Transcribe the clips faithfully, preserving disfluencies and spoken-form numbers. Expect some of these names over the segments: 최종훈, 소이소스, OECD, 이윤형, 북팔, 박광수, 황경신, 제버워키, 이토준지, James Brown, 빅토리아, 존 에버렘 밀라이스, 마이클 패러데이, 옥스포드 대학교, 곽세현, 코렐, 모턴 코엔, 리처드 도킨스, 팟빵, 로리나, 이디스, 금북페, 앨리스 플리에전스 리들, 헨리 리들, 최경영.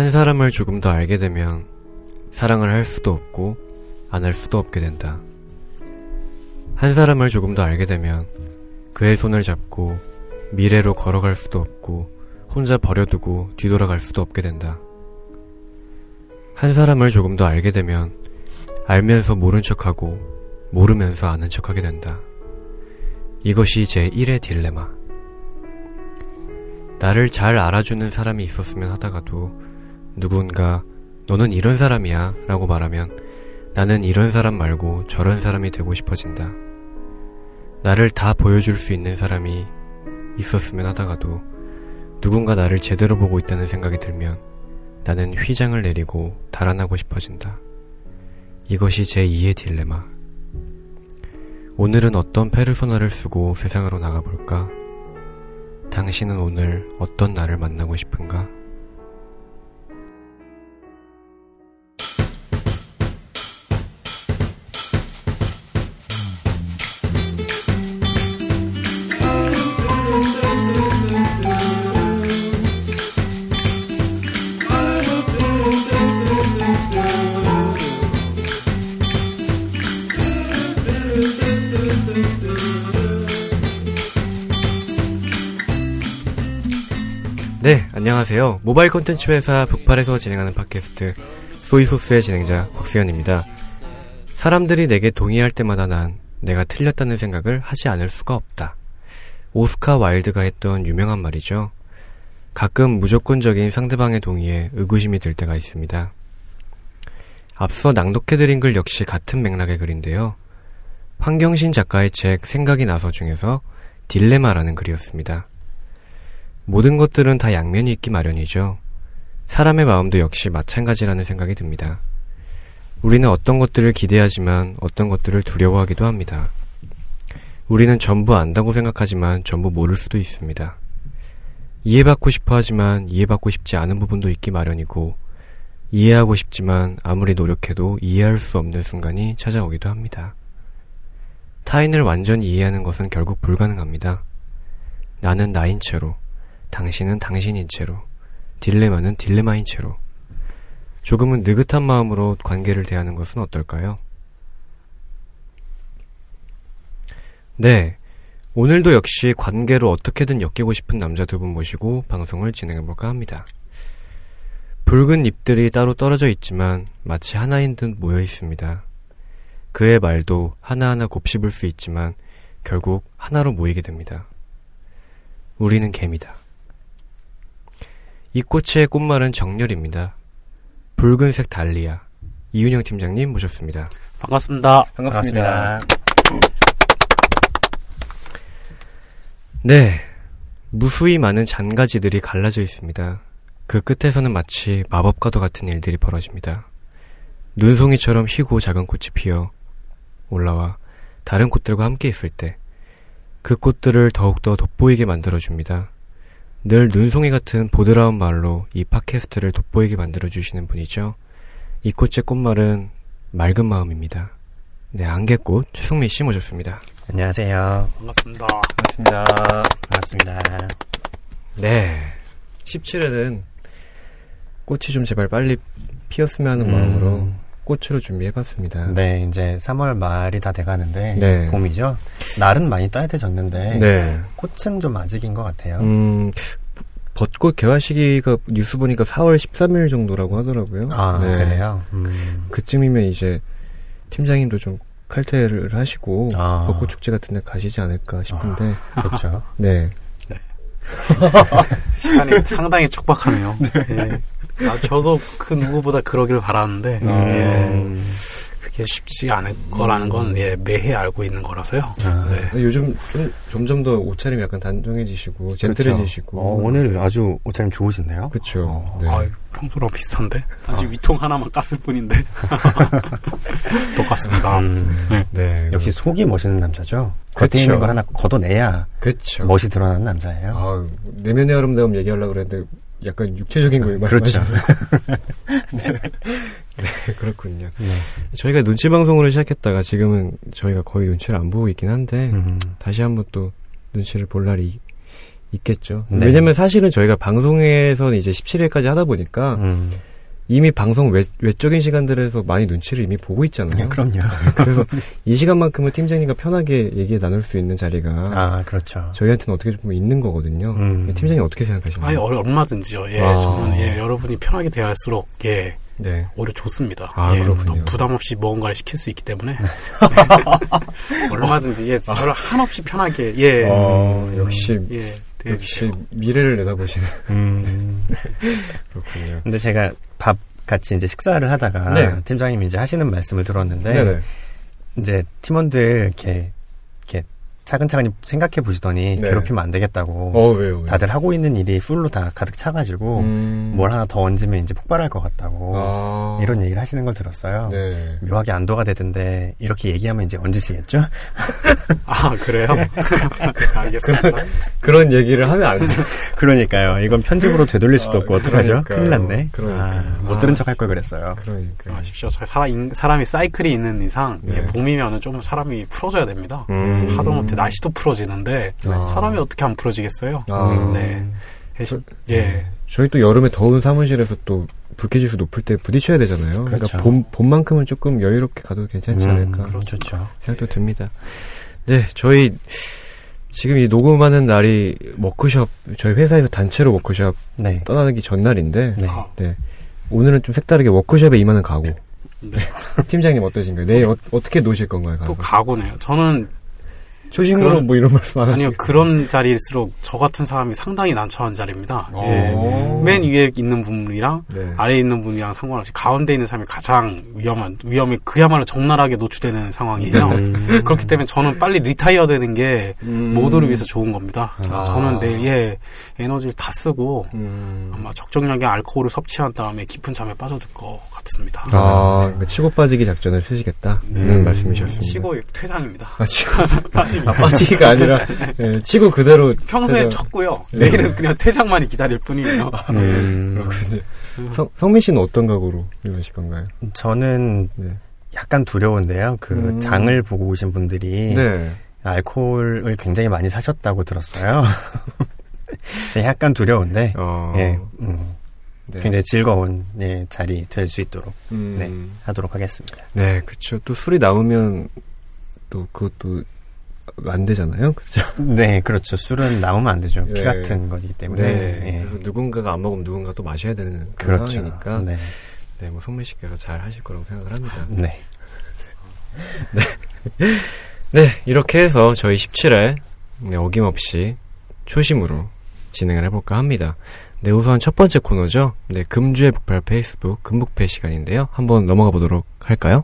한 사람을 조금 더 알게 되면 사랑을 할 수도 없고 안 할 수도 없게 된다. 한 사람을 조금 더 알게 되면 그의 손을 잡고 미래로 걸어갈 수도 없고 혼자 버려두고 뒤돌아갈 수도 없게 된다. 한 사람을 조금 더 알게 되면 알면서 모른 척하고 모르면서 아는 척하게 된다. 이것이 제일의 딜레마. 나를 잘 알아주는 사람이 있었으면 하다가도 누군가 너는 이런 사람이야 라고 말하면 나는 이런 사람 말고 저런 사람이 되고 싶어진다. 나를 다 보여줄 수 있는 사람이 있었으면 하다가도 누군가 나를 제대로 보고 있다는 생각이 들면 나는 휘장을 내리고 달아나고 싶어진다. 이것이 제이의 딜레마. 오늘은 어떤 페르소나를 쓰고 세상으로 나가볼까? 당신은 오늘 어떤 나를 만나고 싶은가? 네, 안녕하세요. 모바일 콘텐츠 회사 북팔에서 진행하는 팟캐스트 소이소스의 진행자 박수현입니다. 사람들이 내게 동의할 때마다 난 내가 틀렸다는 생각을 하지 않을 수가 없다. 오스카 와일드가 했던 유명한 말이죠. 가끔 무조건적인 상대방의 동의에 의구심이 들 때가 있습니다. 앞서 낭독해드린 글 역시 같은 맥락의 글인데요. 황경신 작가의 책 생각이 나서 중에서 딜레마라는 글이었습니다. 모든 것들은 다 양면이 있기 마련이죠. 사람의 마음도 역시 마찬가지라는 생각이 듭니다. 우리는 어떤 것들을 기대하지만 어떤 것들을 두려워하기도 합니다. 우리는 전부 안다고 생각하지만 전부 모를 수도 있습니다. 이해받고 싶어 하지만 이해받고 싶지 않은 부분도 있기 마련이고, 이해하고 싶지만 아무리 노력해도 이해할 수 없는 순간이 찾아오기도 합니다. 타인을 완전히 이해하는 것은 결국 불가능합니다. 나는 나인 채로, 당신은 당신인 채로, 딜레마는 딜레마인 채로 조금은 느긋한 마음으로 관계를 대하는 것은 어떨까요? 네, 오늘도 역시 관계로 어떻게든 엮이고 싶은 남자 두 분 모시고 방송을 진행해볼까 합니다. 붉은 잎들이 따로 떨어져 있지만 마치 하나인 듯 모여 있습니다. 그의 말도 하나하나 곱씹을 수 있지만 결국 하나로 모이게 됩니다. 우리는 개미다. 이 꽃의 꽃말은 정렬입니다. 붉은색 달리아, 이윤형 팀장님 모셨습니다. 반갑습니다. 반갑습니다. 반갑습니다. 네, 무수히 많은 잔가지들이 갈라져 있습니다. 그 끝에서는 마치 마법과도 같은 일들이 벌어집니다. 눈송이처럼 희고 작은 꽃이 피어 올라와 다른 꽃들과 함께 있을 때 그 꽃들을 더욱더 돋보이게 만들어줍니다. 늘 눈송이 같은 보드라운 말로 이 팟캐스트를 돋보이게 만들어주시는 분이죠. 이 꽃의 꽃말은 맑은 마음입니다. 네, 안개꽃 최성민 씨 모셨습니다. 안녕하세요. 반갑습니다. 반갑습니다. 반갑습니다. 네, 십칠 회는 꽃이 좀 제발 빨리 피었으면 하는 마음으로 음. 꽃으로 준비해봤습니다. 네, 이제 삼월 말이 다 돼가는데 네. 봄이죠. 날은 많이 따뜻해졌는데 네. 꽃은 좀 아직인 것 같아요. 음, 벚꽃 개화 시기가 뉴스 보니까 사월 십삼일 정도라고 하더라고요. 아, 네. 그래요? 음. 그쯤이면 이제 팀장님도 좀 칼퇴를 하시고 아. 벚꽃 축제 같은 데 가시지 않을까 싶은데 아, 그렇죠. 네. 네. 시간이 상당히 촉박하네요. 네. 네. 아, 저도 그 누구보다 그러길 바라는데 음. 예, 그게 쉽지 않을 거라는 건 예, 매해 알고 있는 거라서요. 아. 네. 요즘 좀, 점점 더 옷차림이 약간 단정해지시고 젠틀해지시고. 그렇죠. 어, 오늘 아주 옷차림 좋으신데요. 그렇죠. 어, 네. 아, 평소랑 비슷한데 단지 아. 위통 하나만 깠을 뿐인데 똑같습니다. 음. 네. 네. 역시 속이 멋있는 남자죠. 겉에 그쵸. 있는 걸 하나 걷어내야 그쵸. 멋이 드러나는 남자예요. 아, 내면의 아름다움 얘기하려고 그랬는데 약간 육체적인 거예요. 그렇죠. 네. 네, 그렇군요. 네. 저희가 눈치 방송으로 시작했다가 지금은 저희가 거의 눈치를 안 보고 있긴 한데 음. 다시 한번 또 눈치를 볼 날이 있겠죠. 네. 왜냐면 사실은 저희가 방송에서는 이제 십칠 일까지 하다 보니까 음. 이미 방송 외, 외적인 시간들에서 많이 눈치를 이미 보고 있잖아요. 야, 그럼요. 그래서 이 시간만큼은 팀장님과 편하게 얘기 나눌 수 있는 자리가 아, 그렇죠. 저희한테는 어떻게 보면 있는 거거든요. 음. 팀장님 어떻게 생각하시나요? 아, 얼마든지요. 예, 아. 저는 예, 여러분이 편하게 대화할수록 예, 네. 오히려 좋습니다. 아, 예, 그렇군요. 부담 없이 뭔가를 시킬 수 있기 때문에 네. 얼마든지 예, 저를 한없이 편하게 예, 아, 역시. 예. 역시 미래를 내다보시는. 음. 그렇군요. 근데 제가 밥 같이 이제 식사를 하다가 네. 팀장님이 이제 하시는 말씀을 들었는데 네네. 이제 팀원들 이렇게 이렇게 차근차근히 생각해 보시더니 네. 괴롭히면 안 되겠다고. 어, 왜요, 왜요? 다들 하고 있는 일이 풀로 다 가득 차가지고 음. 뭘 하나 더 얹으면 이제 폭발할 것 같다고 아. 이런 얘기를 하시는 걸 들었어요. 네. 묘하게 안도가 되던데 이렇게 얘기하면 이제 얹으시겠죠? 아 그래요? 알겠습니다. 그런, 그런 얘기를 하면 안 되죠. 그러니까요. 이건 편집으로 되돌릴 수도 아, 없고 어떡하죠? 큰일 났네. 아, 못 들은 척 할 걸 그랬어요. 그러니까 아십시오. 사람, 사람이 사이클이 있는 이상 네. 봄이면은 좀 사람이 풀어져야 됩니다. 음. 하도 못해 날씨도 풀어지는데 아. 사람이 어떻게 안 풀어지겠어요? 아. 네, 저, 예. 저희 또 여름에 더운 사무실에서 또 불쾌지수 높을 때 부딪혀야 되잖아요. 그렇죠. 그러니까 봄 봄만큼은 조금 여유롭게 가도 괜찮지 음, 않을까 그렇죠. 생각도 예. 듭니다. 네, 저희 지금 이 녹음하는 날이 워크숍 저희 회사에서 단체로 워크숍 네. 떠나기 전날인데, 네. 네. 오늘은 좀 색다르게 워크숍에 임하는 각오. 네. 팀장님 어떠신가요? 내일 어, 어떻게 노실 건가요? 가서? 또 각오네요. 저는 초심으로 그런, 뭐 이런 말씀 안 하시죠? 아니요. 그런 자리일수록 저 같은 사람이 상당히 난처한 자리입니다. 예. 맨 위에 있는 분이랑 네. 아래에 있는 분이랑 상관없이 가운데 있는 사람이 가장 위험한, 위험이 그야말로 적나라하게 노출되는 상황이에요. 네. 그렇기 때문에 저는 빨리 리타이어 되는 게 음. 모두를 위해서 좋은 겁니다. 그래서 아. 저는 내일 예, 에너지를 다 쓰고 음. 아마 적정량의 알코올을 섭취한 다음에 깊은 잠에 빠져들 것 같습니다. 아, 네. 그러니까 치고 빠지기 작전을 쓰시겠다는 네. 말씀이셨습니다. 치고 퇴장입니다. 아, 치고 빠지기. 아, 빠지기가 아니라 네, 치고 그대로 평소에 퇴장. 쳤고요. 내일은 네. 그냥 퇴장만이 기다릴 뿐이에요. 아, 네. 음. 그렇군요. 음. 성, 성민 씨는 어떤 각오로 임하실 건가요? 저는 네. 약간 두려운데요. 그 음. 장을 보고 오신 분들이 네. 알코올을 굉장히 많이 사셨다고 들었어요. 제가 약간 두려운데 어. 예, 음. 네. 굉장히 즐거운 예, 자리 될 수 있도록 음. 네, 하도록 하겠습니다. 네, 그렇죠. 또 술이 남으면 또 그것도 안 되잖아요, 그렇죠? 네, 그렇죠. 술은 남으면 안 되죠. 네. 피 같은 거기 때문에. 네. 네. 그래서 누군가가 안 먹으면 누군가 또 마셔야 되는 그런 그렇죠. 상황이니까. 네, 네, 뭐 성민 씨께서 잘 하실 거라고 생각을 합니다. 네, 네, 네. 이렇게 해서 저희 십칠 회 네, 어김없이 초심으로 진행을 해볼까 합니다. 네, 우선 첫 번째 코너죠. 네, 금주의 북팔 페이스북 금북페 시간인데요. 한번 넘어가 보도록 할까요?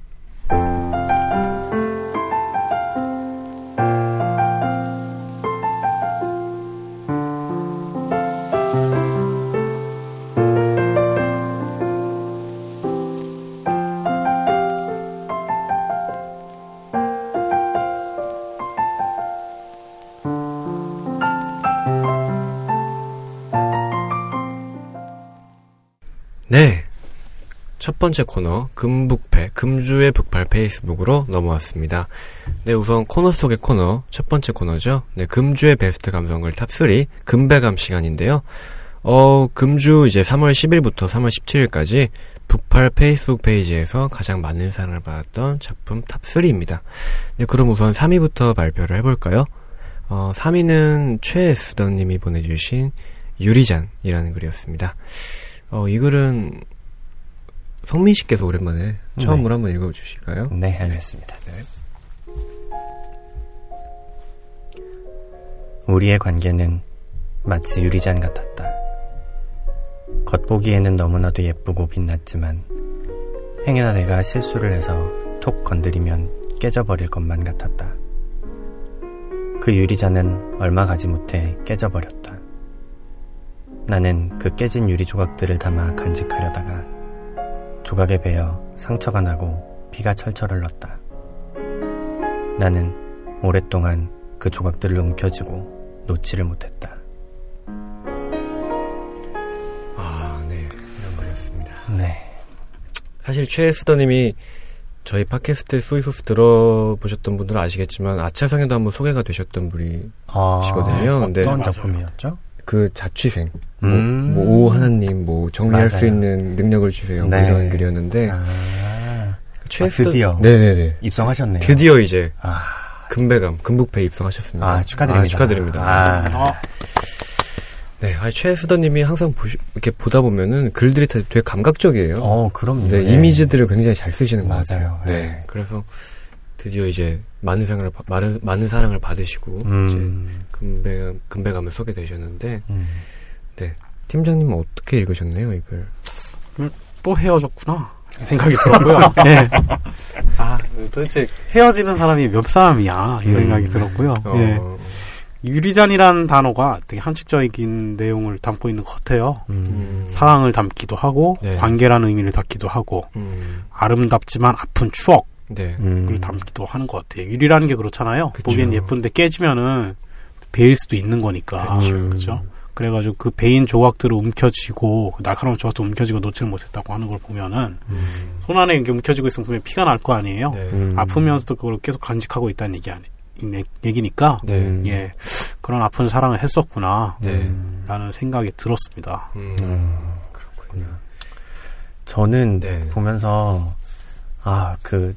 첫 번째 코너 금북페 금주의 북팔 페이스북으로 넘어왔습니다. 네, 우선 코너 속의 코너 첫 번째 코너죠. 네, 금주의 베스트 감성글 탑삼 금.베.감 시간인데요. 어, 금주 이제 삼월 십일부터 삼월 십칠일까지 북팔 페이스북 페이지에서 가장 많은 사랑을 받았던 작품 탑삼입니다. 네, 그럼 우선 삼 위부터 발표를 해볼까요? 어, 삼 위는 최수던님이 보내주신 유리잔이라는 글이었습니다. 어, 이 글은 성민 씨께서 오랜만에 처음으로 네. 한번 읽어주실까요? 네, 알겠습니다. 네. 우리의 관계는 마치 유리잔 같았다. 겉보기에는 너무나도 예쁘고 빛났지만 행여나 내가 실수를 해서 톡 건드리면 깨져버릴 것만 같았다. 그 유리잔은 얼마 가지 못해 깨져버렸다. 나는 그 깨진 유리 조각들을 담아 간직하려다가 조각에 베어 상처가 나고 피가 철철 흘렀다. 나는 오랫동안 그 조각들을 움켜쥐고 놓지를 못했다. 아, 네. 이런 거였습니다. 네. 사실 최수더님이 저희 팟캐스트 소이소스 들어보셨던 분들은 아시겠지만 아차상에도 한번 소개가 되셨던 분이시거든요. 아, 어떤 작품이었죠? 그 자취생, 뭐, 음. 뭐 오 하나님, 뭐 정리할 맞아요. 수 있는 능력을 주세요. 네. 뭐 이런 글이었는데 아. 최스 아, 드디어 네네네 입성하셨네요. 드디어 이제 아. 금베감, 금북페 입성하셨습니다. 아, 축하드립니다. 아, 축하드립니다. 아. 아. 네, 아니, 최수더님이 항상 보시, 이렇게 보다 보면은 글들이 되게 감각적이에요. 어, 그럼요. 네, 예. 이미지들을 굉장히 잘 쓰시는 맞아요. 것 같아요. 예. 네, 그래서 드디어 이제 많은 사랑을 많은 많은 사랑을 받으시고 음. 이제 금배 금배감을 쓰게 되셨는데, 음. 네, 팀장님은 어떻게 읽으셨나요, 이걸? 음, 또 헤어졌구나 생각이 들었고요. 예. 아, 도대체 헤어지는 사람이 몇 사람이야 이 생각이 음. 들었고요. 어. 예. 유리잔이라는 단어가 되게 함축적인 내용을 담고 있는 것 같아요. 음. 사랑을 담기도 하고 네. 관계라는 의미를 담기도 하고 음. 아름답지만 아픈 추억을 네. 음. 담기도 하는 것 같아요. 유리라는 게 그렇잖아요. 그쵸. 보기엔 예쁜데 깨지면은 베일 수도 있는 거니까. 그렇죠. 그래가지고 그 베인 조각들을 움켜쥐고 그 날카로운 조각도 움켜쥐고 놓지를 못했다고 하는 걸 보면은 음. 손 안에 이렇게 움켜쥐고 있으면 분명히 피가 날 거 아니에요. 네. 음. 아프면서도 그걸 계속 간직하고 있다는 얘기 아니에요. 얘기니까 네. 예, 그런 아픈 사랑을 했었구나 네. 라는 생각이 들었습니다. 음, 음, 그렇군요. 저는 네. 보면서 아, 그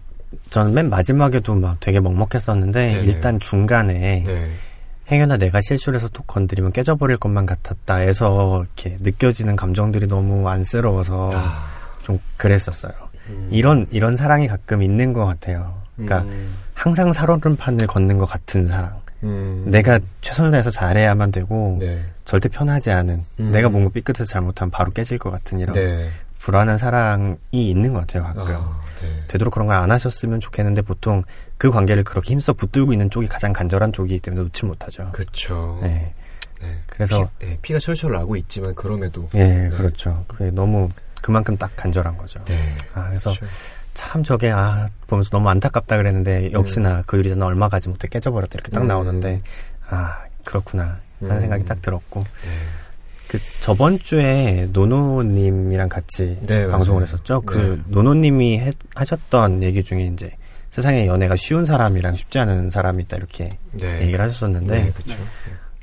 저는 맨 마지막에도 막 되게 먹먹했었는데 네네. 일단 중간에 네. 행여나 내가 실수를 해서 톡 건드리면 깨져버릴 것만 같았다 해서 이렇게 느껴지는 감정들이 너무 안쓰러워서 아. 좀 그랬었어요. 음. 이런 이런 사랑이 가끔 있는 것 같아요. 그러니까 음. 항상 살얼음판을 걷는 것 같은 사랑. 음. 내가 최선을 다해서 잘해야만 되고 네. 절대 편하지 않은 음. 내가 뭔가 삐끗해서 잘못하면 바로 깨질 것 같은 이런 네. 불안한 사랑이 있는 것 같아요 가끔. 아, 네. 되도록 그런 걸 안 하셨으면 좋겠는데 보통 그 관계를 그렇게 힘써 붙들고 있는 쪽이 가장 간절한 쪽이기 때문에 놓지 못하죠. 그렇죠. 네. 네. 그래서 피, 네. 피가 철철 나고 있지만 그럼에도 네, 네. 그렇죠. 그게 너무 그만큼 딱 간절한 거죠. 네. 아, 그래서 그렇죠. 참 저게 아 보면서 너무 안타깝다 그랬는데 역시나 음. 그 유리잔은 얼마 가지 못해 깨져버렸다 이렇게 딱 나오는데 아 그렇구나 하는 음. 생각이 딱 들었고 네. 그 저번 주에 노노님이랑 같이 네, 방송을 맞아요. 했었죠. 그 네. 노노님이 해, 하셨던 얘기 중에 이제 세상에 연애가 쉬운 사람이랑 쉽지 않은 사람이 있다 이렇게 네. 얘기를 하셨었는데 네, 그렇죠.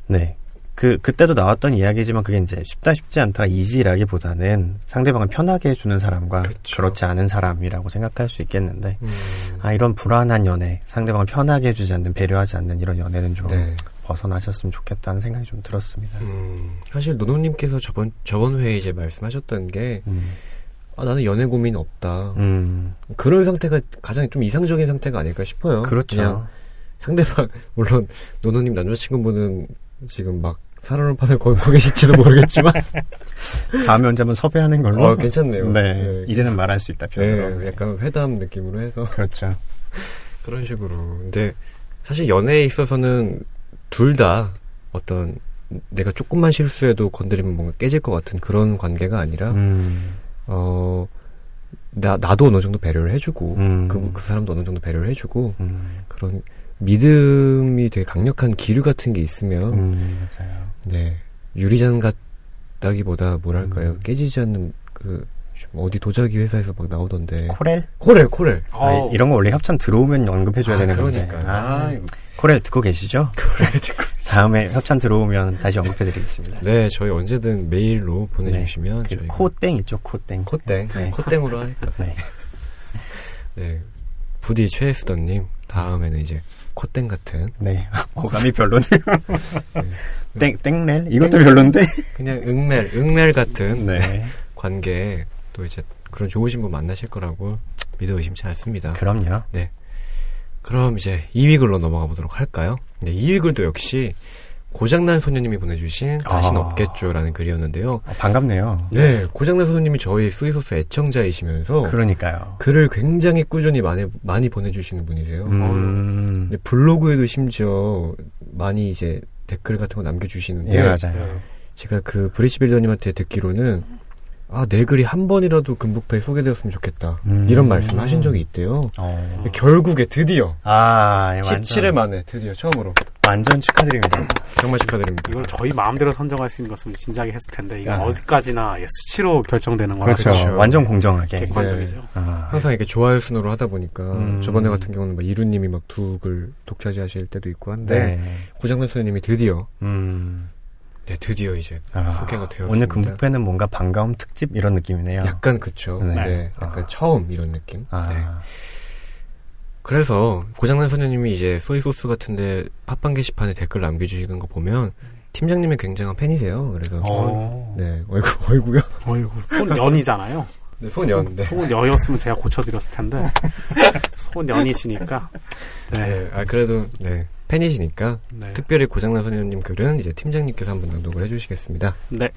네. 그, 그때도 나왔던 이야기지만 그게 이제 쉽다 쉽지 않다 이지라기보다는 상대방을 편하게 해주는 사람과 그쵸. 그렇지 않은 사람이라고 생각할 수 있겠는데 음. 아 이런 불안한 연애 상대방을 편하게 해주지 않는 배려하지 않는 이런 연애는 좀 네. 벗어나셨으면 좋겠다는 생각이 좀 들었습니다. 음, 사실 노노님께서 저번 저번 회에 이제 말씀하셨던 게 음. 아, 나는 연애 고민 없다. 음. 그런 상태가 가장 좀 이상적인 상태가 아닐까 싶어요. 그렇죠. 그냥 상대방 물론 노노님 남자친구분은 지금 막 살얼음판을 걸고 계실지도 모르겠지만 다음에 언제 한번 섭외하는 걸로. 어, 괜찮네요. 네, 네. 이제는 말할 수 있다 표현으로. 네, 약간 회담 느낌으로 해서. 그렇죠. 그런 식으로. 근데 사실 연애에 있어서는 둘 다 어떤 내가 조금만 실수해도 건드리면 뭔가 깨질 것 같은 그런 관계가 아니라 음. 어, 나, 나도 어느 정도 배려를 해주고 음. 그, 그 사람도 어느 정도 배려를 해주고 음. 그런 믿음이 되게 강력한 기류 같은 게 있으면 음, 맞아요. 네, 유리잔 같다기보다 뭐랄까요 음. 깨지지 않는 그 어디 도자기 회사에서 막 나오던데 코렐? 코렐 코렐 아, 이런 거 원래 협찬 들어오면 언급해줘야 아, 되는 그러니까. 건데 아, 아, 코렐 듣고 계시죠? 코렐 듣고 다음에 협찬 들어오면 다시 언급해드리겠습니다. 네, 저희 언제든 메일로 보내주시면 네, 그 코땡 있죠? 코땡 코땡 네. 코땡으로 하니까 네. 네, 부디 최혜수더님 다음에는 이제 콧땡 같은. 네. 어감이 별로네요. 땡, 땡렐? 이것도 땡, 별론데? 그냥 응멜, 응멜 같은 네. 관계에 또 이제 그런 좋으신 분 만나실 거라고 믿어 의심치 않습니다. 그럼요. 네. 그럼 이제 이 위 글로 넘어가 보도록 할까요? 네, 이 위 글도 역시 고장난 소녀님이 보내주신 다신 아. 없겠죠라는 글이었는데요. 아, 반갑네요. 네, 고장난 소녀님이 저희 소이소스 애청자이시면서 그러니까요. 글을 굉장히 꾸준히 많이 많이 보내주시는 분이세요. 음. 근데 블로그에도 심지어 많이 이제 댓글 같은 거 남겨주시는데 예, 맞아요. 제가 그 브리시 빌더님한테 듣기로는 아, 내 글이 한 번이라도 금북페에 소개되었으면 좋겠다 음. 이런 말씀을 하신 적이 있대요. 어. 결국에 드디어 아, 예, 십칠 회 만에 드디어 처음으로 완전 축하드립니다. 정말 축하드립니다. 이걸 저희 마음대로 선정할 수 있는 것은 진작에 했을 텐데 이건 아. 어디까지나 수치로 결정되는 거라 그렇죠. 그렇죠. 완전 공정하게 객관적이죠. 네. 아. 항상 이렇게 좋아요 순으로 하다 보니까 음. 저번에 같은 경우는 막 이루님이 막 두 글 독차지하실 때도 있고 한데 네. 고장근 선생님이 드디어 음. 네, 드디어 이제 아, 소개가 되었습니다. 오늘 금북페는 뭔가 반가움 특집 이런 느낌이네요. 약간 그쵸. 네. 네, 약간 아. 처음 이런 느낌. 아. 네. 그래서 고장난 소녀님이 이제 소이소스 같은데 팟빵 게시판에 댓글 남겨주시는 거 보면 팀장님이 굉장한 팬이세요. 그래서 어. 네, 어이구 어이구요. 어이구 소년이잖아요. 네, 소년. 소년이었으면 제가 고쳐드렸을 텐데 소년이시니까. 네. 네, 아 그래도 네. 팬이시니까 네. 특별히 고장난 소녀님 글은 이제 팀장님께서 한번 낭독을 해주시겠습니다. 네.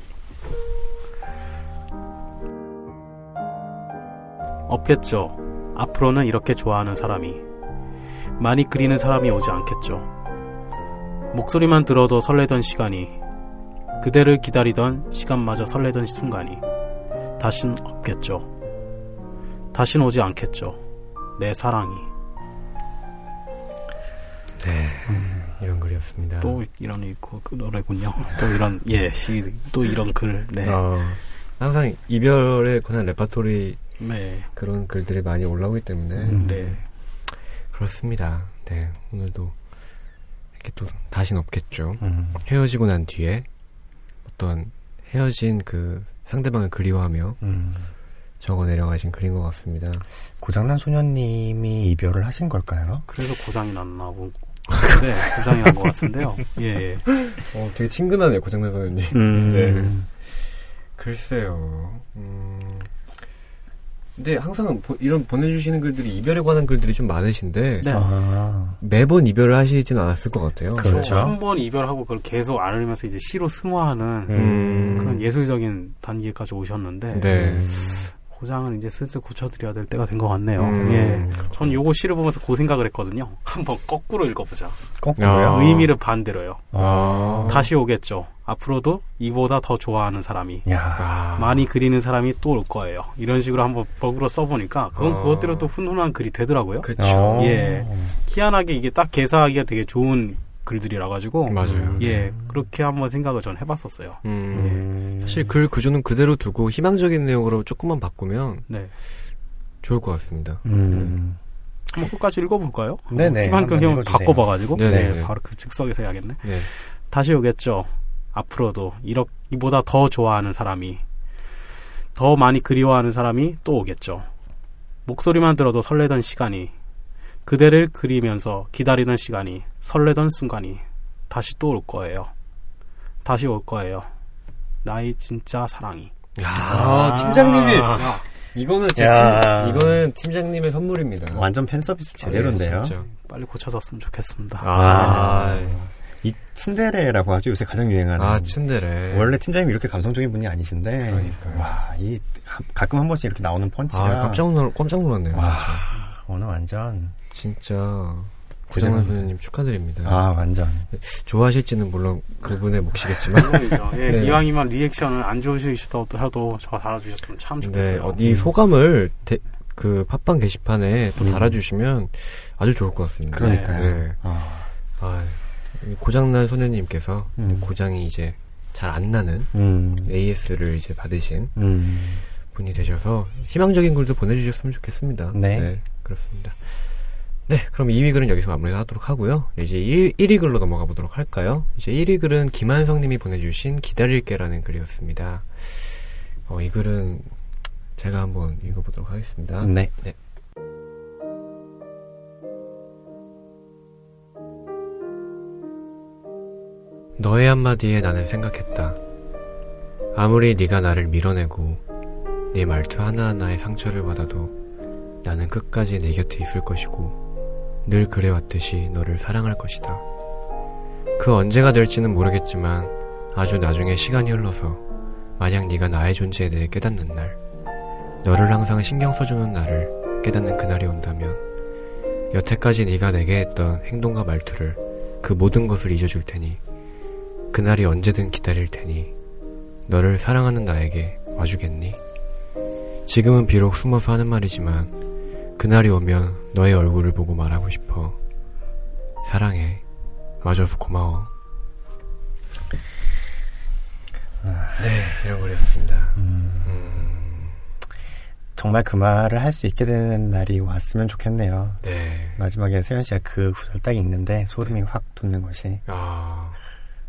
없겠죠. 앞으로는 이렇게 좋아하는 사람이 많이 그리는 사람이 오지 않겠죠. 목소리만 들어도 설레던 시간이 그대를 기다리던 시간마저 설레던 순간이 다신 없겠죠. 다신 오지 않겠죠. 내 사랑이. 네, 음, 이런 글이었습니다. 또 이런 있고 그 노래군요. 또 이런 예 시 또 이런 글. 네. 어, 항상 이별에 관한 레파토리 네. 그런 글들이 많이 올라오기 때문에 음, 네 그렇습니다. 네 오늘도 이렇게 또 다신 없겠죠. 음. 헤어지고 난 뒤에 어떤 헤어진 그 상대방을 그리워하며 음. 적어 내려가신 글인 것 같습니다. 고장난 소녀님이 이별을 하신 걸까요? 그래서 고장이 났나 보고. 네, 고장이 난 것 같은데요. 예. 어, 되게 친근하네요, 고장난 소녀님. 음. 네. 글쎄요. 음. 근데 항상 보, 이런 보내주시는 글들이 이별에 관한 글들이 좀 많으신데 네. 아. 매번 이별을 하시진 않았을 것 같아요. 그렇죠. 한 번 이별하고 그걸 계속 안으면서 이제 시로 승화하는 음. 그런 예술적인 단계까지 오셨는데 네. 고장은 이제 슬슬 고쳐드려야 될 때가 된 것 같네요. 음. 예. 전 요거 시를 보면서 그 생각을 했거든요. 한번 거꾸로 읽어보자. 거꾸로요? 의미를 반대로요. 아. 다시 오겠죠. 앞으로도 이보다 더 좋아하는 사람이 야. 많이 그리는 사람이 또 올 거예요. 이런 식으로 한번 버그로 써보니까 그건 아. 그것대로 또 훈훈한 글이 되더라고요. 그렇죠. 예. 희한하게 이게 딱 개사하기가 되게 좋은 글들이라 가지고 맞아요. 예 그렇게 한번 생각을 전 해봤었어요. 음. 예. 사실 글 그조는 그대로 두고 희망적인 내용으로 조금만 바꾸면 네. 좋을 것 같습니다. 음. 네. 한번 끝까지 읽어볼까요? 네네. 희망적인 바꿔봐가지고 네네. 네, 바로 그 즉석에서 해야겠네. 네. 다시 오겠죠. 앞으로도 이보다 더 좋아하는 사람이 더 많이 그리워하는 사람이 또 오겠죠. 목소리만 들어도 설레던 시간이 그대를 그리면서 기다리던 시간이 설레던 순간이 다시 또 올 거예요. 다시 올 거예요. 나의 진짜 사랑이. 야, 아, 팀장님이 야. 이거는 제 팀, 이거는 팀장님의 선물입니다. 완전 팬 서비스 제대로인데요. 아, 네, 빨리 고쳐졌으면 좋겠습니다. 아, 네. 이 츤데레라고 하죠. 요새 가장 유행하는. 아, 츤데레. 원래 팀장님이 이렇게 감성적인 분이 아니신데. 그러니까요. 와, 이 가끔 한 번씩 이렇게 나오는 펀치가. 아, 깜짝 놀 깜짝 놀랐네요. 와, 오늘 완전. 진짜 고장난 소녀님 축하드립니다. 아 완전 좋아하실지는 물론 그분의 몫이겠지만 예, 네. 이왕이면 리액션을 안 좋으시더라도 해도 저 달아주셨으면 참 좋겠어요. 네, 어, 이 소감을 데, 그 팟빵 게시판에 또 달아주시면 아주 좋을 것 같습니다. 그러니까요. 네. 아. 아, 고장난 소녀님께서 음. 고장이 이제 잘 안 나는 음. 에이에스를 이제 받으신 음. 분이 되셔서 희망적인 글도 보내주셨으면 좋겠습니다. 네, 네 그렇습니다. 네, 그럼 이 위 글은 여기서 마무리하도록 하고요. 이제 일 위 글로 넘어가 보도록 할까요? 이제 일 위 글은 김한성님이 보내주신 기다릴게라는 글이었습니다. 어, 이 글은 제가 한번 읽어보도록 하겠습니다. 네. 네. 너의 한마디에 나는 생각했다. 아무리 네가 나를 밀어내고 네 말투 하나하나에 상처를 받아도 나는 끝까지 네 곁에 있을 것이고 늘 그래왔듯이 너를 사랑할 것이다. 그 언제가 될지는 모르겠지만 아주 나중에 시간이 흘러서 만약 네가 나의 존재에 대해 깨닫는 날, 너를 항상 신경 써주는 나를 깨닫는 그날이 온다면 여태까지 네가 내게 했던 행동과 말투를 그 모든 것을 잊어줄 테니 그날이 언제든 기다릴 테니 너를 사랑하는 나에게 와주겠니? 지금은 비록 숨어서 하는 말이지만 그날이 오면 너의 얼굴을 보고 말하고 싶어. 사랑해. 와줘서 고마워. 네, 이런 글이었습니다. 음, 음. 정말 그 말을 할 수 있게 되는 날이 왔으면 좋겠네요. 네. 마지막에 세현 씨가 그 구절 딱 읽는데 소름이 확 돋는 것이. 아,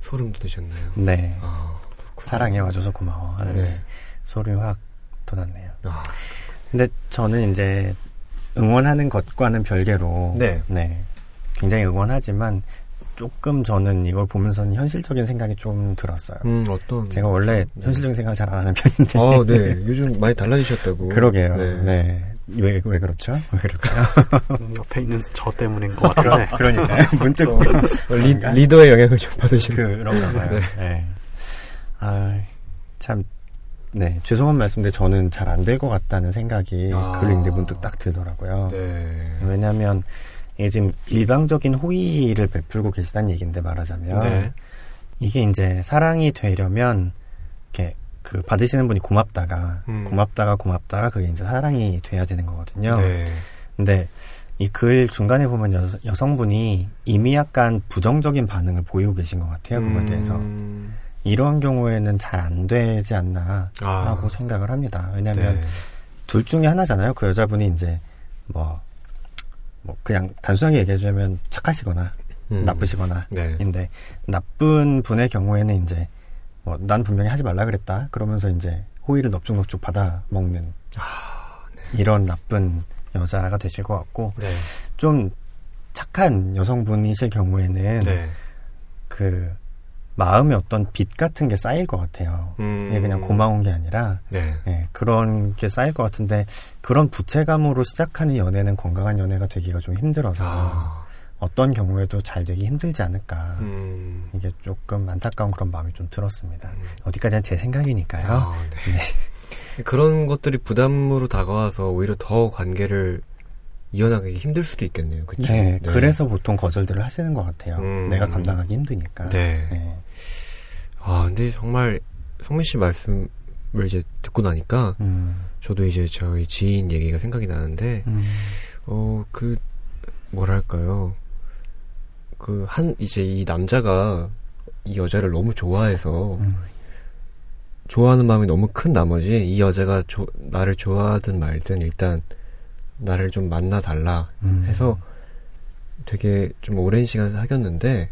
소름 돋으셨네요. 네. 아, 사랑해 와줘서 고마워 하는데 네. 소름이 확 돋았네요. 아. 근데 저는 이제 응원하는 것과는 별개로 네. 네. 굉장히 응원하지만 조금 저는 이걸 보면서는 현실적인 생각이 좀 들었어요. 음, 어떤? 제가 원래 네. 현실적인 생각을 잘 안 하는 편인데. 아, 네. 요즘 많이 달라지셨다고. 그러게요. 네. 네. 왜, 왜 그렇죠? 왜 그럴까요? 옆에 있는 저 때문인 것 같아요. 그러니까요. 문득 리, 리더의 영향을 좀 받으신 그런가 봐요. 네. 네. 아, 참. 네, 죄송한 말씀인데 저는 잘 안 될 것 같다는 생각이 아. 글을 읽는데 문득 딱 들더라고요. 네. 왜냐하면 이게 지금 일방적인 호의를 베풀고 계시다는 얘기인데 말하자면 네. 이게 이제 사랑이 되려면 이렇게 그 받으시는 분이 고맙다가 음. 고맙다가 고맙다가 그게 이제 사랑이 돼야 되는 거거든요. 네. 근데 이 글 중간에 보면 여, 여성분이 이미 약간 부정적인 반응을 보이고 계신 것 같아요. 그거에 대해서. 음. 이러한 경우에는 잘 안 되지 않나 아. 하고 생각을 합니다. 왜냐하면 네. 둘 중에 하나잖아요. 그 여자분이 이제 뭐, 뭐 그냥 단순하게 얘기해주면 착하시거나 음. 나쁘시거나 네. 인데 나쁜 분의 경우에는 이제 뭐 난 분명히 하지 말라 그랬다 그러면서 이제 호의를 넙죽넙죽 받아 먹는 아, 네. 이런 나쁜 여자가 되실 것 같고 네. 좀 착한 여성분이실 경우에는 네. 그 마음에 어떤 빚 같은 게 쌓일 것 같아요. 음. 그냥 고마운 게 아니라 네. 네, 그런 게 쌓일 것 같은데 그런 부채감으로 시작하는 연애는 건강한 연애가 되기가 좀 힘들어서 아. 어떤 경우에도 잘 되기 힘들지 않을까. 음. 이게 조금 안타까운 그런 마음이 좀 들었습니다. 음. 어디까지나 제 생각이니까요. 아, 네. 네. 그런 것들이 부담으로 다가와서 오히려 더 관계를 이어나가기 힘들 수도 있겠네요. 그렇죠? 네, 네. 그래서 보통 거절들을 하시는 것 같아요. 음, 내가 감당하기 힘드니까. 네. 네. 아, 근데 정말 성민 씨 말씀을 이제 듣고 나니까 음. 저도 이제 저희 지인 얘기가 생각이 나는데 음. 어, 그 뭐랄까요? 그 한 이제 이 남자가 이 여자를 너무 좋아해서 음. 좋아하는 마음이 너무 큰 나머지 이 여자가 조, 나를 좋아하든 말든 일단 나를 좀 만나달라 해서 음. 되게 좀 오랜 시간 사귀었는데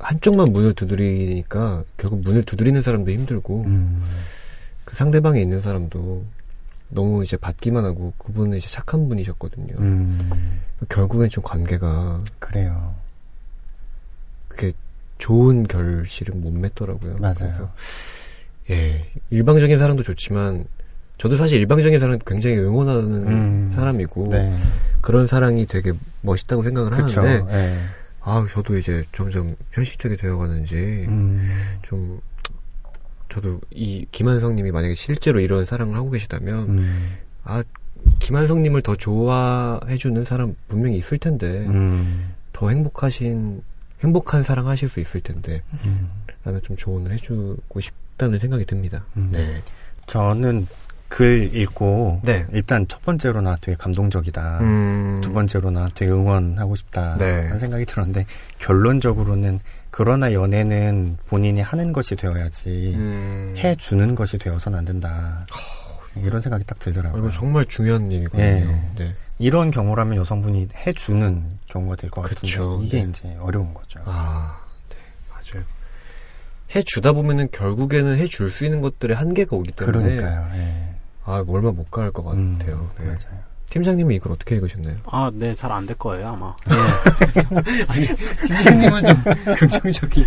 한쪽만 문을 두드리니까 결국 문을 두드리는 사람도 힘들고 음. 그 상대방에 있는 사람도 너무 이제 받기만 하고 그분은 이제 착한 분이셨거든요. 음. 결국엔 좀 관계가 그래요. 그게 좋은 결실은 못 맺더라고요. 맞아요. 그래서 예, 일방적인 사람도 좋지만 저도 사실 일방적인 사람 굉장히 응원하는 음, 사람이고 네. 그런 사랑이 되게 멋있다고 생각을 그쵸, 하는데 네. 아 저도 이제 점점 현실적이 되어가는지 음. 좀 저도 이 김한성님이 만약에 실제로 이런 사랑을 하고 계시다면 음. 아 김한성님을 더 좋아해주는 사람 분명히 있을 텐데 음. 더 행복하신 행복한 사랑하실 수 있을 텐데 음. 라는 좀 조언을 해주고 싶다는 생각이 듭니다. 음. 네, 저는 글 읽고 네. 일단 첫 번째로 나 되게 감동적이다. 음. 두 번째로 나 되게 응원하고 싶다. 네. 하는 생각이 들었는데 결론적으로는 그러나 연애는 본인이 하는 것이 되어야지 음. 해주는 것이 되어서는 안 된다. 허, 이런 생각이 딱 들더라고요. 이거 정말 중요한 얘기거든요. 네. 네. 이런 경우라면 여성분이 해주는 경우가 될 것 같은데 이게 네. 이제 어려운 거죠. 아, 네. 맞아요. 해주다 보면은 결국에는 해줄 수 있는 것들의 한계가 오기 때문에 그러니까요. 네. 아, 얼마 못 가할 것 같아요. 음, 네. 맞아요. 팀장님이 이걸 어떻게 읽으셨나요? 아, 네, 잘 안 될 거예요, 아마. 네. 아니, 팀장님은 좀 긍정적인.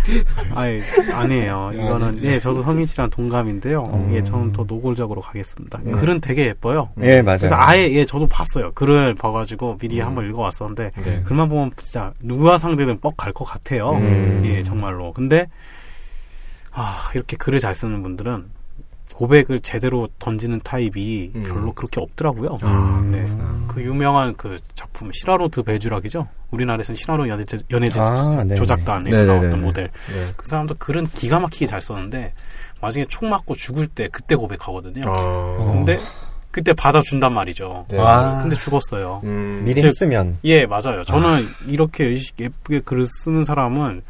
아니, 아니에요. 이거는, 아, 네, 네. 네, 저도 성민 씨랑 동감인데요. 음. 예, 저는 더 노골적으로 가겠습니다. 네. 글은 되게 예뻐요. 예, 네, 맞아요. 그래서 아예, 예, 저도 봤어요. 글을 봐가지고 미리 음. 한번 읽어왔었는데, 네. 글만 보면 진짜 누구와 상대든 뻑 갈 것 같아요. 음. 예, 정말로. 근데, 아, 이렇게 글을 잘 쓰는 분들은, 고백을 제대로 던지는 타입이 음. 별로 그렇게 없더라고요. 아, 네. 음. 그 유명한 그 작품 시라로드 배주락이죠. 우리나라에서는 시라로 연예제, 연예제 아, 조작단에서 나왔던 모델. 네. 그 사람도 글은 기가 막히게 잘 썼는데 나중에 총 맞고 죽을 때 그때 고백하거든요. 아. 근데 그때 받아준단 말이죠. 네. 아. 근데 죽었어요. 음. 미리 했으면. 예, 맞아요. 저는 아. 이렇게 예쁘게 글을 쓰는 사람은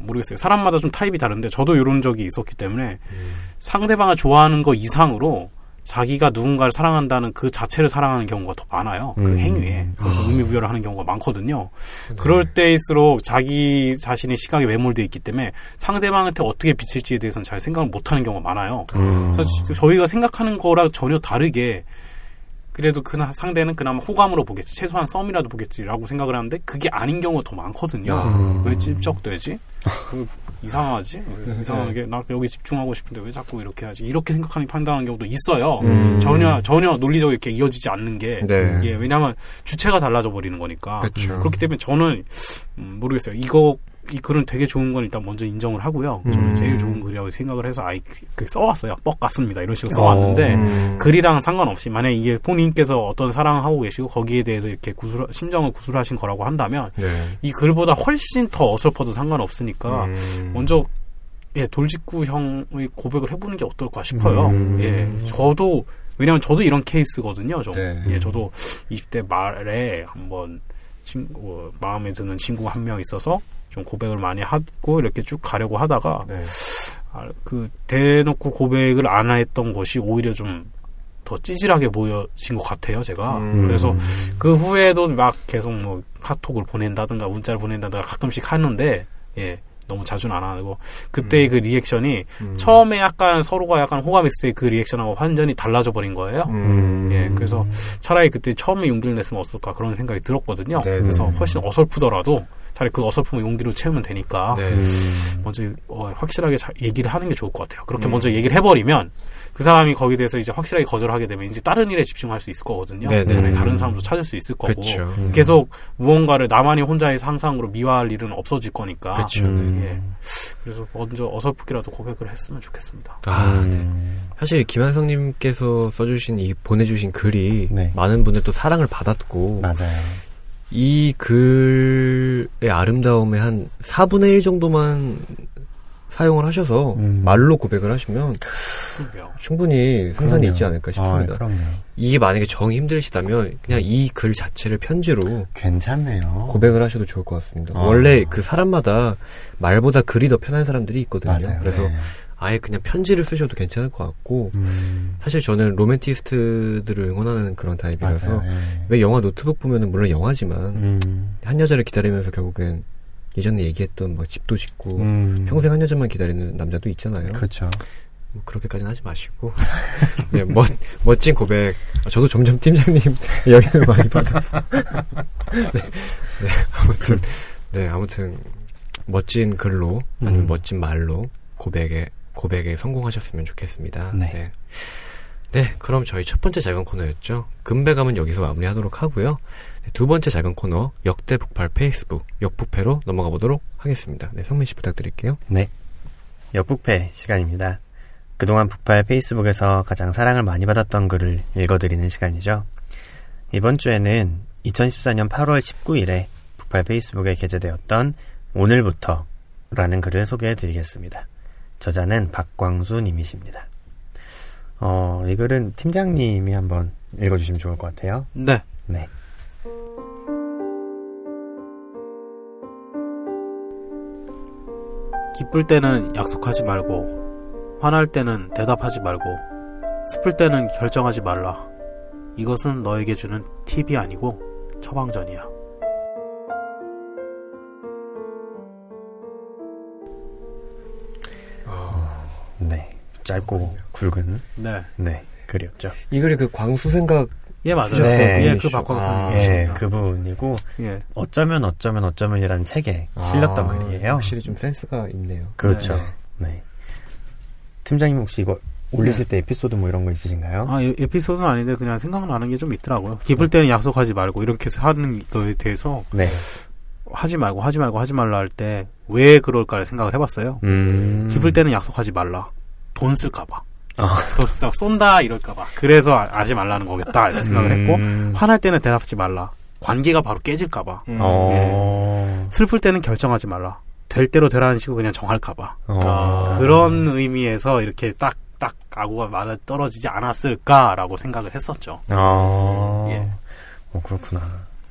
모르겠어요. 사람마다 좀 타입이 다른데 저도 이런 적이 있었기 때문에 음. 상대방을 좋아하는 거 이상으로 자기가 누군가를 사랑한다는 그 자체를 사랑하는 경우가 더 많아요. 음. 그 행위에. 그래서 아. 의미부여를 하는 경우가 많거든요. 네. 그럴 때일수록 자기 자신의 시각에 매몰되어 있기 때문에 상대방한테 어떻게 비칠지에 대해서는 잘 생각을 못하는 경우가 많아요. 음. 그래서 저희가 생각하는 거랑 전혀 다르게 그래도 그 상대는 그나마 호감으로 보겠지, 최소한 썸이라도 보겠지라고 생각을 하는데 그게 아닌 경우가 더 많거든요. 아. 왜 찝쩍되지? 이상하지? 네. 이상하게 나 여기 집중하고 싶은데 왜 자꾸 이렇게 하지? 이렇게 생각하는 판단하는 경우도 있어요. 음. 전혀 전혀 논리적으로 이렇게 이어지지 않는 게 네. 예, 왜냐하면 주체가 달라져 버리는 거니까. 그쵸. 그렇기 때문에 저는 음, 모르겠어요. 이거 이 글은 되게 좋은 건 일단 먼저 인정을 하고요. 음. 저는 제일 좋은 글이라고 생각을 해서 아이 써왔어요. 뻑 같습니다. 이런 식으로 써왔는데 음. 글이랑 상관없이 만약에 이게 본인께서 어떤 사랑을 하고 계시고 거기에 대해서 이렇게 구술, 심정을 구술하신 거라고 한다면 네. 이 글보다 훨씬 더 어설퍼도 상관없으니까 음. 먼저 예, 돌직구 형의 고백을 해보는 게 어떨까 싶어요. 음. 예, 저도 왜냐하면 저도 이런 케이스거든요. 저. 네. 예, 저도 이십 대 말에 한번 친구, 마음에 드는 친구가 한 명 있어서 좀 고백을 많이 하고 이렇게 쭉 가려고 하다가 네. 아, 그 대놓고 고백을 안 했던 것이 오히려 좀 더 찌질하게 보여진 것 같아요, 제가. 음. 그래서 그 후에도 막 계속 뭐 카톡을 보낸다든가 문자를 보낸다든가 가끔씩 하는데 예, 너무 자주는 안 하고 그때의 음. 그 리액션이 음. 처음에 약간 서로가 약간 호감했을 때 그 리액션하고 완전히 달라져 버린 거예요. 음. 예, 그래서 차라리 그때 처음에 용기를 냈으면 어떨까 그런 생각이 들었거든요. 네네. 그래서 훨씬 어설프더라도 차라리 그 어설픔을 용기로 채우면 되니까 네. 먼저 어, 확실하게 자, 얘기를 하는 게 좋을 것 같아요. 그렇게 음. 먼저 얘기를 해버리면 그 사람이 거기에 대해서 이제 확실하게 거절하게 되면 이제 다른 일에 집중할 수 있을 거거든요. 차라리 다른 사람도 찾을 수 있을 거고 음. 계속 무언가를 나만이 혼자의 상상으로 미화할 일은 없어질 거니까. 그렇죠. 음. 예. 그래서 먼저 어설프게라도 고백을 했으면 좋겠습니다. 아, 네. 음. 사실 김한성님께서 써주신 이 보내주신 글이 네. 많은 분들도 사랑을 받았고. 맞아요. 이 글의 아름다움의 한 사분의 일 정도만 사용을 하셔서 음. 말로 고백을 하시면 충분히 상상이 있지 않을까 싶습니다. 아, 이게 만약에 정이 힘드시다면 그냥 이 글 자체를 편지로 괜찮네요. 고백을 하셔도 좋을 것 같습니다. 아. 원래 그 사람마다 말보다 글이 더 편한 사람들이 있거든요. 맞아요. 그래서 네. 아예 그냥 편지를 쓰셔도 괜찮을 것 같고 음. 사실 저는 로맨티스트들을 응원하는 그런 타입이라서 맞아요, 예. 왜 영화 노트북 보면은 물론 영화지만 음. 한 여자를 기다리면서 결국엔 예전에 얘기했던 막 집도 짓고 음. 평생 한 여자만 기다리는 남자도 있잖아요. 그렇죠. 뭐 그렇게까지는 하지 마시고 네, 멋, 멋진 고백. 저도 점점 팀장님 영향을 많이 받아서 네, 네, 아무튼 네 아무튼 멋진 글로 아니면 음. 멋진 말로 고백에 고백에 성공하셨으면 좋겠습니다. 네. 네. 네, 그럼 저희 첫 번째 작은 코너였죠. 금배감은 여기서 마무리하도록 하고요. 네, 두 번째 작은 코너 역대 북팔 페이스북 역북페로 넘어가 보도록 하겠습니다. 네, 성민 씨 부탁드릴게요. 네, 역북페 시간입니다. 그동안 북팔 페이스북에서 가장 사랑을 많이 받았던 글을 읽어드리는 시간이죠. 이번 주에는 이천십사 년 팔월 십구일에 북팔 페이스북에 게재되었던 오늘부터라는 글을 소개해드리겠습니다. 저자는 박광수 님이십니다. 어, 이 글은 팀장님이 한번 읽어주시면 좋을 것 같아요. 네. 네. 기쁠 때는 약속하지 말고, 화날 때는 대답하지 말고, 슬플 때는 결정하지 말라. 이것은 너에게 주는 팁이 아니고 처방전이야. 네, 짧고 굵은 네, 네 글이었죠. 이 글이 그 광수 생각 예 맞아요. 네, 예, 그 박광수 아, 예, 그분이고 예. 어쩌면 어쩌면 어쩌면이라는 책에 아, 실렸던 글이에요. 확실히 좀 센스가 있네요. 그렇죠. 네, 네. 팀장님 혹시 이거 올리실 네. 때 에피소드 뭐 이런 거 있으신가요? 아, 에피소드는 아닌데 그냥 생각나는 게 좀 있더라고요. 기쁠 때는 약속하지 말고 이렇게 하는 거에 대해서 네. 하지 말고 하지 말고 하지 말라 할 때 왜 그럴까를 생각을 해봤어요. 음. 기쁠 때는 약속하지 말라. 돈 쓸까봐. 아. 돈 쓸까 쏜다 이럴까봐. 그래서 하지 말라는 거겠다 이렇게 생각을 음. 했고 화날 때는 대답하지 말라. 관계가 바로 깨질까봐. 음. 예. 슬플 때는 결정하지 말라. 될 대로 되라는 식으로 그냥 정할까봐. 아. 그런 의미에서 이렇게 딱 딱 아구가 맞아 떨어지지 않았을까라고 생각을 했었죠. 아. 예. 어, 그렇구나.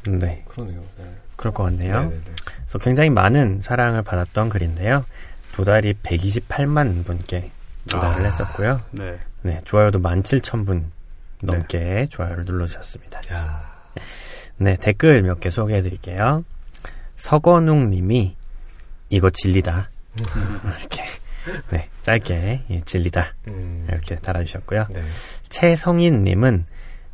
네. 그러네요. 네. 그럴 것 같네요. 네네네. 그래서 굉장히 많은 사랑을 받았던 글인데요. 도달이 백이십팔만 분께 도달을 아, 했었고요. 네. 네, 좋아요도 만 칠천 분 넘게 네. 좋아요를 눌러주셨습니다. 야. 네, 댓글 몇 개 소개해드릴게요. 서건웅 님이 이거 진리다. 이렇게 네, 짧게 예, 진리다. 음. 이렇게 달아주셨고요. 네. 최성인 님은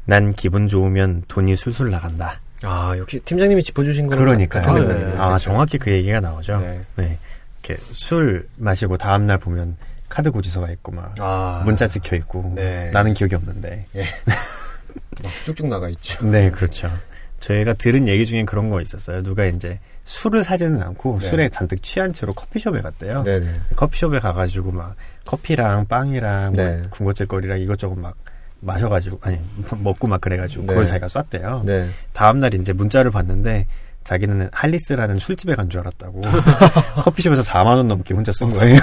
난 기분 좋으면 돈이 술술 나간다. 아, 역시 팀장님이 짚어주신 거는 그러니까요. 아, 네. 네. 아, 정확히 그 얘기가 나오죠. 네. 네. 이렇게 술 마시고 다음날 보면 카드 고지서가 있고 막 아. 문자 찍혀 있고 네. 나는 기억이 없는데 예. 막 쭉쭉 나가 있죠. 네, 그렇죠. 저희가 들은 얘기 중에 그런 거 있었어요. 누가 이제 술을 사지는 않고 네. 술에 잔뜩 취한 채로 커피숍에 갔대요. 네네. 커피숍에 가가지고 막 커피랑 빵이랑 네. 뭐 군것질거리랑 이것저것 막 마셔가지고 아니 먹고 막 그래가지고 네. 그걸 자기가 쐈대요. 네. 다음날 이제 문자를 봤는데 자기는 할리스라는 술집에 간 줄 알았다고 커피숍에서 사만 원 넘게 혼자 쏜 거예요.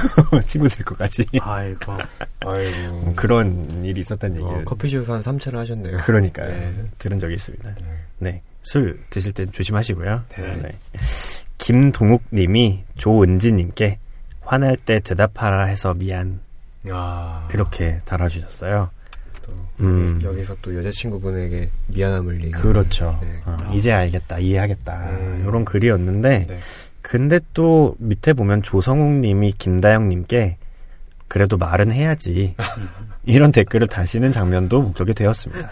친구들 거까지. 아이고, 아이고. 그런 일이 있었다는 얘기를. 어, 커피숍에서 한 삼 차를 하셨네요. 그러니까요. 네. 들은 적이 있습니다. 네. 네. 술 드실 땐 조심하시고요. 네. 네. 김동욱님이 조은지님께 화날 때 대답하라 해서 미안 아. 이렇게 달아주셨어요. 또 음. 여기서 또 여자친구분에게 미안함을 얘기. 그렇죠. 네. 어, 아. 이제 알겠다, 이해하겠다 음. 이런 글이었는데 네. 근데 또 밑에 보면 조성욱님이 김다영님께 그래도 말은 해야지 이런 댓글을 다시는 장면도 목격이 되었습니다.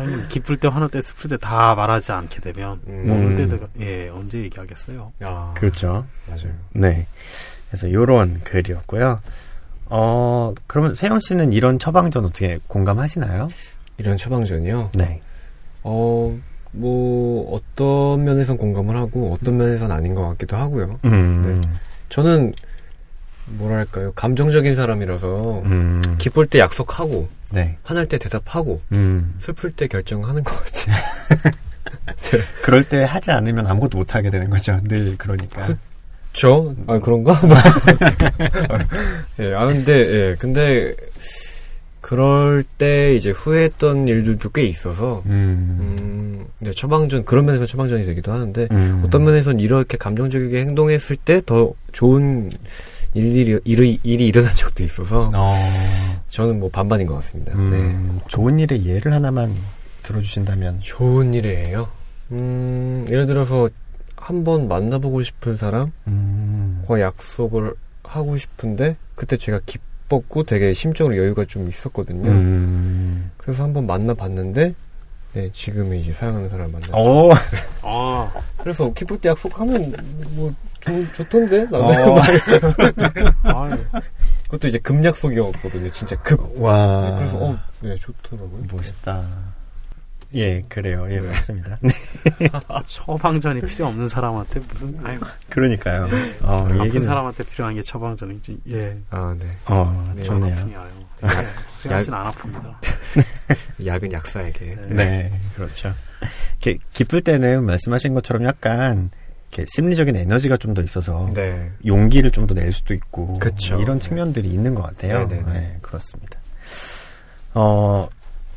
아니, 기쁠 때, 화날 때, 슬플 때 다 말하지 않게 되면 음. 때도, 예, 언제 얘기하겠어요. 아. 그렇죠. 맞아요. 네. 그래서 요런 글이었고요. 어, 그러면 세영 씨는 이런 처방전 어떻게 공감하시나요? 이런 처방전이요? 네. 어, 뭐 어떤 면에선 공감을 하고 어떤 면에선 아닌 것 같기도 하고요. 음. 네. 저는 뭐랄까요, 감정적인 사람이라서 음. 기쁠 때 약속하고 네. 화날 때 대답하고 음. 슬플 때 결정하는 것 같아요. 그럴 때 하지 않으면 아무것도 못하게 되는 거죠. 늘 그러니까. 그쵸? 아, 그런가? 예, 아, 근데, 예, 근데 그럴 때 이제 후회했던 일들도 꽤 있어서 음. 음, 네, 처방전, 그런 면에서 처방전이 되기도 하는데 음. 어떤 면에서는 이렇게 감정적이게 행동했을 때 더 좋은 일이, 일이, 일이 일어난 적도 있어서 어. 저는 뭐 반반인 것 같습니다. 음, 네. 좋은 일의 예를 하나만 들어주신다면? 좋은 일의 예요? 음, 예를 들어서 한번 만나보고 싶은 사람과 음. 약속을 하고 싶은데 그때 제가 기뻤고 되게 심적으로 여유가 좀 있었거든요. 음. 그래서 한번 만나봤는데 네, 지금 이제 사랑하는 사람 만났죠. 아. 그래서 기쁠 때 약속하면 뭐 좋, 좋던데 나는. 어. 그것도 이제 급 약속이었거든요. 진짜 급. 와. 네, 그래서 어, 네, 좋더라고요. 멋있다. 예, 그래요. 예, 네. 맞습니다. 네. 처방전이 필요 없는 사람한테 무슨 아유. 그러니까요. 네. 어, 아픈 얘기는... 사람한테 필요한 게 처방전이지. 예. 아, 네. 어, 네, 좋네요. 생각신 안 아픕니다. 약은 약사에게. 네. 네, 그렇죠. 이렇게 기쁠 때는 말씀하신 것처럼 약간 이렇게 심리적인 에너지가 좀 더 있어서 네. 용기를 좀 더 낼 수도 있고 그쵸. 이런 측면들이 네. 있는 것 같아요. 네, 네, 네. 네, 그렇습니다. 어,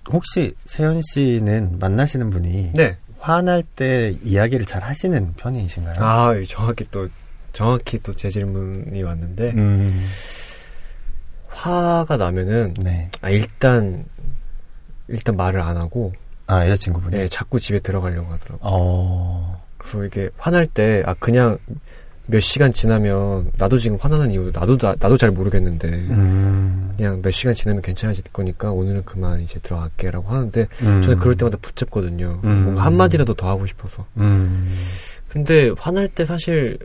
혹시 세현 씨는 만나시는 분이 네. 화날 때 이야기를 잘 하시는 편이신가요? 아, 정확히 또 정확히 또 제 질문이 왔는데 음. 화가 나면은 네. 아, 일단 일단 말을 안 하고 아, 여자친구분이 예, 자꾸 집에 들어가려고 하더라고요. 어. 그래서 이게 화날 때 아, 그냥 몇 시간 지나면 나도 지금 화나는 이유도 나도 나, 나도 잘 모르겠는데 음. 그냥 몇 시간 지나면 괜찮아질 거니까 오늘은 그만 이제 들어갈게라고 하는데 음. 저는 그럴 때마다 붙잡거든요. 음. 뭔가 한마디라도 더 하고 싶어서. 음. 근데 화날 때 사실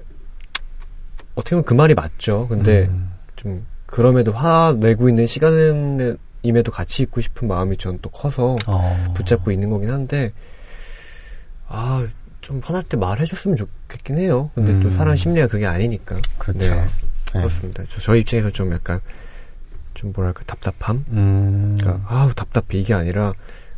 어떻게 보면 그 말이 맞죠. 근데 음. 좀 그럼에도 화내고 있는 시간임에도 같이 있고 싶은 마음이 전 또 커서 어. 붙잡고 있는 거긴 한데 아, 좀 화날 때 말해줬으면 좋겠긴 해요. 근데 음. 또 사람 심리가 그게 아니니까. 그렇죠. 네, 네. 그렇습니다. 저, 저희 입장에서 좀 약간 좀 뭐랄까 답답함? 음. 그러니까 아우 답답해 이게 아니라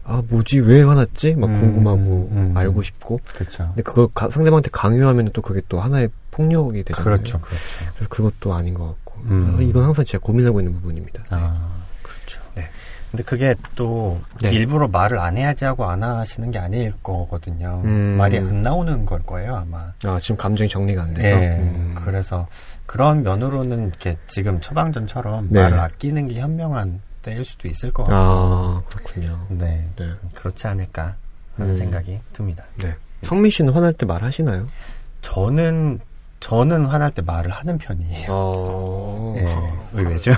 아 뭐지 왜 화났지? 막 음. 궁금하고 음. 알고 싶고. 그렇죠. 근데 그걸 가, 상대방한테 강요하면 또 그게 또 하나의 폭력이 되잖아요. 그렇죠. 그렇죠. 그래서 그것도 아닌 것 같고. 음. 이건 항상 제가 고민하고 있는 부분입니다. 아, 네. 그렇죠. 네. 근데 그게 또 네. 일부러 말을 안 해야지 하고 안 하시는 게 아닐 거거든요. 음. 말이 안 나오는 걸 거예요, 아마. 아, 지금 감정이 정리가 안 돼서. 네. 음. 그래서 그런 면으로는 이렇게 지금 처방전처럼 네. 말을 아끼는 게 현명한 때일 수도 있을 것 같고. 아, 그렇군요. 네, 네. 그렇지 않을까 하는 음. 생각이 듭니다. 네. 성민 씨는 화날 때 말하시나요? 저는 저는 화날 때 말을 하는 편이에요. 어... 네. 의외죠.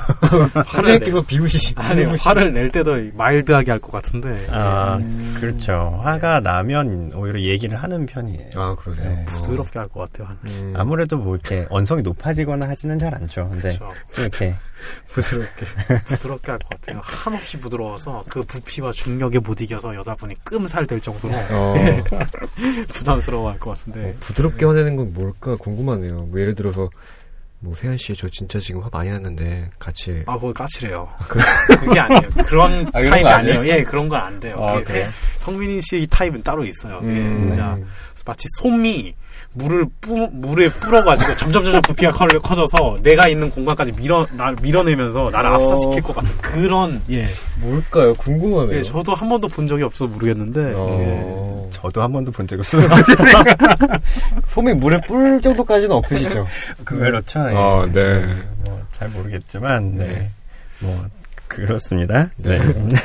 선생님께서 비웃으시, 아니, 비웃으시. 화를 낼 때도 마일드하게 할 것 같은데. 아, 음... 그렇죠. 화가 나면 오히려 얘기를 하는 편이에요. 아, 그러세요. 네. 부드럽게 할 것 같아요. 음... 아무래도 뭐 이렇게 언성이 높아지거나 하지는 잘 않죠. 근데 그렇죠. 이렇게 부드럽게 부드럽게 할 것 같아요. 한없이 부드러워서 그 부피와 중력에 못 이겨서 여자분이 끔살 될 정도로 어. 부담스러워할 것 같은데. 어, 부드럽게 화내는 건 뭘까 궁금하네요. 뭐 예를 들어서 뭐 세현 씨 저 진짜 지금 화 많이 났는데 같이. 아, 그거 까칠해요. 그게 아니에요. 그런 아, 타입이 아니에요. 예, 그런 건 안 돼요. 아, 그래요? 성민이 씨의 타입은 따로 있어요. 음. 예, 진짜 마치 솜이 물을 뿌, 물에 뿌려가지고 점점점점 부피가 커져서 내가 있는 공간까지 밀어, 날 밀어내면서 나를 어... 압사시킬 것 같은 그런, 예. 뭘까요? 궁금하네요. 예, 저도 한 번도 본 적이 없어서 모르겠는데. 어... 예. 저도 한 번도 본 적이 없어서 모르겠는데. 솜이 물에 뿔 정도까지는 없으시죠? 그렇죠. 예. 어, 네. 뭐, 잘 모르겠지만, 네. 네. 뭐, 그렇습니다. 네. 네.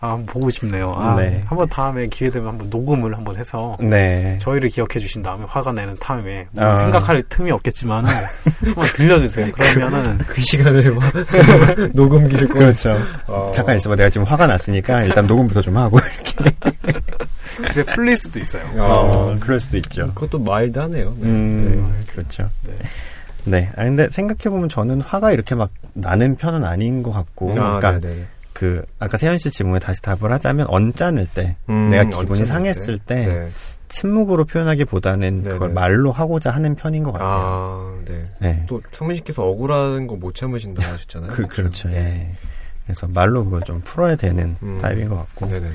아, 보고 싶네요. 아, 네. 한번 다음에 기회 되면 한번 녹음을 한번 해서 네. 저희를 기억해 주신 다음에 화가 내는 타임에 뭐 아. 생각할 틈이 없겠지만 한번 들려주세요. 그러면은 그, 그 시간에 녹음기를 그렇죠. 어. 잠깐 있어봐. 내가 지금 화가 났으니까 일단 녹음부터 좀 하고 이렇게. 글쎄 풀릴 수도 있어요. 어, 그럴 수도 있죠. 그것도 마일드하네요. 네. 음, 네. 그렇죠. 네. 네. 아, 근데 생각해 보면 저는 화가 이렇게 막 나는 편은 아닌 것 같고. 아, 그러니까 네네. 그 아까 세현 씨 질문에 다시 답을 하자면 언짢을 때, 음, 내가 기분이 상했을 때, 때 네. 침묵으로 표현하기보다는 네네. 그걸 말로 하고자 하는 편인 것 같아요. 아, 네. 네. 또 성민 씨께서 억울한 거 못 참으신다 하셨잖아요. 그, 그렇죠. 네. 네. 그래서 말로 그걸 좀 풀어야 되는 음. 타입인 것 같고. 네네네.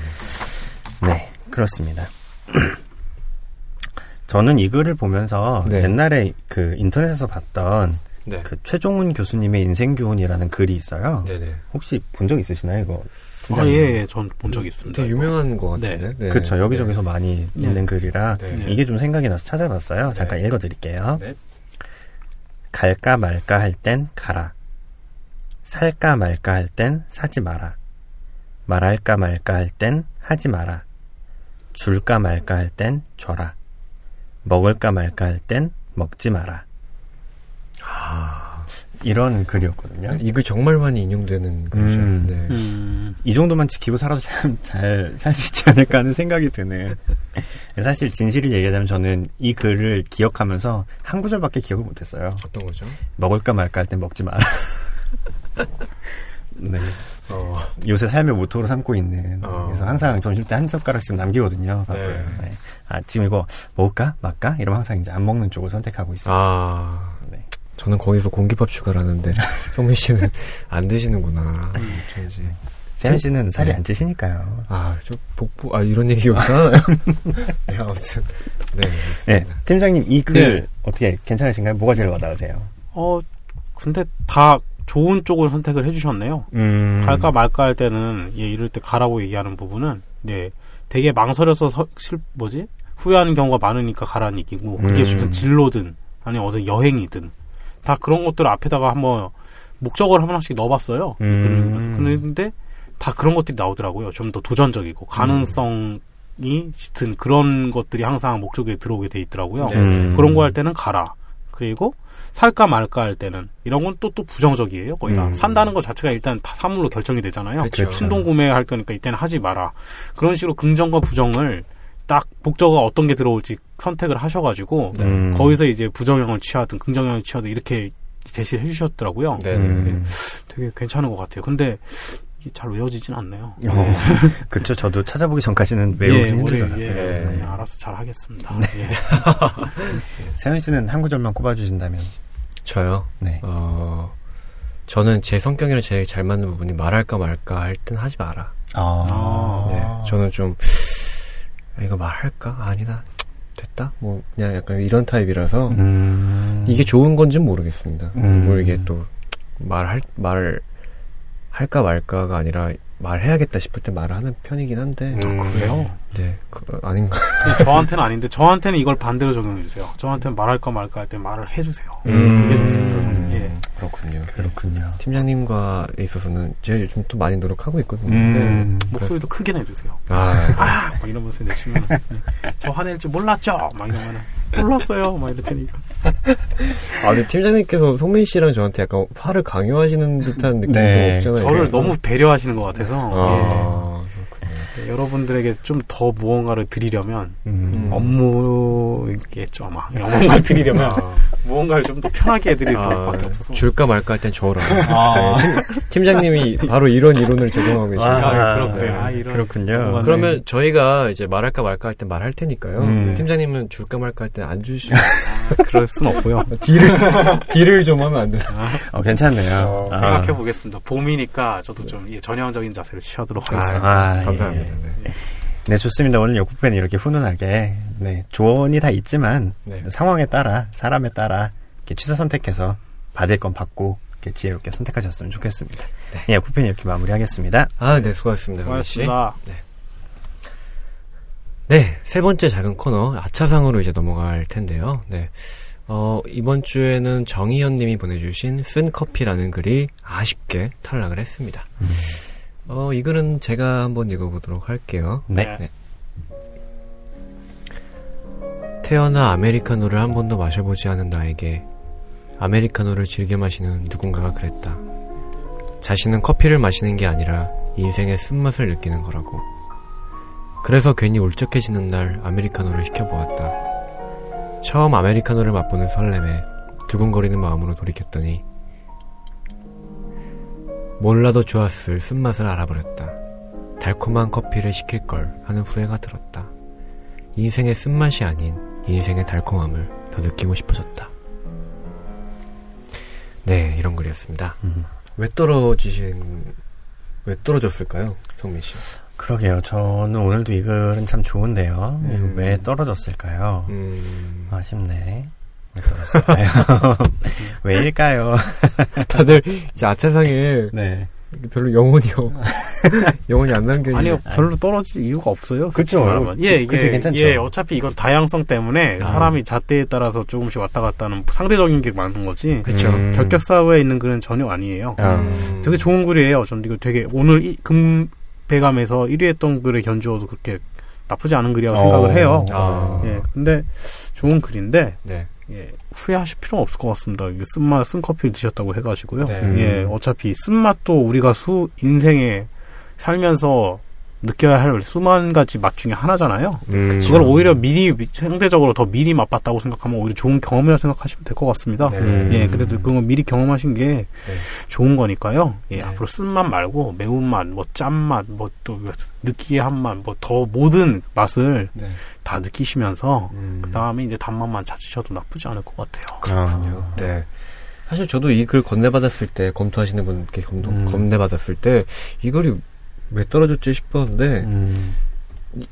네, 그렇습니다. 저는 이 글을 보면서 네. 옛날에 그 인터넷에서 봤던. 네. 그 최종훈 교수님의 인생교훈이라는 글이 있어요. 네네. 혹시 본 적 있으시나요, 이거? 아, 예, 예. 전 본 적 있습니다. 되게 유명한 것 같은데. 네. 네. 그렇죠. 여기저기서 네. 많이 네. 있는 글이라 네. 이게 좀 생각이 나서 찾아봤어요. 네. 잠깐 읽어드릴게요. 네. 갈까 말까 할 땐 가라. 살까 말까 할 땐 사지 마라. 말할까 말까 할 땐 하지 마라. 줄까 말까 할 땐 줘라. 먹을까 말까 할 땐 먹지 마라. 아, 이런 글이었거든요. 이 글 정말 많이 인용되는 글이죠. 음, 네. 음. 이 정도만 지키고 살아도 참 잘 살 수 있지 않을까 하는 생각이 드는. 사실 진실을 얘기하자면 저는 이 글을 기억하면서 한 구절밖에 기억을 못했어요. 어떤 거죠? 먹을까 말까 할 땐 먹지 마라. 네. 어. 요새 삶의 모토로 삼고 있는. 어. 그래서 항상 점심 때 한 젓가락씩 남기거든요. 네. 네. 아, 지금 이거 먹을까 말까? 이러면 항상 이제 안 먹는 쪽을 선택하고 있어요. 아. 네. 저는 거기서 공깃밥 추가를 하는데 성민 씨는 안 드시는구나. 어쩐지. 세현 씨는 살이 네. 안 찌시니까요. 아, 저 복부, 아, 이런 얘기 없잖아요. 네, 아무튼. 네. 네. 팀장님, 이 글 네. 어떻게 괜찮으신가요? 뭐가 제일 와닿으세요? 어, 근데 다 좋은 쪽을 선택을 해주셨네요. 음. 갈까 말까 할 때는, 예, 이럴 때 가라고 얘기하는 부분은, 네. 되게 망설여서 서, 실, 뭐지? 후회하는 경우가 많으니까 가라는 얘기고, 그게 음. 무슨 진로든, 아니면 어떤 여행이든. 다 그런 것들을 앞에다가 한번 목적을 한 번씩 넣어봤어요. 음. 그런데 다 그런 것들이 나오더라고요. 좀 더 도전적이고 가능성이 짙은 그런 것들이 항상 목적에 들어오게 돼 있더라고요. 음. 그런 거 할 때는 가라. 그리고 살까 말까 할 때는 이런 건 또 또 부정적이에요. 거의 다. 음. 산다는 것 자체가 일단 다 사물로 결정이 되잖아요. 그렇죠. 충동 구매할 거니까 이때는 하지 마라. 그런 식으로 긍정과 부정을 딱 목적어가 어떤 게 들어올지 선택을 하셔가지고 음. 거기서 이제 부정형을 취하든 긍정형을 취하든 이렇게 제시를 해주셨더라고요. 음. 되게 괜찮은 것 같아요. 근데 이게 잘 외워지진 않네요. 어. 그렇죠. 저도 찾아보기 전까지는 외우기 예, 힘들더라고요. 예, 예. 네. 알아서 잘 하겠습니다. 네. 예. 세현 씨는 한 구절만 꼽아주신다면? 저요? 네. 어, 저는 제 성격이랑 제일 잘 맞는 부분이 말할까 말까 할 땐 하지 마라. 아. 네. 저는 좀 이거 말할까? 아니다. 됐다? 뭐, 그냥 약간 이런 타입이라서, 음. 이게 좋은 건지는 모르겠습니다. 음. 뭐 이게 또, 말할, 말, 할까 말까가 아니라, 말해야겠다 싶을 때 말을 하는 편이긴 한데. 음. 아, 그래요? 네. 그, 아닌가. 저한테는 아닌데, 저한테는 이걸 반대로 적용해주세요. 저한테는 말할까 말까 할 때 말을 해주세요. 음. 그게 좋습니다, 저는. 예. 그렇군요. 그렇군요. 팀장님과 있어서는 제가 요즘 또 많이 노력하고 있거든요. 음. 네. 목소리도 그래서... 크게 내주세요. 아, 아, 막 이런 모습 내시면 저 화낼 줄 몰랐죠. 막 이러면 몰랐어요. 막 이럴 테니까. 아, 근데 팀장님께서 성민 씨랑 저한테 약간 화를 강요하시는 듯한 느낌도 네. 없잖아요. 저를 너무 배려하시는 것 같아서. 아. 예. 여러분들에게 좀 더 무언가를 드리려면 음. 업무겠죠 아마 업무를 드리려면 아. 무언가를 좀 더 편하게 해드릴 방법밖에 아. 없어서 줄까 말까 할 땐 저라 아. 네. 팀장님이 바로 이런 이론을 제공하고 계십니다. 아, 아, 네. 아, 그렇군요. 그러면 저희가 이제 말할까 말까 할 땐 말할 테니까요. 음. 팀장님은 줄까 말까 할 땐 안 주시고 아, 그럴 순 없고요. 딜을 딜을 좀 하면 안 되나? 어, 괜찮네요. 어, 생각해 보겠습니다. 아. 봄이니까 저도 좀 예, 전형적인 자세를 취하도록 하겠습니다. 아, 아, 감사합니다. 예. 네. 네, 좋습니다. 오늘 역북페는 이렇게 훈훈하게 네, 조언이 다 있지만 네. 상황에 따라 사람에 따라 이렇게 취사 선택해서 받을 건 받고 이렇게 지혜롭게 선택하셨으면 좋겠습니다. 네. 네, 역북페는 이렇게 마무리하겠습니다. 아, 네, 수고하셨습니다. 고맙습니다. 네. 네, 세 번째 작은 코너 아차상으로 이제 넘어갈 텐데요. 네, 어, 이번 주에는 정희연님이 보내주신 쓴 커피라는 글이 아쉽게 탈락을 했습니다. 음. 어, 이 글은 제가 한번 읽어보도록 할게요. 네. 네. 태어나 아메리카노를 한 번도 마셔보지 않은 나에게 아메리카노를 즐겨 마시는 누군가가 그랬다. 자신은 커피를 마시는 게 아니라 인생의 쓴맛을 느끼는 거라고. 그래서 괜히 울적해지는 날 아메리카노를 시켜보았다. 처음 아메리카노를 맛보는 설렘에 두근거리는 마음으로 돌이켰더니 몰라도 좋았을 쓴맛을 알아버렸다. 달콤한 커피를 시킬걸 하는 후회가 들었다. 인생의 쓴맛이 아닌 인생의 달콤함을 더 느끼고 싶어졌다. 네, 이런 글이었습니다. 음. 왜 떨어지신, 왜 떨어졌을까요? 성민 씨. 그러게요. 저는 오늘도 이 글은 참 좋은데요. 음. 왜 떨어졌을까요? 음. 아쉽네. 왜일까요? 다들 이제 아차상에 네. 별로 영혼이요. 영혼이 안 남겨지죠. 아니요, 별로 떨어질 이유가 없어요. 그렇죠. 예, 이게 괜찮죠. 예, 어차피 이건 다양성 때문에 아. 사람이 잣대에 따라서 조금씩 왔다 갔다 하는 상대적인 게 많은 거지. 그렇죠. 음. 결격 사회에 있는 글은 전혀 아니에요. 음. 되게 좋은 글이에요. 저는 이거 되게 오늘 이, 금배감에서 일 위 했던 글에 견주어서 그렇게 나쁘지 않은 글이라고 오. 생각을 해요. 아. 예, 근데 좋은 글인데. 네. 예, 후회하실 필요는 없을 것 같습니다. 이게 쓴맛, 쓴 커피를 드셨다고 해가지고요. 네. 음. 예, 어차피 쓴맛도 우리가 수, 인생에 살면서 느껴야 할 수만 가지 맛 중에 하나잖아요. 음. 그걸 오히려 미리, 상대적으로 더 미리 맛봤다고 생각하면 오히려 좋은 경험이라고 생각하시면 될 것 같습니다. 네. 음. 예, 그래도 그런 거 미리 경험하신 게 네. 좋은 거니까요. 예, 네. 앞으로 쓴맛 말고 매운맛, 뭐 짠맛, 뭐 또 느끼한 맛, 뭐 더 모든 맛을 네. 다 느끼시면서 음. 그 다음에 이제 단맛만 찾으셔도 나쁘지 않을 것 같아요. 그렇군요. 아, 네. 사실 저도 이 글 건네받았을 때 검토하시는 분께 검토, 음. 건네받았을 때 이 글이 왜 떨어졌지 싶었는데 음.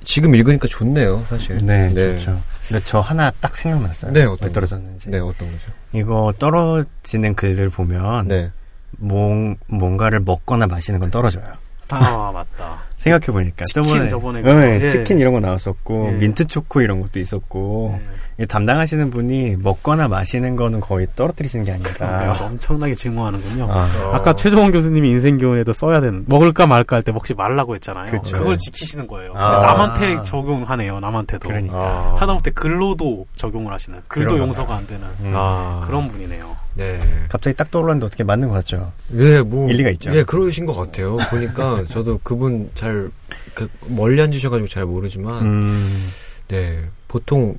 지금 읽으니까 좋네요, 사실. 네, 네, 좋죠. 근데 저 하나 딱 생각났어요. 네, 어떤 왜 떨어졌는지. 네, 어떤 거죠? 이거 떨어지는 글들 보면 네. 몽, 뭔가를 먹거나 마시는 건 떨어져요. 아, 맞다. 생각해 보니까 치킨 저번에, 저번에 네, 예. 치킨 이런 거 나왔었고 예. 민트 초코 이런 것도 있었고 예. 담당하시는 분이 먹거나 마시는 거는 거의 떨어뜨리시는 게 아닌가. 엄청나게 증오하는군요. 아. 어. 아까 최종원 교수님이 인생 교훈에도 써야 되는 먹을까 말까 할 때 먹지 말라고 했잖아요. 그쵸. 그걸 지키시는 거예요. 아. 근데 남한테 적용하네요. 남한테도. 그러니까. 아. 하다못해 글로도 적용을 하시는. 글도 용서가 안 되는 음. 아. 그런 분이네요. 네. 갑자기 딱 떠올랐는데 어떻게 맞는 것 같죠? 네, 뭐 일리가 있죠. 네, 그러신 것 같아요. 보니까 저도 그분 잘 그, 멀리 앉으셔가지고 잘 모르지만, 음. 네, 보통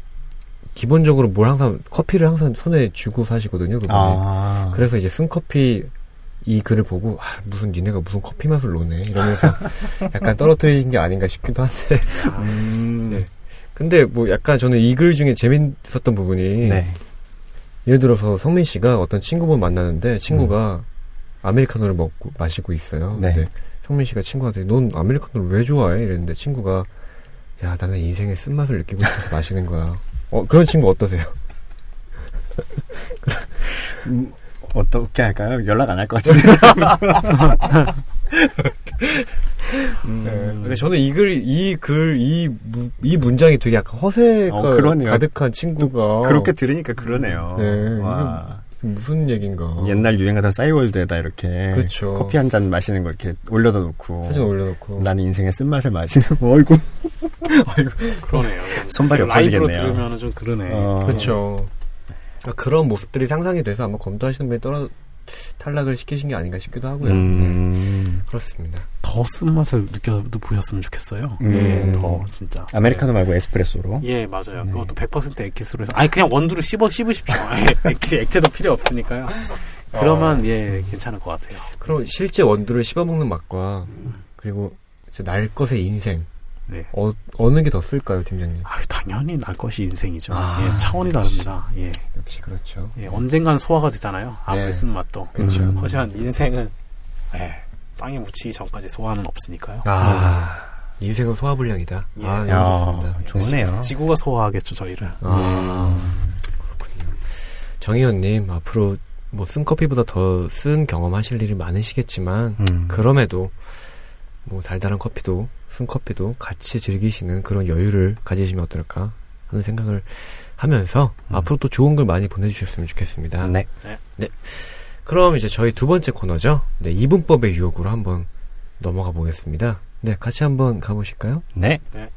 기본적으로 뭘 항상 커피를 항상 손에 쥐고 사시거든요. 그분이. 아. 그래서 이제 쓴 커피 이 글을 보고 아, 무슨 니네가 무슨 커피 맛을 노네 이러면서 약간 떨어뜨린 게 아닌가 싶기도 한데. 음. 네. 근데 뭐 약간 저는 이 글 중에 재밌었던 부분이. 네. 예를 들어서 성민 씨가 어떤 친구분 만나는데 친구가 음. 아메리카노를 먹고 마시고 있어요. 네. 근데 성민 씨가 친구한테 넌 아메리카노를 왜 좋아해? 이랬는데 친구가 야 나는 인생의 쓴맛을 느끼고 싶어서 마시는 거야. 어 그런 친구 어떠세요? 음, 어떻게 할까요? 연락 안 할 것 같은데. 음. 네. 그러니까 저는 이 글, 이 글, 이, 이 문장이 되게 약간 허세가 어, 가득한 친구가. 그렇게 들으니까 그러네요. 네. 와. 무슨 얘긴가. 옛날 유행하던 싸이월드에다 이렇게 그렇죠. 커피 한 잔 마시는 걸 이렇게 올려다 놓고 사진 올려놓고 나는 인생의 쓴맛을 마시는 거. 어이구. 어이구. 그러네요. 손발이 없어지겠네요. 라이브로 들으면 좀 그러네. 어. 그렇죠. 그러니까 그런 모습들이 상상이 돼서 아마 검토하시는 분이 떨어 탈락을 시키신 게 아닌가 싶기도 하고요. 음. 네. 그렇습니다. 더 쓴맛을 느껴보셨으면 좋겠어요. 음. 네, 더 진짜. 아메리카노 말고 에스프레소로. 예, 맞아요. 네. 그것도 백 퍼센트 액기스로 해서. 아니 그냥 원두로 씹어 씹으십시오. 액체, 액체도 필요 없으니까요. 그러면 어. 예, 괜찮을 것 같아요. 그럼 실제 원두를 씹어 먹는 맛과 그리고 날 것의 인생. 네. 어, 어느 게 더 쓸까요, 팀장님? 아, 당연히 날 것이 인생이죠. 아, 예, 차원이 역시, 다릅니다. 예. 역시 그렇죠. 예, 언젠간 소화가 되잖아요. 앞에 네. 쓴맛도. 그렇죠. 음. 하지만 인생은, 예, 땅에 묻히기 전까지 소화는 없으니까요. 아, 네. 인생은 소화불량이다. 예, 아, 예, 아, 좋습니다. 좋네요. 지, 지구가 소화하겠죠, 저희를. 아, 예. 그렇군요. 정희원님, 앞으로 뭐 쓴 커피보다 더 쓴 경험 하실 일이 많으시겠지만, 음. 그럼에도, 뭐, 달달한 커피도, 순커피도 같이 즐기시는 그런 여유를 가지시면 어떨까 하는 생각을 하면서 음. 앞으로 또 좋은 글 많이 보내주셨으면 좋겠습니다. 네. 네. 네. 그럼 이제 저희 두 번째 코너죠. 네, 이분법의 유혹으로 한번 넘어가 보겠습니다. 네, 같이 한번 가보실까요? 네. 네.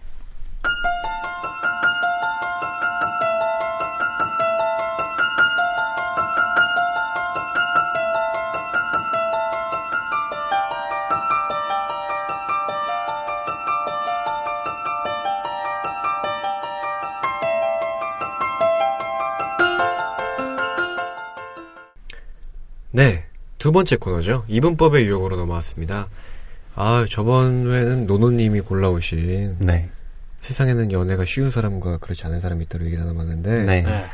네, 두 번째 코너죠. 이분법의 유혹으로 넘어왔습니다. 아, 저번 회는 노노님이 골라오신 네. 세상에는 연애가 쉬운 사람과 그렇지 않은 사람이 있다고 얘기 나눠봤는데 네. 네.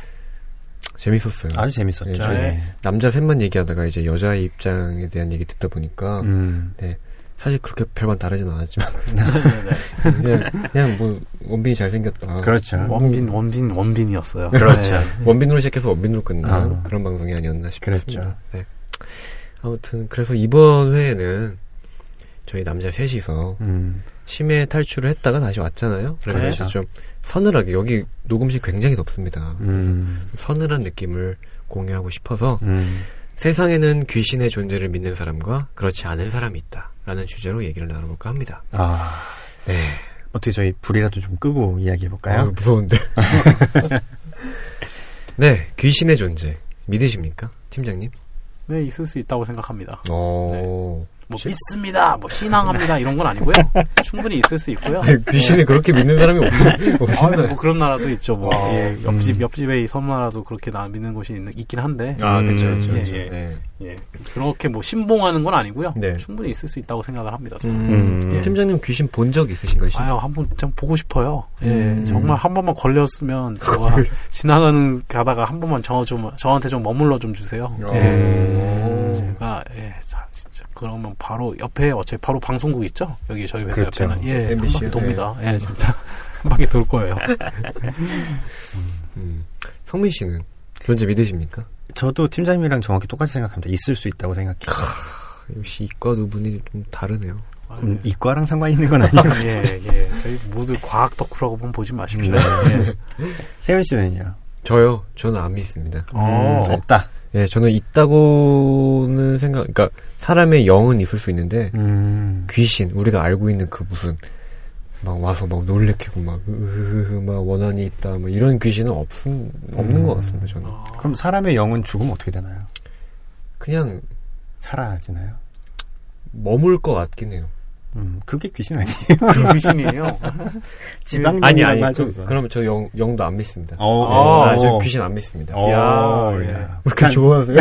재밌었어요. 아주 재밌었죠. 네, 네. 남자 셋만 얘기하다가 이제 여자의 입장에 대한 얘기 듣다 보니까 음. 네, 사실 그렇게 별반 다르진 않았지만 그냥, 그냥 뭐 원빈이 잘생겼다. 그렇죠. 원빈, 원빈, 원빈이었어요. 그렇죠. 네. 원빈으로 시작해서 원빈으로 끝난 아. 그런 방송이 아니었나 싶습니다. 그렇죠. 네. 아무튼 그래서 이번 회에는 저희 남자 셋이서 음. 심해 탈출을 했다가 다시 왔잖아요. 그래서 그렇죠. 좀 서늘하게 여기 녹음실 굉장히 덥습니다. 음. 그래서 서늘한 느낌을 공유하고 싶어서 음. 세상에는 귀신의 존재를 믿는 사람과 그렇지 않은 사람이 있다라는 주제로 얘기를 나눠볼까 합니다. 아, 네. 어떻게 저희 불이라도 좀 끄고 이야기해볼까요? 아, 무서운데. 네, 귀신의 존재 믿으십니까, 팀장님? 네, 있을 수 있다고 생각합니다. 오. 네. 뭐 시... 믿습니다, 뭐 신앙합니다 이런 건 아니고요. 충분히 있을 수 있고요. 귀신을 네. 그렇게 믿는 사람이 없어. 아, 뭐 그런 나라도 있죠. 뭐 아, 예, 옆집 음. 옆집의 섬나라도 그렇게 나 믿는 곳이 있는, 있긴 한데. 아, 그렇죠, 그렇죠. 예, 예. 네. 예, 그렇게 뭐 신봉하는 건 아니고요. 네. 충분히 있을 수 있다고 생각을 합니다. 저는. 음. 예. 팀장님 귀신 본 적 있으신가요? 아유, 한 번 참 보고 싶어요. 예, 음. 정말 한 번만 걸렸으면 제가 지나가는 가다가 한 번만 저 좀 저한테 좀 머물러 좀 주세요. 오. 예, 제가 예, 자, 진짜 그러면. 바로 옆에 어차피 바로 방송국 있죠? 여기 저희 회사 그렇죠. 옆에는 예, 엠비씨 한 바퀴 돕니다. 네. 예, 진짜 한 바퀴 돌 거예요. 음, 음. 성민 씨는 존재 믿으십니까? 저도 팀장님이랑 정확히 똑같이 생각합니다. 있을 수 있다고 생각해요. 아, 역시 이과 두 분이 좀 다르네요. 아, 예. 음, 이과랑 상관이 있는 건 아니에요. 예, 예. 저희 모두 과학 덕후라고만 보지 마십시오. 네. 예. 세윤 씨는요? 저요? 저는 안 믿습니다. 어, 음, 네. 없다. 예, 저는 있다고는 생각, 그러니까 사람의 영은 있을 수 있는데 음. 귀신, 우리가 알고 있는 그 무슨 막 와서 막 놀래키고 막 으흐흐 막 원한이 있다, 뭐 이런 귀신은 없음 없는 음. 것 같습니다. 저는. 그럼 사람의 영은 죽으면 어떻게 되나요? 그냥 살아나지나요? 머물 것 같긴 해요. 음, 그게 귀신 아니에요? 귀신이에요. 지방 아니 아니. 그, 그럼 저 영, 영도 안 믿습니다. 어, 예, 아, 저 귀신 안 믿습니다. 오, 야, 예. 왜 이렇게 좋아하세요?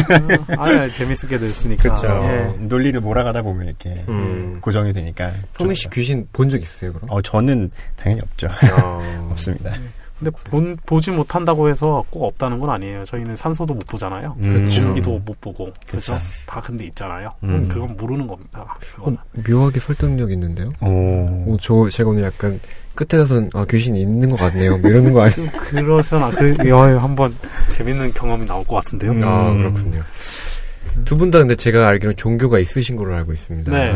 아, 재밌게 됐으니까. 그렇죠. 예. 논리를 몰아가다 보면 이렇게 음. 고정이 되니까. 성민 씨 귀신 본 적 있어요, 그럼? 어, 저는 당연히 없죠. 어. 없습니다. 근데 본, 보지 못한다고 해서 꼭 없다는 건 아니에요. 저희는 산소도 못 보잖아요. 음. 공기도 못 보고. 그렇죠. 다 근데 있잖아요. 음. 그건 모르는 겁니다. 어, 묘하게 설득력 있는데요. 오. 오, 저 제가 오늘 약간 끝에 가서는 아, 귀신 있는 것 같네요. 뭐 이러는 거 아니에요? 그러선 아, 그, 한번 재밌는 경험이 나올 것 같은데요. 음. 아, 그렇군요. 두 분 다 근데 제가 알기로는 종교가 있으신 걸로 알고 있습니다. 네.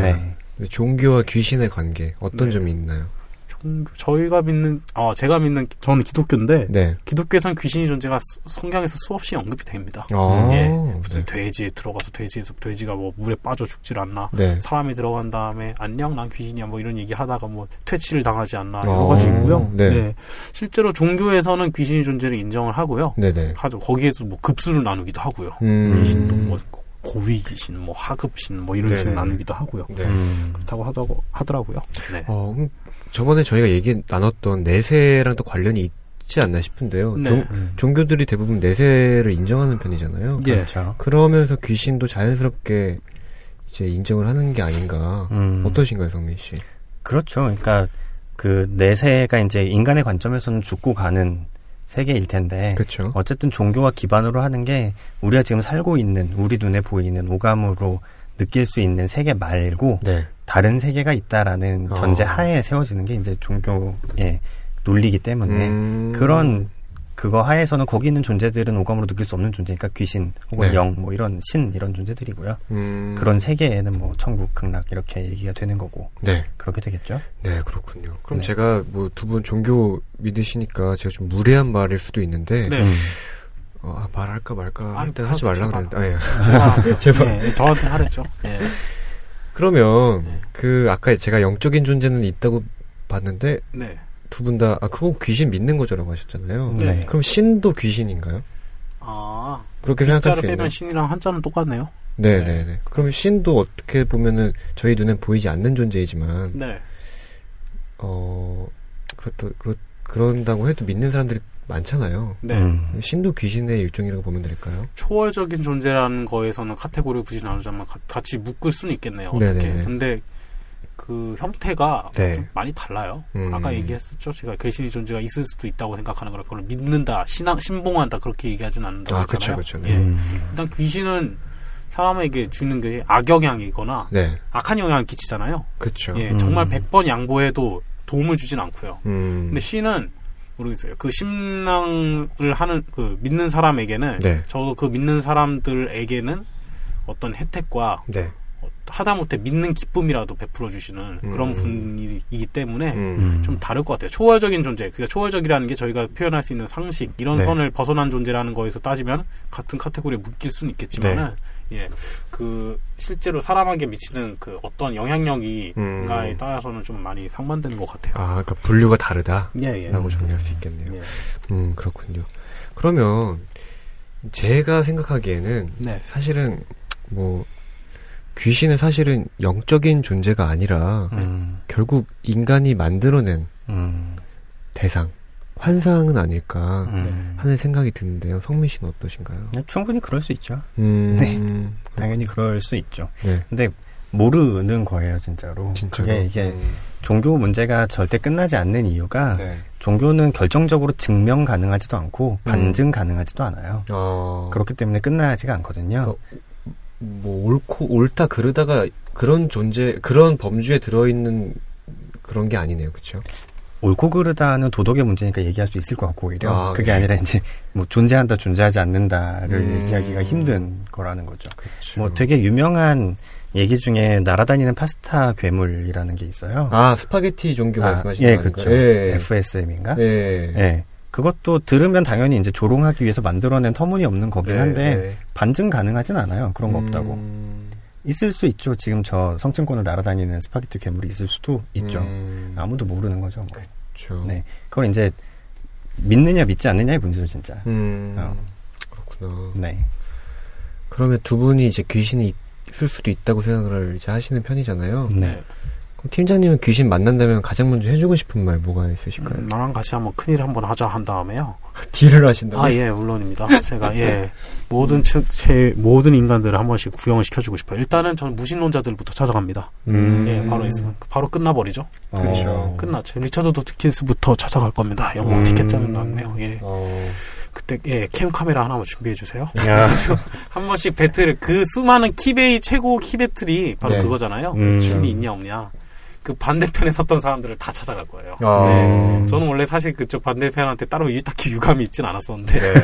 네. 종교와 귀신의 관계 어떤 네. 점이 있나요? 종교, 저희가 믿는, 어, 제가 믿는, 저는 기독교인데, 네. 기독교에서는 귀신의 존재가 성경에서 수없이 언급이 됩니다. 아~ 예, 무슨 네. 돼지에 들어가서 돼지에서 돼지가 뭐 물에 빠져 죽질 않나, 네. 사람이 들어간 다음에 안녕 난 귀신이야 뭐 이런 얘기 하다가 뭐 퇴치를 당하지 않나 여러 가지 있고요. 네. 네. 실제로 종교에서는 귀신의 존재를 인정을 하고요. 네네. 하죠. 거기에서 뭐 급수를 나누기도 하고요. 음~ 귀신도 뭐. 고위 귀신, 뭐 하급신, 뭐 이런 식으로 나누기도 하고요. 네. 음. 그렇다고 하더라고, 하더라고요. 네. 어, 저번에 저희가 얘기 나눴던 내세랑 또 관련이 있지 않나 싶은데요. 네. 종, 음. 종교들이 대부분 내세를 인정하는 편이잖아요. 예. 그렇죠. 그러면서 귀신도 자연스럽게 이제 인정을 하는 게 아닌가. 음. 어떠신가요, 성민 씨? 그렇죠. 그러니까 그 내세가 이제 인간의 관점에서는 죽고 가는 세계일 텐데 그쵸. 어쨌든 종교와 기반으로 하는 게 우리가 지금 살고 있는 우리 눈에 보이는 오감으로 느낄 수 있는 세계 말고 네. 다른 세계가 있다라는 어. 전제 하에 세워지는 게 이제 종교의 논리이기 때문에 음... 그런 그거 하에서는 거기 있는 존재들은 오감으로 느낄 수 없는 존재니까 귀신 혹은 네. 영 뭐 이런 신 이런 존재들이고요. 음... 그런 세계에는 뭐 천국, 극락 이렇게 얘기가 되는 거고. 네. 그렇게 되겠죠? 네, 그렇군요. 그럼 네. 제가 뭐 두 분 종교 믿으시니까 제가 좀 무례한 말일 수도 있는데 네. 음. 어, 말할까 말까 일단 하지 말라 그랬는데. 아, 예. 제발. 네, 저한테 하랬죠. 네. 그러면 네. 그 아까 제가 영적인 존재는 있다고 봤는데 네. 두 분 다, 아, 그거 귀신 믿는 거죠라고 하셨잖아요. 네. 그럼 신도 귀신인가요? 아. 그렇게 생각할 수 있나요? 한자로 빼면 신이랑 한자는 똑같네요. 네네네. 네. 네. 그럼 신도 어떻게 보면은 저희 눈엔 보이지 않는 존재이지만. 네. 어, 그렇다, 그렇, 그런다고 해도 믿는 사람들이 많잖아요. 네. 음. 신도 귀신의 일종이라고 보면 될까요? 초월적인 존재라는 거에서는 카테고리를 굳이 나누자면 가, 같이 묶을 수는 있겠네요. 어떻게. 근데 그 형태가 네. 좀 많이 달라요. 음. 아까 얘기했었죠. 제가 귀신의 존재가 있을 수도 있다고 생각하는 거라 그걸 믿는다, 신앙, 신봉한다 그렇게 얘기하진 않는다고 하잖아요. 아, 그렇죠, 그렇죠. 네. 예. 음. 일단 귀신은 사람에게 주는 게 악영향이거나 네. 악한 영향을 끼치잖아요. 그렇죠. 예, 음. 정말 백 번 양보해도 도움을 주진 않고요. 음. 근데 신은 모르겠어요. 그 신앙을 하는 그 믿는 사람에게는 네. 저도 그 믿는 사람들에게는 어떤 혜택과 네. 하다못해 믿는 기쁨이라도 베풀어 주시는 음. 그런 분이기 때문에 음. 좀 다를 것 같아요. 초월적인 존재, 그러니까 초월적이라는 게 저희가 표현할 수 있는 상식 이런 네. 선을 벗어난 존재라는 거에서 따지면 같은 카테고리에 묶일 수는 있겠지만은 네. 예, 그 실제로 사람에게 미치는 그 어떤 영향력이가에 음. 따라서는 좀 많이 상반되는 것 같아요. 아, 그러니까 분류가 다르다라고 예, 예. 정리할 수 있겠네요. 예. 음, 그렇군요. 그러면 제가 생각하기에는 네. 사실은 뭐 귀신은 사실은 영적인 존재가 아니라 음. 결국 인간이 만들어낸 음. 대상, 환상은 아닐까 음. 하는 생각이 드는데요. 성민 씨는 어떠신가요? 충분히 그럴 수 있죠. 음. 네, 당연히 그럴 수 있죠. 네. 근데 모르는 거예요, 진짜로. 진짜로? 그게 이게 음. 종교 문제가 절대 끝나지 않는 이유가 네. 종교는 결정적으로 증명 가능하지도 않고 음. 반증 가능하지도 않아요. 어. 그렇기 때문에 끝나지가 않거든요. 그, 뭐 옳고 옳다 그러다가 그런 존재 그런 범주에 들어있는 그런 게 아니네요, 그렇죠? 옳고 그르다는 도덕의 문제니까 얘기할 수 있을 것 같고 오히려 아, 그게 그치. 아니라 이제 뭐 존재한다 존재하지 않는다를 음. 얘기하기가 힘든 거라는 거죠. 그쵸. 뭐 되게 유명한 얘기 중에 날아다니는 파스타 괴물이라는 게 있어요. 아 스파게티 종교 말씀하시는 거예요? 아, 예, 그렇죠. 예. 에프에스엠인가? 예. 예. 그것도 들으면 당연히 이제 조롱하기 위해서 만들어낸 터무니없는 거긴 한데 네. 반증 가능하진 않아요. 그런 거 음... 없다고. 있을 수 있죠. 지금 저 성층권을 날아다니는 스파게티 괴물이 있을 수도 있죠. 음... 아무도 모르는 거죠. 뭐. 그렇죠. 네, 그걸 이제 믿느냐 믿지 않느냐의 문제죠, 진짜. 음... 어. 그렇구나. 네. 그러면 두 분이 이제 귀신이 있을 수도 있다고 생각을 이제 하시는 편이잖아요. 네. 그럼 팀장님은 귀신 만난다면 가장 먼저 해주고 싶은 말 뭐가 있으실까요? 음, 나랑 같이 한번 큰일 한번 하자 한 다음에요. 딜을 하신다고요? 아, 예, 물론입니다. 제가, 예, 모든, 제, 모든 인간들을 한 번씩 구경을 시켜주고 싶어요. 일단은 저는 무신론자들부터 찾아갑니다. 음. 예, 바로 있으면, 바로 끝나버리죠. 어. 그렇죠. 끝났죠. 리처드 도킨스부터 찾아갈 겁니다. 영국 음. 티켓 짜는 다음에요. 예. 어. 그때, 예, 캠카메라 하나만 준비해주세요. 한 번씩 배틀을, 그 수많은 키베이, 최고 키배틀이 바로 네. 그거잖아요. 음. 신이 있냐, 없냐. 그 반대편에 섰던 사람들을 다 찾아갈 거예요. 아~ 네. 저는 원래 사실 그쪽 반대편한테 따로 딱히 유감이 있진 않았었는데 네.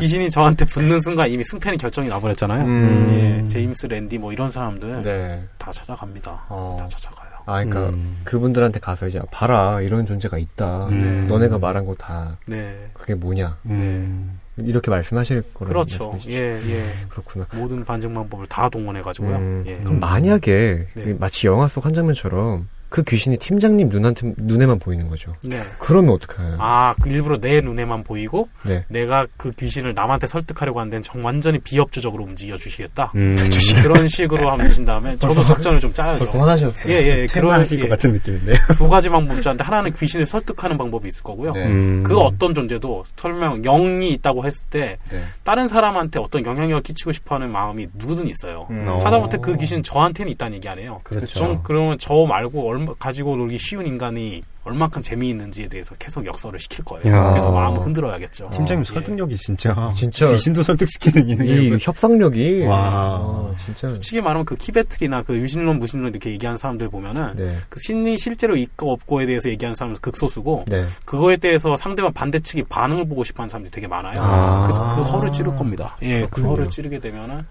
귀신이 저한테 붙는 순간 이미 승패는 결정이 나버렸잖아요. 음~ 예. 제임스, 랜디 뭐 이런 사람들 네. 다 찾아갑니다. 어. 다 찾아가요. 아, 그러니까 음. 그분들한테 가서 이제 봐라 이런 존재가 있다. 네. 너네가 말한 거 다 네. 그게 뭐냐. 네. 이렇게 말씀하실 거라고. 그렇죠. 말씀하시죠. 예, 예. 그렇구나. 모든 반증 방법을 다 동원해 가지고요. 음. 예. 그럼 만약에 네. 마치 영화 속 한 장면처럼. 그 귀신이 팀장님 눈한테, 눈에만 보이는 거죠. 네. 그러면 어떡해요? 아, 그 일부러 내 눈에만 보이고, 네. 내가 그 귀신을 남한테 설득하려고 하는 데는 정, 완전히 비협조적으로 움직여주시겠다. 음. 그런 식으로 하면 되신 다음에, 저도 작전을 좀 짜야죠. 벌써 화나셨어요. 예, 예, 그런 하실 것 같은 느낌인데. 두 가지 방법이 있는데, 하나는 귀신을 설득하는 방법이 있을 거고요. 네. 음. 그 어떤 존재도, 설명, 영이 있다고 했을 때, 네. 다른 사람한테 어떤 영향력을 끼치고 싶어 하는 마음이 누구든 있어요. 음. 하다못해 그 귀신 저한테는 있다는 얘기 아니에요. 그렇죠. 좀, 그러면 저 말고, 얼마 가지고 놀기 쉬운 인간이 얼만큼 재미있는지에 대해서 계속 역설을 시킬 거예요. 야. 그래서 마음을 흔들어야겠죠. 팀장님 설득력이 예. 진짜, 진짜 귀신도 설득시키는 이능력이 협상력이 와, 아, 진짜. 솔직히 말하면 그 키베틀이나 그 유신론, 무신론 이렇게 얘기하는 사람들 보면은 네. 그 신이 실제로 있고 없고에 대해서 얘기하는 사람은 극소수고 네. 그거에 대해서 상대방 반대측이 반응을 보고 싶어하는 사람들이 되게 많아요. 아. 그래서 그 허를 찌를 겁니다. 예, 그렇군요. 그 허를 찌르게 되면은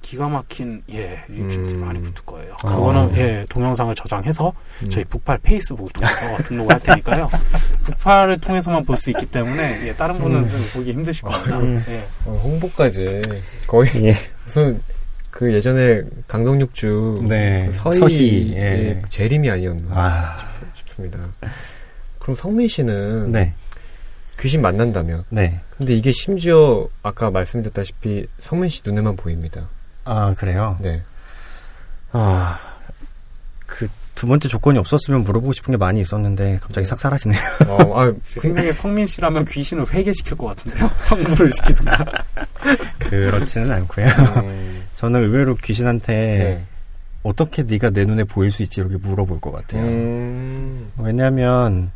기가 막힌 예 리액션들이 음. 많이 붙을 거예요. 아. 그거는 예 동영상을 저장해서 음. 저희 북팔 페이스북 통해서 같은 할 테니까요. 북팔을 통해서만 볼 수 있기 때문에 예, 다른 분은 음. 보기 힘드실 겁니다. 음. 예. 어, 홍보까지 거의 예. 무슨 그 예전에 강동육주 네. 서희, 서희 예. 재림이 아니었나 아. 싶습니다. 그럼 성민 씨는 네. 귀신 만난다면 네. 근데 이게 심지어 아까 말씀드렸다시피 성민 씨 눈에만 보입니다. 아 그래요? 네. 아 그. 두 번째 조건이 없었으면 물어보고 싶은 게 많이 있었는데 갑자기 싹 사라지네요. 어, 아, 제 생각에 성민 씨라면 귀신을 회개시킬 것 같은데요. 성불을 시키든가. 그렇지는 않고요. 음. 저는 의외로 귀신한테 네. 어떻게 네가 내 눈에 보일 수 있지 이렇게 물어볼 것 같아요. 음. 왜냐하면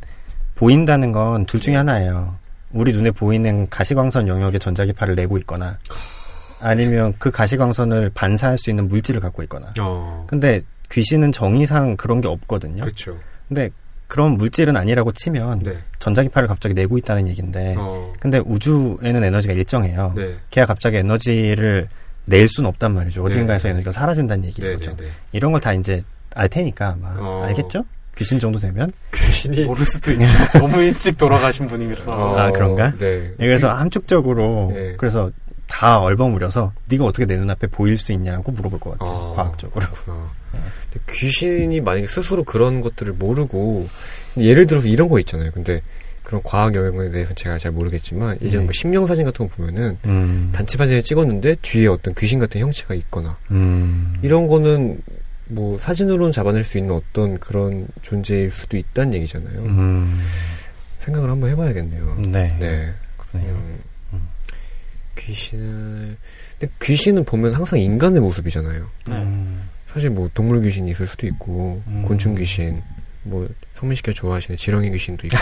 보인다는 건 둘 중에 하나예요. 우리 눈에 보이는 가시광선 영역에 전자기파를 내고 있거나 아니면 그 가시광선을 반사할 수 있는 물질을 갖고 있거나. 어. 근데 귀신은 정의상 그런 게 없거든요. 그렇죠. 근데 그런 물질은 아니라고 치면 네. 전자기파를 갑자기 내고 있다는 얘기인데 어. 근데 우주에는 에너지가 일정해요. 네. 걔가 갑자기 에너지를 낼 수는 없단 말이죠. 어딘가에서 네. 에너지가 사라진다는 얘기인 네. 거죠. 네. 네. 이런 걸 다 이제 알 테니까 아마 어. 알겠죠? 귀신 정도 되면? 귀신이 모를 수도 있죠. 너무 일찍 돌아가신 분이라서. 어. 아 그런가? 네. 그래서 함축적으로 네. 그래서 다 얼버무려서 네가 어떻게 내 눈앞에 보일 수 있냐고 물어볼 것 같아요. 아, 과학적으로. 네. 근데 귀신이 만약에 스스로 그런 것들을 모르고 예를 들어서 이런 거 있잖아요. 근데 그런 과학 영역에 대해서는 제가 잘 모르겠지만 예전에 네. 뭐 심령사진 같은 거 보면은 음. 단체 사진을 찍었는데 뒤에 어떤 귀신 같은 형체가 있거나 음. 이런 거는 뭐 사진으로는 잡아낼 수 있는 어떤 그런 존재일 수도 있다는 얘기잖아요. 음. 생각을 한번 해봐야겠네요. 네. 네. 그러네요. 음. 귀신을 근데 귀신은 보면 항상 인간의 모습이잖아요. 음. 사실 뭐 동물 귀신이 있을 수도 있고 음. 곤충 귀신, 뭐 성민 씨가 좋아하시는 지렁이 귀신도 있고.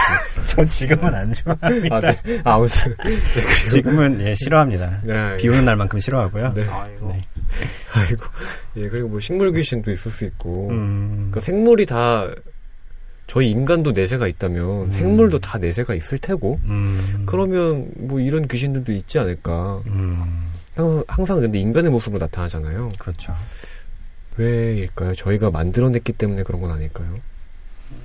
저 지금은 안 좋아합니다. 아, 네. 아 무슨 네, 지금은 예 싫어합니다. 네, 비오는 날만큼 싫어하고요. 네. 아이고, 네. 아이고. 예 그리고 뭐 식물 귀신도 있을 수 있고. 음. 그러니까 생물이 다. 저희 인간도 내세가 있다면 음. 생물도 다 내세가 있을 테고 음. 그러면 뭐 이런 귀신들도 있지 않을까. 음. 항상, 항상 근데 인간의 모습으로 나타나잖아요. 그렇죠. 왜일까요? 저희가 만들어냈기 때문에 그런 건 아닐까요?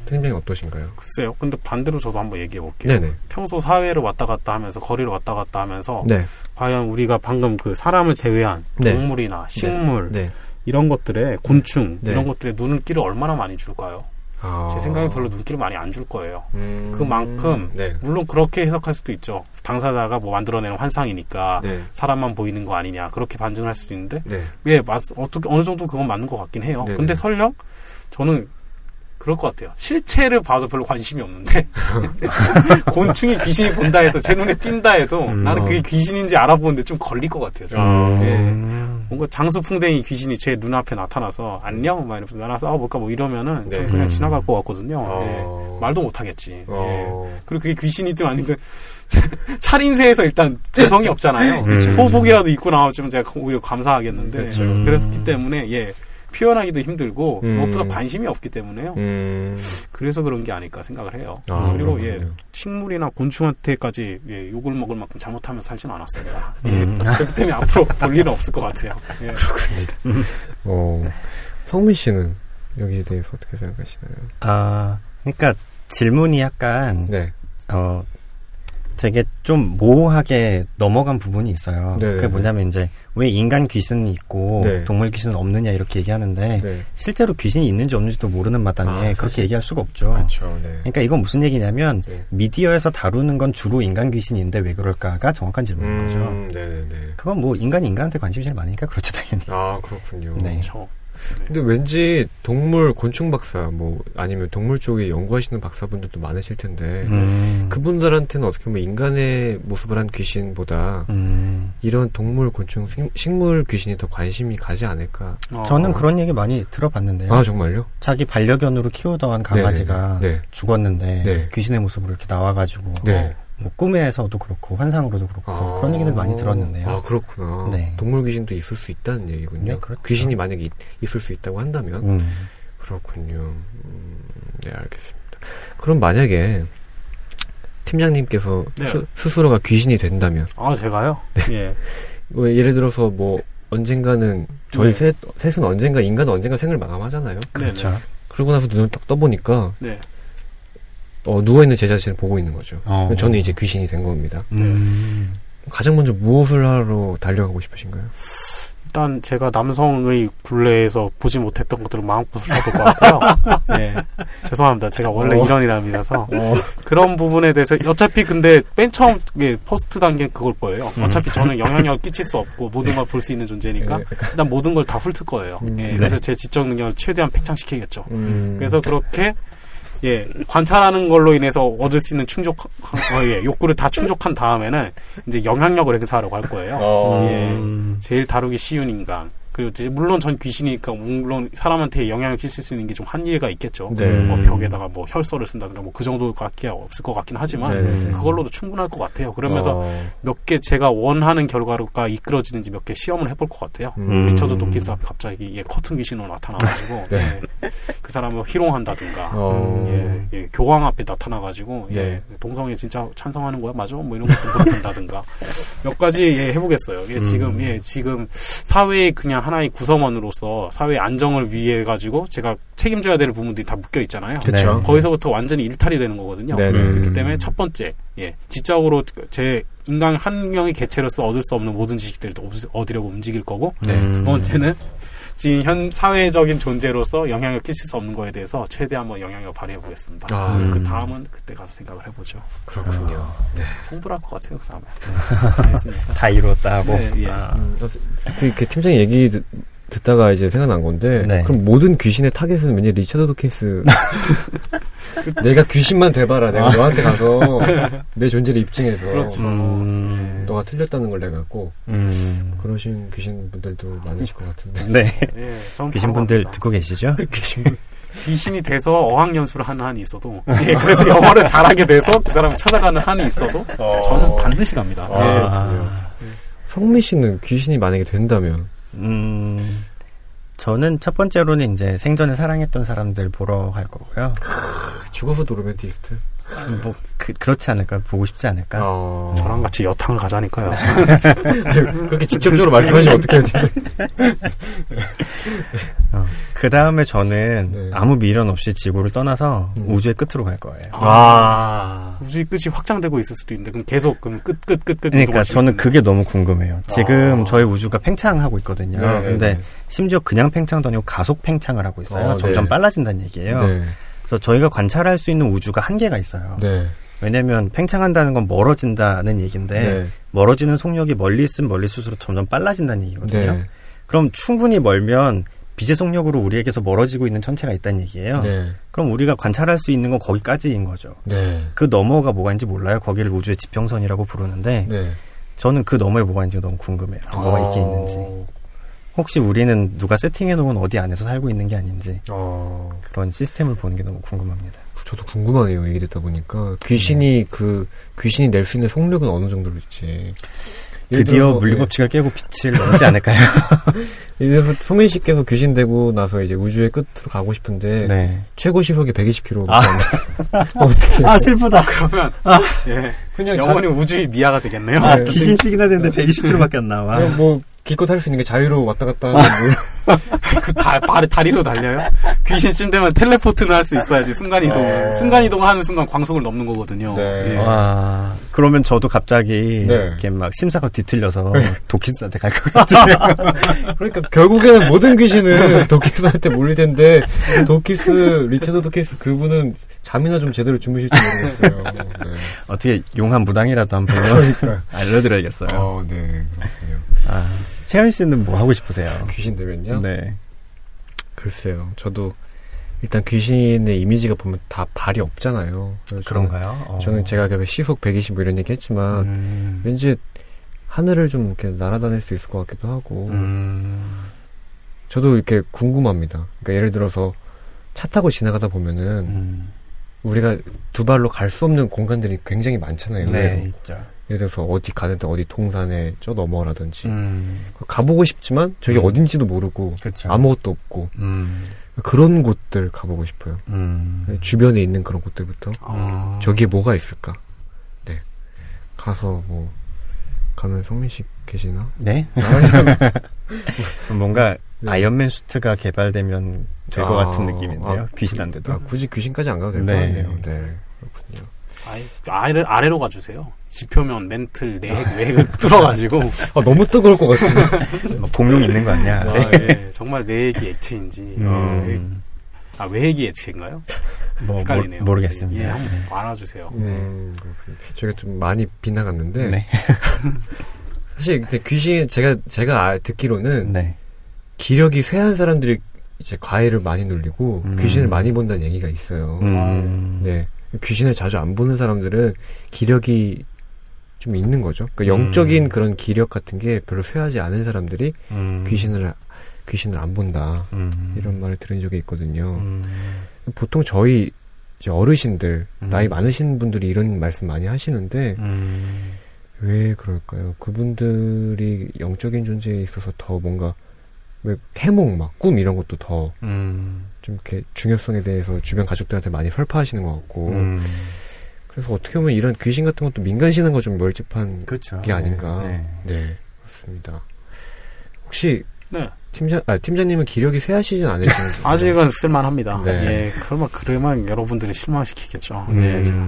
팀장님 어떠신가요? 글쎄요. 근데 반대로 저도 한번 얘기해 볼게요. 네네. 평소 사회를 왔다 갔다 하면서 거리를 왔다 갔다 하면서 네. 과연 우리가 방금 그 사람을 제외한 네. 동물이나 식물 네. 네. 이런 것들에 곤충 네. 이런 것들에 눈길을 얼마나 많이 줄까요? 아. 제 생각에 별로 눈길을 많이 안 줄 거예요. 음. 그만큼 네. 물론 그렇게 해석할 수도 있죠. 당사자가 뭐 만들어내는 환상이니까 네. 사람만 보이는 거 아니냐 그렇게 반증을 할 수도 있는데 네. 예, 맞, 어떻게, 어느 정도 그건 맞는 것 같긴 해요. 네네. 근데 설령 저는 그럴 것 같아요. 실체를 봐서 별로 관심이 없는데 곤충이 귀신이 본다 해도 제 눈에 띈다 해도 음. 나는 그게 귀신인지 알아보는데 좀 걸릴 것 같아요. 아. 예. 뭔가 장수풍뎅이 귀신이 제 눈앞에 나타나서 안녕? 막 이러면서 나랑 싸워볼까? 뭐 이러면은 네. 그냥 지나갈 것 같거든요. 어. 예. 말도 못하겠지. 어. 예. 그리고 그게 귀신이든 아니든 차림새에서 일단 개성이 없잖아요. 음. 소복이라도 입고 나와주면 제가 오히려 감사하겠는데 음. 그랬기 때문에 예. 표현하기도 힘들고 음. 무엇보다 관심이 없기 때문에요. 음. 그래서 그런 게 아닐까 생각을 해요. 아, 그리고 그렇군요. 예, 식물이나 곤충한테까지 예, 욕을 먹을 만큼 잘못하면서 살지는 않았습니다. 음. 예, 그렇기 때문에 앞으로 볼 일은 없을 것 같아요. 예. 그렇군요. 어, 성민 씨는? 여기에 대해서 어떻게 생각하시나요? 아, 그러니까 질문이 약간 네. 어, 되게 좀 모호하게 넘어간 부분이 있어요. 네, 그게 뭐냐면 네. 이제 왜 인간 귀신은 있고 네. 동물 귀신은 없느냐 이렇게 얘기하는데 네. 실제로 귀신이 있는지 없는지도 모르는 마당에 아, 그렇게 사실... 얘기할 수가 없죠. 그쵸, 네. 그러니까 이건 무슨 얘기냐면 네. 미디어에서 다루는 건 주로 인간 귀신인데 왜 그럴까가 정확한 질문인 음, 거죠. 네, 네. 그건 뭐 인간이 인간한테 관심이 제일 많으니까 그렇죠 당연히. 아 그렇군요. 네. 저... 네. 근데 왠지 동물 곤충 박사 뭐 아니면 동물 쪽에 연구하시는 박사분들도 많으실 텐데 음. 그분들한테는 어떻게 보면 인간의 모습을 한 귀신보다 음. 이런 동물 곤충 식물 귀신이 더 관심이 가지 않을까. 어. 저는 그런 얘기 많이 들어봤는데요. 아 정말요? 자기 반려견으로 키우던 강아지가 네네. 죽었는데 네. 귀신의 모습으로 이렇게 나와가지고 네. 뭐 꿈에서도 그렇고 환상으로도 그렇고 아~ 그런 얘기는 많이 들었는데요. 아 그렇구나. 네. 동물 귀신도 있을 수 있다는 얘기군요. 네, 그렇죠. 귀신이 만약에 있, 있을 수 있다고 한다면 음. 그렇군요. 음, 네 알겠습니다. 그럼 만약에 팀장님께서 네. 수, 스스로가 귀신이 된다면 아 제가요? 네. 예. 뭐 예를 들어서 뭐 언젠가는 저희 네. 셋, 셋은 언젠가 인간은 언젠가 생을 마감하잖아요. 그렇죠. 네, 네. 그러고 나서 눈을 딱 떠보니까 네. 어, 누워있는 제 자신을 보고 있는 거죠. 어. 저는 이제 귀신이 된 겁니다. 음. 가장 먼저 무엇을 하러 달려가고 싶으신가요? 일단 제가 남성의 굴레에서 보지 못했던 것들을 마음껏 살펴볼 것 같고요. 네. 죄송합니다. 제가 원래 어. 이런 사람이라서 어. 그런 부분에 대해서 어차피 근데 맨 처음 예, 퍼스트 단계는 그걸 거예요. 음. 어차피 저는 영향력을 끼칠 수 없고 모든 걸 볼 수 있는 존재니까 일단 모든 걸 다 훑을 거예요. 음. 예, 그래서 제 지적 능력을 최대한 팽창시키겠죠. 음. 그래서 그렇게 예, 관찰하는 걸로 인해서 얻을 수 있는 충족, 어, 예, 욕구를 다 충족한 다음에는 이제 영향력을 행사하려고 할 거예요. 어... 예, 제일 다루기 쉬운 인간. 그리고 이제 물론 전 귀신이니까 물론 사람한테 영향을 끼칠 수 있는 게 좀 한계가 있겠죠. 네. 뭐 벽에다가 뭐 혈서를 쓴다든가 뭐 그 정도밖에 없을 것 같긴 하지만 네. 그걸로도 충분할 것 같아요. 그러면서 어... 몇 개 제가 원하는 결과가 이끌어지는지 몇 개 시험을 해볼 것 같아요. 음... 리처드 도킨스 앞에 갑자기 예, 커튼 귀신으로 나타나가지고 네. 예, 그 사람을 희롱한다든가 어... 예, 예, 교황 앞에 나타나가지고 네. 예, 동성애 진짜 찬성하는 거야 맞아? 뭐 이런 것들 물어본다든가 몇 가지 예, 해보겠어요. 예, 지금 음... 예, 지금 사회에 그냥 하나의 구성원으로서 사회의 안정을 위해 가지고 제가 책임져야 될 부분들이 다 묶여 있잖아요. 그쵸. 거기서부터 완전히 일탈이 되는 거거든요. 네네. 그렇기 때문에 첫 번째, 예, 지적으로 제 인간 한 명의 개체로서 얻을 수 없는 모든 지식들을 얻으려고 움직일 거고 네. 두 번째는 지금 현 사회적인 존재로서 영향을 끼칠 수 없는 거에 대해서 최대한 뭐 영향을 발휘해 보겠습니다. 아, 음. 그 다음은 그때 가서 생각을 해보죠. 그렇군요. 어, 네. 성불할 것 같아요. 그 다음에 다, 다 이뤘다 하고. 네, 예. 아. 음, 그 팀장이 얘기 듣, 듣다가 이제 생각난 건데 네. 그럼 모든 귀신의 타겟은 왠지 리처드 도킨스. 내가 귀신만 돼봐라. 내가 아. 너한테 가서 내 존재를 입증해서. 그렇죠. 음. 너가 틀렸다는 걸 내가 갖고 음. 그러신 귀신분들도 많으실 것 같은데. 네. 네 귀신분들 듣고 계시죠? 귀신 귀신이 돼서 어학연수를 하는 한이 있어도 예, 그래서 영어를 잘하게 돼서 그 사람을 찾아가는 한이 있어도 어. 저는 반드시 갑니다. 아. 예, 아. 성미 씨는 귀신이 만약에 된다면? 음, 저는 첫 번째로는 이제 생전에 사랑했던 사람들 보러 갈 거고요. 죽어서도 로맨티스트. 뭐 그, 그렇지 않을까 보고 싶지 않을까. 어... 저랑 같이 여탕을 가자니까요. 그렇게 직접적으로 말씀하시면 어떡하지. 어, 그 다음에 저는 네. 아무 미련 없이 지구를 떠나서 음. 우주의 끝으로 갈 거예요. 아~ 아~ 우주의 끝이 확장되고 있을 수도 있는데 그럼 계속 그럼 끝 끝 끝 끝. 그러니까 저는 그게 너무 궁금해요. 지금 아~ 저희 우주가 팽창하고 있거든요. 네, 근데 네. 심지어 그냥 팽창도 아니고 가속 팽창을 하고 있어요. 아, 점점 네. 빨라진다는 얘기예요. 네. 그래서 저희가 관찰할 수 있는 우주가 한계가 있어요. 네. 왜냐하면 팽창한다는 건 멀어진다는 얘기인데 네. 멀어지는 속력이 멀리 있으면 멀리 스스로 점점 빨라진다는 얘기거든요. 네. 그럼 충분히 멀면 빛의 속력으로 우리에게서 멀어지고 있는 천체가 있다는 얘기예요. 네. 그럼 우리가 관찰할 수 있는 건 거기까지인 거죠. 네. 그 너머가 뭐가 있는지 몰라요. 거기를 우주의 지평선이라고 부르는데 네. 저는 그 너머에 뭐가 있는지 너무 궁금해요. 아... 뭐가 있긴 있는지. 혹시 우리는 누가 세팅해놓은 어디 안에서 살고 있는 게 아닌지 어... 그런 시스템을 보는 게 너무 궁금합니다. 저도 궁금하네요. 얘기 듣다 보니까 귀신이 네. 그 귀신이 낼 수 있는 속력은 어느 정도일지. 드디어 물리법칙을 네. 깨고 빛을 얻지 않을까요? 그래서 소민 씨께서 귀신 되고 나서 이제 우주의 끝으로 가고 싶은데 네. 최고 시속이 백이십 킬로미터. 아, 어떻게? 아 슬프다. 그러면 아. 예. 그냥 영원히 자... 우주의 미아가 되겠네요. 아, 귀신 시기나 되는데 백이십 킬로미터밖에 안 나와. 뭐 기껏 할 수 있는 게 자유로 왔다 갔다 하는 뭐 그 다, 발, 다리로 달려요? 귀신 침대면 텔레포트는 할 수 있어야지 순간이동을. 어... 순간이동을 하는 순간 광속을 넘는 거거든요. 네. 예. 아, 그러면 저도 갑자기 네. 이렇게 막 심사가 뒤틀려서 도킨스한테 갈 것 같아요. 그러니까 결국에는 모든 귀신은 도킨스한테 몰릴 텐데 도킨스, 리처드 도킨스 그분은 잠이나 좀 제대로 주무실지 모르겠어요. 네. 어떻게 용한 무당이라도 한번 그러니까. 알려드려야겠어요. 어, 네, 그렇군요. 아, 채연 씨는 뭐 하고 싶으세요? 귀신 되면요? 네. 글쎄요. 저도 일단 귀신의 이미지가 보면 다 발이 없잖아요. 그런가요? 저는, 저는 제가 시속 백이십 뭐 이런 얘기 했지만 음. 왠지 하늘을 좀 이렇게 날아다닐 수 있을 것 같기도 하고 음. 저도 이렇게 궁금합니다. 그러니까 예를 들어서 차 타고 지나가다 보면은 음. 우리가 두 발로 갈 수 없는 공간들이 굉장히 많잖아요. 네, 있죠. 예를 들어서 어디 가는데 어디 동산에 저 넘어라든지 음. 가보고 싶지만 저기 음. 어딘지도 모르고 그쵸. 아무것도 없고 음. 그런 곳들 가보고 싶어요. 음. 주변에 있는 그런 곳들부터 아. 저기에 뭐가 있을까? 네, 가서 뭐 가면 성민 씨 계시나? 네. 뭔가 네. 아이언맨 슈트가 개발되면 될 것 아, 같은 느낌인데요. 아, 귀신한데도. 아, 굳이 귀신까지 안 가도 될 것 같네요. 네. 네, 그렇군요. 아래, 아래로 가주세요. 지표면 멘틀 내핵 외핵을 뚫어가지고. 아, 너무 뜨거울 것 같은데. 복룡 있는 거 아니야? 아, 예. 정말 내핵이 액체인지. 음. 아, 외핵이 액체인가요? 뭐, 헷갈리네요. 모, 모르겠습니다. 예, 한번 알아주세요. 네. 음, 저희가 좀 많이 빗나갔는데. 네. 사실 근데 귀신 제가 제가 듣기로는 네. 기력이 쇠한 사람들이 이제 과외를 많이 눌리고 음. 귀신을 많이 본다는 얘기가 있어요. 음. 네. 귀신을 자주 안 보는 사람들은 기력이 좀 있는 거죠. 그러니까 영적인 음. 그런 기력 같은 게 별로 쇠하지 않은 사람들이 음. 귀신을 귀신을 안 본다 음. 이런 말을 들은 적이 있거든요. 음. 보통 저희 이제 어르신들 음. 나이 많으신 분들이 이런 말씀 많이 하시는데 음. 왜 그럴까요? 그분들이 영적인 존재에 있어서 더 뭔가 왜 해몽 막 꿈 이런 것도 더 음. 좀 이렇게 중요성에 대해서 주변 가족들한테 많이 설파하시는 것 같고 음. 그래서 어떻게 보면 이런 귀신 같은 것도 민간신은 거 좀 멀집한 그렇죠. 게 아닌가. 네, 네. 네 맞습니다. 혹시 네. 팀장 아 팀장님은 기력이 쇠하시진 않으시는지 아직은 쓸만합니다. 네. 예, 그러면 그러면 여러분들을 실망시키겠죠. 음. 예, 제가.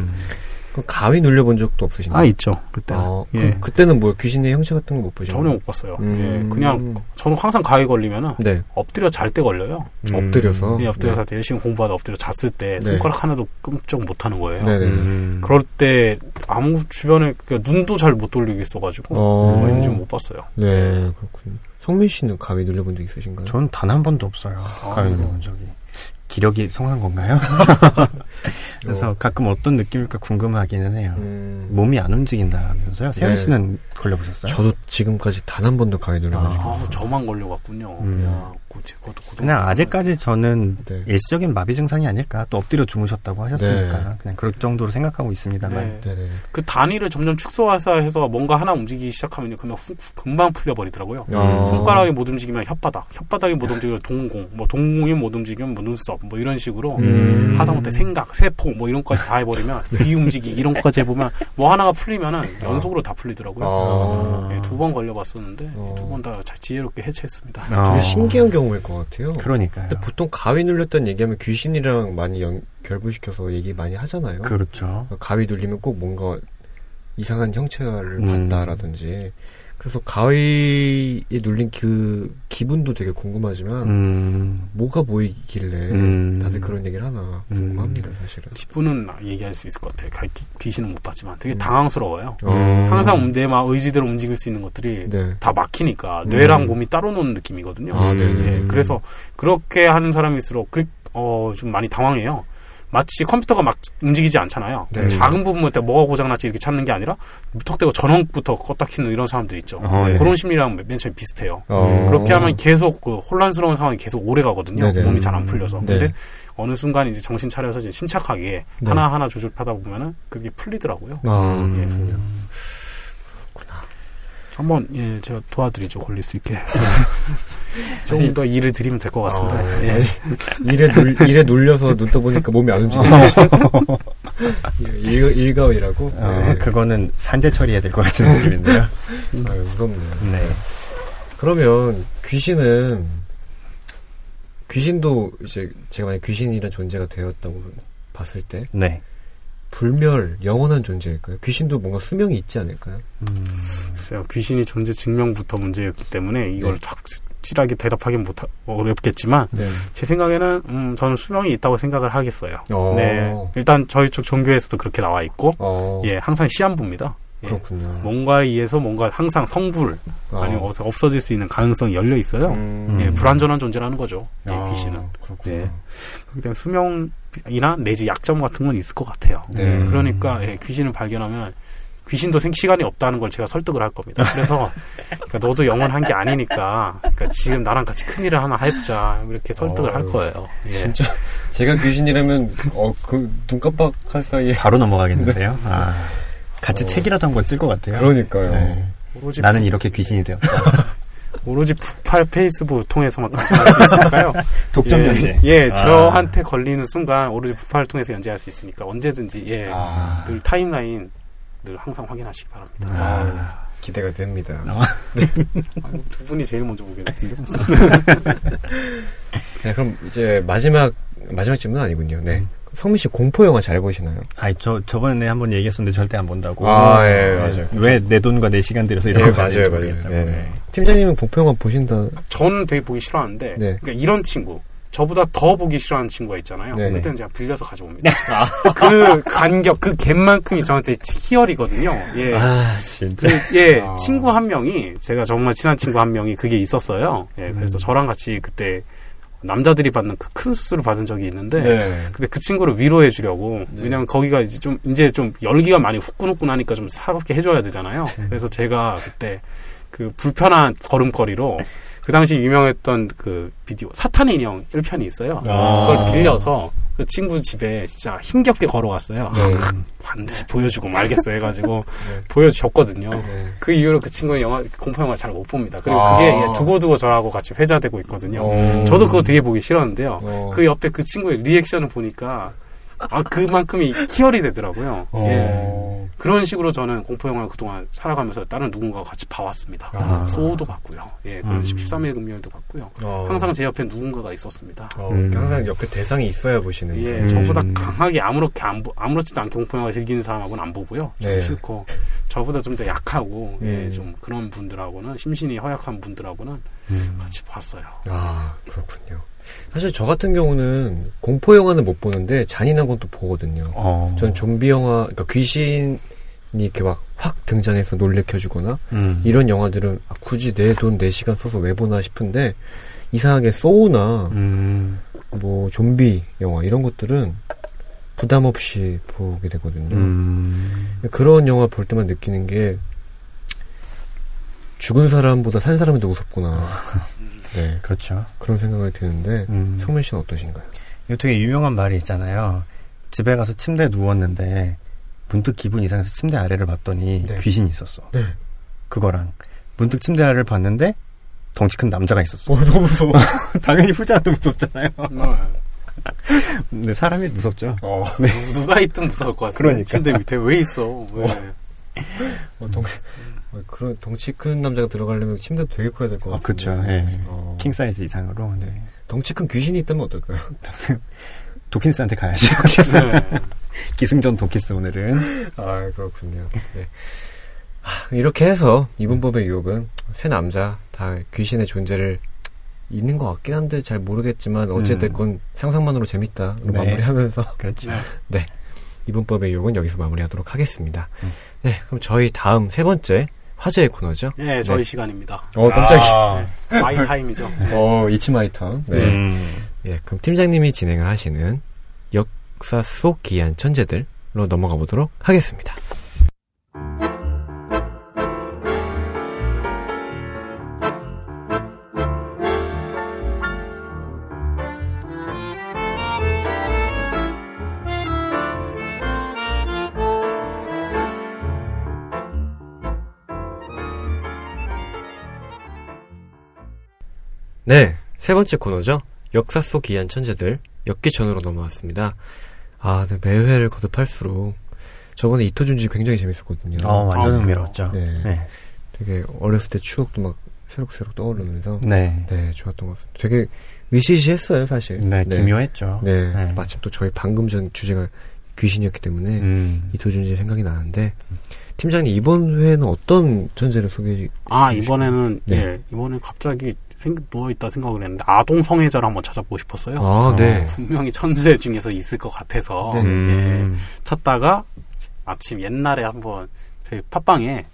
그럼 가위 눌려본 적도 없으신가요? 아 있죠. 그때. 아, 예. 그, 그때는 뭐 귀신의 형체 같은 거 못 보셨나요? 전혀 못 봤어요. 음. 예, 그냥 저는 항상 가위 걸리면은 네. 엎드려 잘 때 걸려요. 음. 엎드려서. 예, 엎드려 잘 때 네. 열심히 공부하다 엎드려 잤을 때 네. 손가락 하나도 끔쩍 못 하는 거예요. 음. 그럴 때 아무 주변에 그러니까 눈도 잘 못 돌리고 있어가지고 어. 왠지 못 봤어요. 네 그렇군요. 성민 씨는 가위 눌려본 적 있으신가요? 전 단 한 번도 없어요. 아, 가위 눌려본 적이. 기력이 성한 건가요? 그래서 어. 가끔 어떤 느낌일까 궁금하기는 해요. 음. 몸이 안 움직인다면서요? 세현 씨는 네. 걸려보셨어요? 저도 지금까지 단 한 번도 가위 눌려가지고. 아, 아, 저만 걸려갔군요. 음. 야, 그냥 아직까지 저는 네. 일시적인 마비 증상이 아닐까. 또 엎드려 주무셨다고 하셨으니까 네. 그냥 그럴 정도로 생각하고 있습니다만. 네. 네. 그 단위를 점점 축소해서 해서 뭔가 하나 움직이기 시작하면 그냥 후, 후, 금방 풀려버리더라고요. 아. 손가락이 못 움직이면 혓바닥, 혓바닥이 못 움직이면 동공, 뭐 동공이 못 움직이면 뭐 눈썹. 뭐 이런 식으로 음. 하다못해 생각, 세포 뭐 이런 것까지 다 해버리면 귀 움직이기 이런 것까지 해보면 뭐 하나가 풀리면은 연속으로 다 풀리더라고요. 아. 예, 두 번 걸려봤었는데 어. 두 번 다 지혜롭게 해체했습니다. 아. 되게 신기한 경우일 것 같아요. 그러니까요. 근데 보통 가위 눌렸다는 얘기하면 귀신이랑 많이 연, 결부시켜서 얘기 많이 하잖아요. 그렇죠. 가위 눌리면 꼭 뭔가 이상한 형체를 음. 봤다라든지 그래서 가위에 눌린 그 기분도 되게 궁금하지만 음. 뭐가 보이길래 음. 다들 그런 얘기를 하나 궁금합니다. 음. 사실은 기분은 얘기할 수 있을 것 같아요. 귀신은 못 봤지만 되게 당황스러워요. 음. 항상 내 막 의지대로 움직일 수 있는 것들이 네. 다 막히니까 뇌랑 음. 몸이 따로 노는 느낌이거든요. 아, 예. 그래서 그렇게 하는 사람일수록 그, 어, 좀 많이 당황해요. 마치 컴퓨터가 막 움직이지 않잖아요. 네. 작은 부분부터 뭐가 고장났지 이렇게 찾는 게 아니라 무턱대고 전원부터 껐다 키는 이런 사람들 있죠. 어, 네. 그런 심리랑 맨 처음에 비슷해요. 어. 그렇게 하면 계속 그 혼란스러운 상황이 계속 오래 가거든요. 네네. 몸이 잘 안 풀려서. 네. 근데 어느 순간 이제 정신 차려서 이제 심착하게 네. 하나하나 조절하다 보면은 그게 풀리더라고요. 아, 예. 음. 그렇구나. 한번 예 제가 도와드리죠. 걸릴 수 있게. 조금 더 일을 드리면 될 것 같습니다. 아, 예. 일에, 눌, 일에 눌려서 눈 떠보니까 몸이 안 움직여요. 일, 일가위라고? 어, 네. 그거는 산재 처리해야 될 것 같은 느낌인데요. 아유, 무섭네요. 네. 그러면 귀신은 귀신도 이제 제가 만약 귀신이란 존재가 되었다고 봤을 때, 네. 불멸, 영원한 존재일까요? 귀신도 뭔가 수명이 있지 않을까요? 음, 글쎄요. 귀신이 존재 증명부터 문제였기 때문에 이걸 네. 확실하게 대답하기는 못 어렵겠지만 네. 제 생각에는 음, 저는 수명이 있다고 생각을 하겠어요. 오. 네, 일단 저희 쪽 종교에서도 그렇게 나와 있고, 오. 예, 항상 시한부입니다. 예, 그렇군요. 뭔가에 의해서 뭔가 항상 성불 오. 아니면 없어질 수 있는 가능성이 열려 있어요. 음. 예, 불완전한 존재라는 거죠. 예, 귀신은. 그렇군요. 예, 그렇기 때문에 수명 이나 내지 약점 같은 건 있을 것 같아요. 네. 그러니까 예, 귀신을 발견하면 귀신도 생 시간이 없다는 걸 제가 설득을 할 겁니다. 그래서 그러니까 너도 영원한 게 아니니까 그러니까 지금 나랑 같이 큰 일을 하나 해보자 이렇게 설득을 어, 할 거예요. 예. 진짜 제가 귀신이라면 어, 그 눈 깜빡할 사이에 바로 넘어가겠는데요. 아, 같이 어, 책이라도 한 권 쓸 것 같아요. 그러니까요. 네. 나는 이렇게 귀신이 되었다. 오로지 북팔 페이스북 통해서만 연재할 수 있으니까요. 독점 연재. 예, 예 아. 저한테 걸리는 순간 오로지 북팔을 통해서 연재할 수 있으니까 언제든지 예, 아. 늘 타임라인 늘 항상 확인하시기 바랍니다. 아. 아. 기대가 됩니다. 아. 네. 아이고, 두 분이 제일 먼저 보게 됐는데. 네, 그럼 이제 마지막 마지막 질문 아니군요. 네. 음. 성민 씨 공포 영화 잘 보시나요? 아, 저 저번에 한번 얘기했었는데 절대 안 본다고. 아, 예, 네, 맞아요. 왜 내 돈과 내 시간 들여서 이런 걸 가지고 보겠다고. 팀장님은 공포 영화 보신다. 저는 되게 보기 싫어하는데, 네. 그러니까 이런 친구, 저보다 더 보기 싫어하는 친구가 있잖아요. 네. 그때는 제가 빌려서 가져옵니다. 아. 그 간격, 그 갭만큼이 저한테 희열이거든요. 예, 아, 진짜. 그, 예, 아. 친구 한 명이 제가 정말 친한 친구 한 명이 그게 있었어요. 예, 그래서 음. 저랑 같이 그때. 남자들이 받는 그 큰 수술을 받은 적이 있는데, 네. 근데 그 친구를 위로해 주려고, 네. 왜냐면 거기가 이제 좀, 이제 좀 열기가 많이 후끈후끈 하니까 좀 사갑게 해줘야 되잖아요. 그래서 제가 그때 그 불편한 걸음걸이로, 그 당시 유명했던 그 비디오, 사탄의 인형 일 편이 있어요. 아. 그걸 빌려서 그 친구 집에 진짜 힘겹게 걸어갔어요. 네. 반드시 보여주고 말겠어 해가지고 네. 보여줬거든요. 네. 그 이후로 그 친구는 영화, 공포 영화 잘 못 봅니다. 그리고 아. 그게 두고두고 저하고 같이 회자되고 있거든요. 오. 저도 그거 되게 보기 싫었는데요. 오. 그 옆에 그 친구의 리액션을 보니까 아, 그만큼이 희열이 되더라고요. 예. 그런 식으로 저는 공포 영화를 그동안 살아가면서 다른 누군가와 같이 봐왔습니다. 아. 소우도 봤고요. 예, 그런 음. 십삼 일 금요일도 봤고요. 어. 항상 제 옆에 누군가가 있었습니다. 어, 음. 항상 옆에 대상이 있어야 보시는. 예, 음. 저보다 강하게 아무렇게 안 보, 아무렇지도 않게 공포 영화 즐기는 사람하고는 안 보고요. 네. 싫고 저보다 좀 더 약하고 음. 예, 좀 그런 분들하고는 심신이 허약한 분들하고는 음. 같이 봤어요. 아, 그렇군요. 사실 저 같은 경우는 공포 영화는 못 보는데 잔인한 건 또 보거든요. 어. 전 좀비 영화, 그러니까 귀신이 이렇게 막 확 등장해서 놀래켜주거나 음. 이런 영화들은 아, 굳이 내 돈 내 시간 써서 왜 보나 싶은데 이상하게 소우나 음. 뭐 좀비 영화 이런 것들은 부담 없이 보게 되거든요. 음. 그런 영화 볼 때만 느끼는 게 죽은 사람보다 산 사람이 더 무섭구나. 네, 그렇죠. 그런 생각이 드는데 음. 성민 씨는 어떠신가요? 이거 되게 유명한 말이 있잖아요. 집에 가서 침대에 누웠는데 문득 기분 이상해서 침대 아래를 봤더니 네. 귀신이 있었어. 네. 그거랑 문득 침대 아래를 봤는데 덩치 큰 남자가 있었어. 어, 너무 무서워. 당연히 후자도 무섭잖아요. 근데 사람이 무섭죠. 어, 네. 누가 있든 무서울 것 같아요. 그러니까. 침대 밑에 왜 있어? 왜? 어, 덩... 그런 덩치 큰 남자가 들어가려면 침대도 되게 커야 될 것 같아요. 아, 그렇죠. 예. 어. 킹 사이즈 이상으로. 네. 덩치 큰 귀신이 있다면 어떨까요? 도킨스한테 가야죠. 네. 기승전 도킨스 오늘은. 아, 그렇군요. 네. 하, 이렇게 해서 이분법의 유혹은 세 남자 다 귀신의 존재를 있는 것 같긴 한데 잘 모르겠지만 어찌됐건 음. 상상만으로 재밌다. 네. 마무리하면서. 그렇죠. 네. 이분법의 유혹은 여기서 마무리하도록 하겠습니다. 음. 네. 그럼 저희 다음 세 번째. 화제의 코너죠? 네, 저희 네. 시간입니다. 어, 깜짝이야. 네, 마이 타임이죠. 어, 이츠 마이 타임. 네. 음. 예, 그럼 팀장님이 진행을 하시는 역사 속 기이한 천재들로 넘어가 보도록 하겠습니다. 네, 세 번째 코너죠. 역사 속 기이한 천재들 역기전으로 넘어왔습니다. 아, 네, 매회를 거듭할수록 저번에 이토준지 굉장히 재밌었거든요. 어, 완전 흥미로웠죠. 네, 네. 되게 어렸을 때 추억도 막 새록새록 떠오르면서 네, 네 좋았던 것 같습니다. 되게 미시시했어요 사실. 네, 네. 기묘했죠. 네. 네. 네, 마침 또 저희 방금 전 주제가 귀신이었기 때문에 음. 이토준지 생각이 나는데 팀장님 이번 회에는 어떤 천재를 소개해 아 이번에는 네. 예, 이번에 갑자기 생, 누워있다 생각을 했는데 아동 성애자를 한번 찾아보고 싶었어요. 아, 네. 분명히 천재 중에서 있을 것 같아서 네. 음. 예, 찾다가 아침 옛날에 한번 저희 팟빵에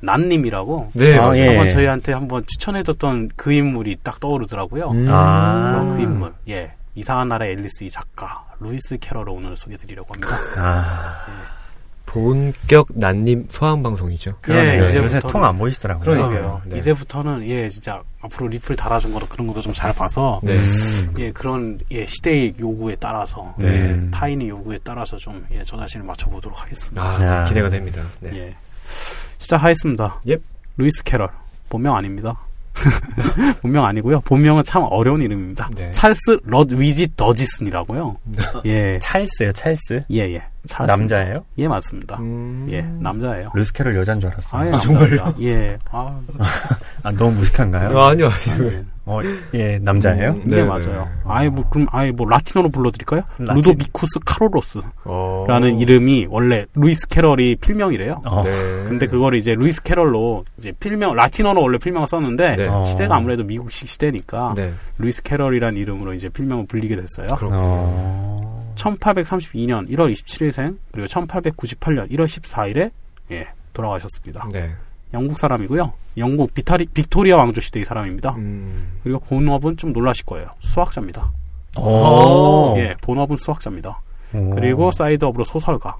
난님이라고 네, 아, 예. 한번 저희한테 한번 추천해줬던 그 인물이 딱 떠오르더라고요. 음. 아. 그래서 그 인물 예 이상한 나라의 앨리스 이 작가 루이스 캐럴을 오늘 소개드리려고 합니다. 아. 예. 본격 난님 소환 방송이죠. 예, 네. 요새 통 안 보이시더라고요. 그러니까요. 네. 이제부터는 예 진짜 앞으로 리플 달아준 거도 그런 것도 좀 잘 봐서 네. 예 그런 예 시대의 요구에 따라서 네. 예, 타인의 요구에 따라서 좀 예 저 자신을 맞춰보도록 하겠습니다. 아, 네. 기대가 됩니다. 네. 예. 시작하겠습니다. 예. 루이스 캐럴 본명 아닙니다. 본명 아니고요. 본명은 참 어려운 이름입니다. 네. 찰스 러드위지 더지슨이라고요. 예, 찰스요, 찰스. 예, 예. 찰스. 남자예요? 예, 맞습니다. 음... 예, 남자예요. 루이스 캐럴 여자인 줄 알았어요. 아, 예, 아 정말요? 예. 아, 아 너무 무식한가요? 아, 아니요, 아니요. 아니. 어, 예, 남자예요? 음, 네, 네, 맞아요. 아예 뭐 그럼 아예 뭐 라틴어로 불러드릴까요? 라틴. 루도비쿠스 카로로스라는 이름이 원래 루이스 캐럴이 필명이래요. 어. 네. 근데 그걸 이제 루이스 캐럴로 이제 필명 라틴어로 원래 필명을 썼는데 네. 시대가 아무래도 미국식 시대니까 네. 루이스 캐럴이란 이름으로 이제 필명을 불리게 됐어요. 그렇군요. 천팔백삼십이 년 일 월 이십칠 일생 그리고 천팔백구십팔 년 일 월 십사 일에 예, 돌아가셨습니다. 네. 영국 사람이고요. 영국 비타리, 빅토리아 왕조 시대의 사람입니다. 음. 그리고 본업은 좀 놀라실 거예요. 수학자입니다. 오. 예, 본업은 수학자입니다. 오. 그리고 사이드업으로 소설가,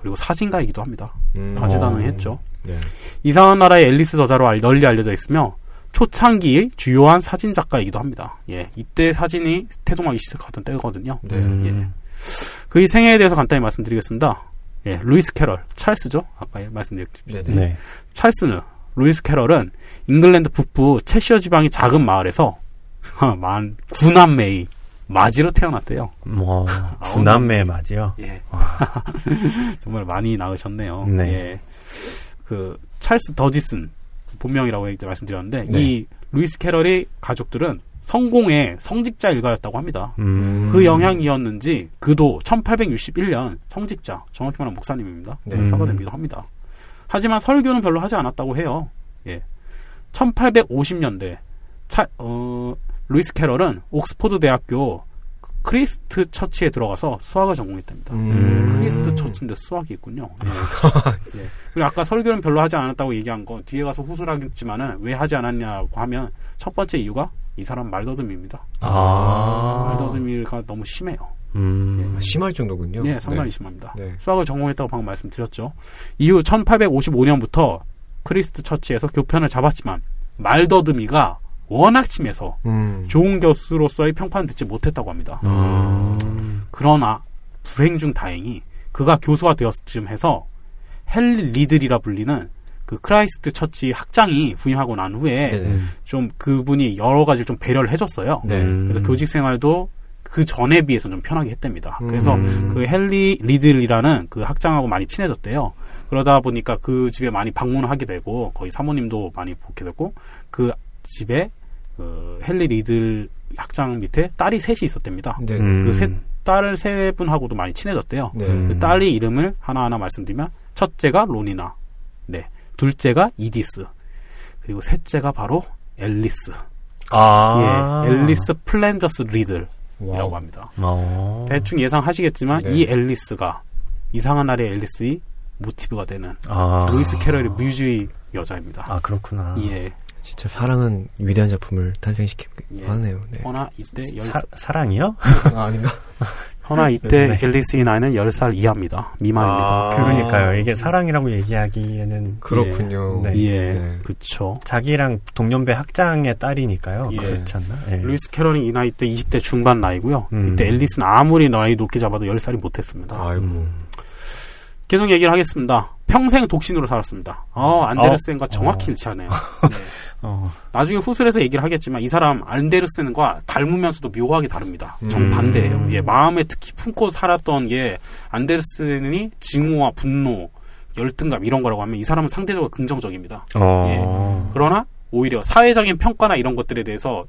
그리고 사진가이기도 합니다. 음. 다재다능했죠. 네. 이상한 나라의 앨리스 저자로 알, 널리 알려져 있으며 초창기의 주요한 사진 작가이기도 합니다. 예, 이때 사진이 태동하기 시작하던 때거든요. 네. 예. 그의 생애에 대해서 간단히 말씀드리겠습니다. 예, 루이스 캐럴, 찰스죠? 아까 말씀드렸죠. 네. 찰스는, 루이스 캐럴은 잉글랜드 북부 채셔 지방의 작은 마을에서 만 구남매의 맞이로 태어났대요. 뭐, 구남매의 맞이요? 예. 정말 많이 낳으셨네요. 네. 예. 그, 찰스 더지슨, 본명이라고 말씀드렸는데, 네. 이 루이스 캐럴의 가족들은 성공의 성직자 일가였다고 합니다. 음. 그 영향이었는지 그도 천팔백육십일 년 성직자, 정확히 말하면 목사님입니다. 네, 사과되기도 합니다. 하지만 설교는 별로 하지 않았다고 해요. 예, 천팔백오십 년대 차, 어, 루이스 캐럴은 옥스포드 대학교 크리스트 처치에 들어가서 수학을 전공했답니다. 음. 크리스트 처치인데 수학이 있군요. 예. 예. 그리고 아까 설교는 별로 하지 않았다고 얘기한 거 뒤에 가서 후술하겠지만은 왜 하지 않았냐고 하면 첫 번째 이유가 이 사람 말더듬입니다. 아~ 말더듬이가 너무 심해요. 음~ 예. 심할 정도군요. 예, 상당히 네. 심합니다. 네. 수학을 전공했다고 방금 말씀드렸죠. 이후 천팔백오십오 년부터 크리스트 처치에서 교편을 잡았지만 말더듬이가 워낙 심해서 음. 좋은 교수로서의 평판을 듣지 못했다고 합니다. 아~ 그러나 불행 중 다행히 그가 교수가 되었을 쯤 해서 헨리 리들이라 불리는 그 크라이스트 처치 학장이 부임하고 난 후에 네네. 좀 그분이 여러 가지를 좀 배려를 해줬어요. 네. 그래서 교직 생활도 그 전에 비해서 좀 편하게 했답니다. 음. 그래서 그 헨리 리들이라는 그 학장하고 많이 친해졌대요. 그러다 보니까 그 집에 많이 방문하게 되고 거의 사모님도 많이 보게 됐고 그 집에 그 헨리 리들 학장 밑에 딸이 셋이 있었답니다. 네. 그 셋 딸을 세 분하고도 많이 친해졌대요. 네. 그 딸의 이름을 하나하나 말씀드리면 첫째가 로리나. 네. 둘째가 이디스, 그리고 셋째가 바로 앨리스. 아. 예, 앨리스 플리에전스 리들이라고 합니다. 와우. 대충 예상하시겠지만 네. 이 앨리스가 이상한 나라의 앨리스의 모티브가 되는 아. 루이스 캐럴의 뮤즈의 여자입니다. 아 그렇구나. 예. 진짜 사랑은 위대한 작품을 탄생시키고 하네요. 예. 네. 허나 이때 열 사, 사랑이요? 아, 아닌가? 허나 이때 네. 앨리스의 나이는 열 살 이하입니다. 미만입니다. 아~ 그러니까요. 이게 사랑이라고 얘기하기에는 그렇군요. 네. 예, 네. 그렇죠. 자기랑 동년배 학장의 딸이니까요. 예. 그렇지 않나? 예. 루이스 캐럴이 이 나이 때 이십 대 중반 나이고요. 음. 이때 앨리스는 아무리 나이 높게 잡아도 열 살이 못했습니다. 아이고. 음. 계속 얘기를 하겠습니다. 평생 독신으로 살았습니다. 어, 안데르센과 어? 정확히 어. 일치하네요. 네. 어. 나중에 후술에서 얘기를 하겠지만 이 사람 안데르센과 닮으면서도 묘하게 다릅니다. 음. 정반대예요. 예, 마음에 특히 품고 살았던 게 안데르센이 징후와 분노, 열등감 이런 거라고 하면 이 사람은 상대적으로 긍정적입니다. 어. 예. 그러나 오히려 사회적인 평가나 이런 것들에 대해서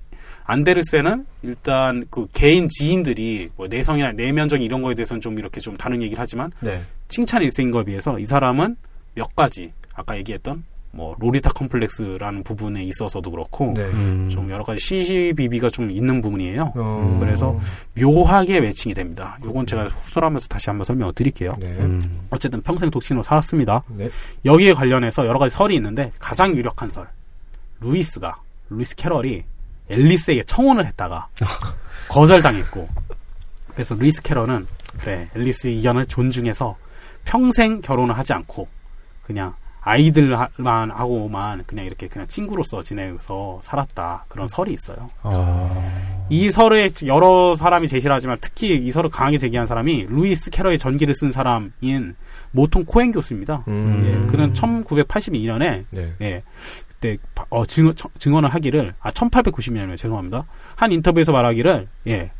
안데르센은 일단 그 개인 지인들이 뭐 내성이나 내면적인 이런 거에 대해서는 좀 이렇게 좀 다른 얘기를 하지만 네. 칭찬이 있는 거에 비해서 이 사람은 몇 가지 아까 얘기했던 뭐 로리타 컴플렉스라는 부분에 있어서도 그렇고 네. 음. 좀 여러 가지 시시비비가 좀 있는 부분이에요. 어. 그래서 묘하게 매칭이 됩니다. 요건 제가 후설하면서 다시 한번 설명을 드릴게요. 네. 음. 어쨌든 평생 독신으로 살았습니다. 네. 여기에 관련해서 여러 가지 설이 있는데 가장 유력한 설 루이스가 루이스 캐럴이 앨리스에게 청혼을 했다가 거절당했고 그래서 루이스 캐럴은 그래 앨리스의 의견을 존중해서 평생 결혼을 하지 않고 그냥 아이들만 하고만 그냥 이렇게 그냥 친구로서 지내서 살았다 그런 설이 있어요. 아... 이 설에 여러 사람이 제시를 하지만 특히 이 설을 강하게 제기한 사람이 루이스 캐럴의 전기를 쓴 사람인 모턴 코엔 교수입니다. 음... 예, 그는 천구백팔십이 년에 네. 예, 그때 어, 증언, 증언을 하기를 아 천팔백구십 년이에요. 죄송합니다. 한 인터뷰에서 말하기를 예,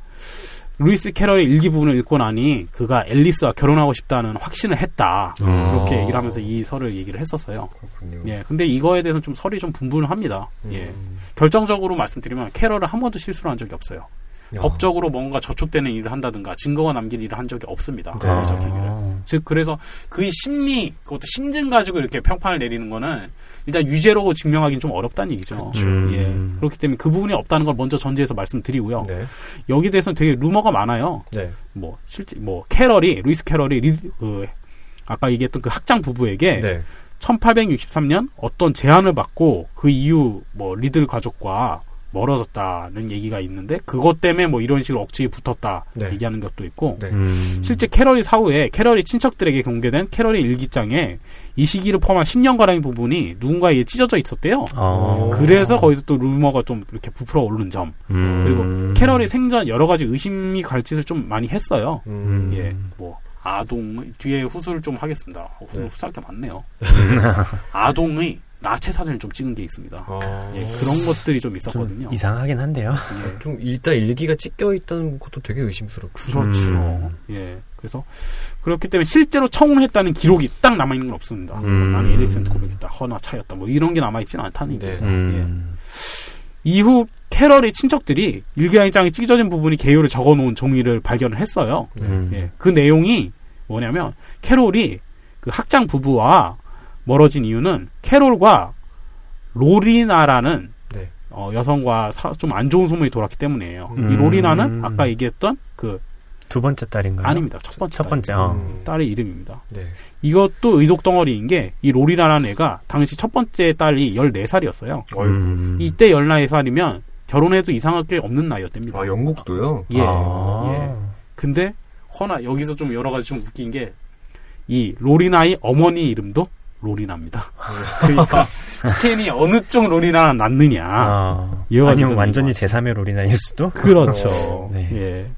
루이스 캐럴의 일기 부분을 읽고 나니 그가 앨리스와 결혼하고 싶다는 확신을 했다. 아. 그렇게 얘기를 하면서 이 설을 얘기를 했었어요. 그렇군요. 예, 근데 이거에 대해서는 좀 설이 좀 분분합니다. 음. 예, 결정적으로 말씀드리면 캐럴은 한 번도 실수를 한 적이 없어요. 야. 법적으로 뭔가 저촉되는 일을 한다든가 증거가 남긴 일을 한 적이 없습니다. 법적 네. 행위를. 아. 즉 그래서 그의 심리, 그것도 심증 가지고 이렇게 평판을 내리는 거는 일단 유죄로 증명하기는 좀 어렵다는 얘기죠. 음. 예. 그렇기 때문에 그 부분이 없다는 걸 먼저 전제해서 말씀드리고요. 네. 여기 대해서는 되게 루머가 많아요. 네. 뭐 실제 뭐 캐럴이 루이스 캐럴이 리, 그, 아까 얘기했던 그 학장 부부에게 네. 천팔백육십삼 년 어떤 제안을 받고 그 이후 뭐 리들 가족과 멀어졌다는 얘기가 있는데 그것 때문에 뭐 이런 식으로 억지에 붙었다 네. 얘기하는 것도 있고 네. 음. 실제 캐럴이 사후에 캐럴이 친척들에게 공개된 캐럴의 일기장에 이 시기를 포함한 십 년가량의 부분이 누군가에게 찢어져 있었대요. 아. 그래서 거기서 또 루머가 좀 이렇게 부풀어 오른 점 음. 그리고 캐럴이 생전 여러 가지 의심이 갈 짓을 좀 많이 했어요. 음. 예, 뭐 아동의 뒤에 후술을 좀 하겠습니다. 네. 후술할 게 많네요. 아동의 나체 사진을 좀 찍은 게 있습니다. 아... 예, 그런 것들이 좀 있었거든요. 좀 이상하긴 한데요. 예. 좀 일단 일기가 찢겨 있다는 것도 되게 의심스럽고. 그렇죠. 음... 예, 그래서 그렇기 때문에 실제로 청혼했다는 기록이 딱 남아 있는 건 없습니다. 음... 나는 에리슨 고백했다, 허나 차였다, 뭐 이런 게 남아 있지는 않다는 얘기예요. 네. 음... 예. 이후 캐럴의 친척들이 일기장에 찢어진 부분이 개요를 적어놓은 종이를 발견을 했어요. 음... 예, 그 내용이 뭐냐면 캐럴이 그 학장 부부와 멀어진 이유는 캐롤과 로리나라는 네. 어, 여성과 좀 안 좋은 소문이 돌았기 때문이에요. 음. 이 로리나는 아까 얘기했던 그 두 번째 딸인가요? 아닙니다. 첫 번째, 첫 번째 딸. 어. 딸의 이름입니다. 네. 이것도 의독 덩어리인 게 이 로리나라는 애가 당시 첫 번째 딸이 열네 살이었어요. 음. 이때 열네 살이면 결혼해도 이상할 게 없는 나이였답니다. 아, 영국도요? 예. 아. 예. 근데 허나 여기서 좀 여러 가지 좀 웃긴 게 이 로리나의 어머니 이름도 로리나입니다. 그러니까 스캔이 어느 쪽 로리나나 났느냐. 아, 아니면 완전히 제삼의 로리나일 수도? 그렇죠. 어, 네. 예.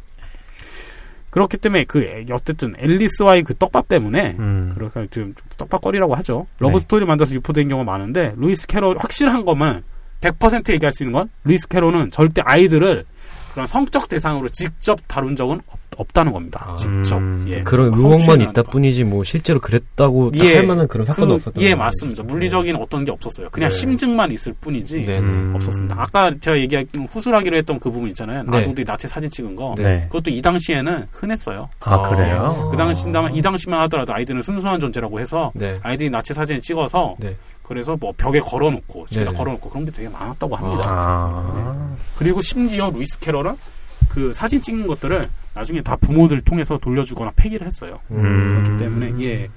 그렇기 때문에 그 어쨌든 앨리스와의 그 떡밥 때문에 음. 그렇게 지금 떡밥거리라고 하죠. 러브스토리를 네. 만들어서 유포된 경우가 많은데 루이스 캐롤 확실한 거면 백 퍼센트 얘기할 수 있는 건 루이스 캐롤은 절대 아이들을 그런 성적 대상으로 직접 다룬 적은 없, 없다는 겁니다. 아, 직접. 예, 그런 의혹만 있다 뿐이지 뭐 실제로 그랬다고 예, 할 만한 그런 사건도 그, 없었던 예, 거예요. 맞습니다. 물리적인 네. 어떤 게 없었어요. 그냥 네. 심증만 있을 뿐이지 네. 없었습니다. 아까 제가 얘기한 후술하기로 했던 그 부분 있잖아요. 네. 아동들이 나체 사진 찍은 거. 네. 그것도 이 당시에는 흔했어요. 아, 그래요? 예, 그 당시만 이 당시만 하더라도 아이들은 순수한 존재라고 해서 네. 아이들이 나체 사진을 찍어서 네. 그래서 뭐 벽에 걸어놓고 집에다 걸어놓고 그런 게 되게 많았다고 합니다. 아. 네. 그리고 심지어 루이스 캐럴은 그 사진 찍는 것들을 나중에 다 부모들 통해서 돌려주거나 폐기를 했어요. 음. 그렇기 때문에 예,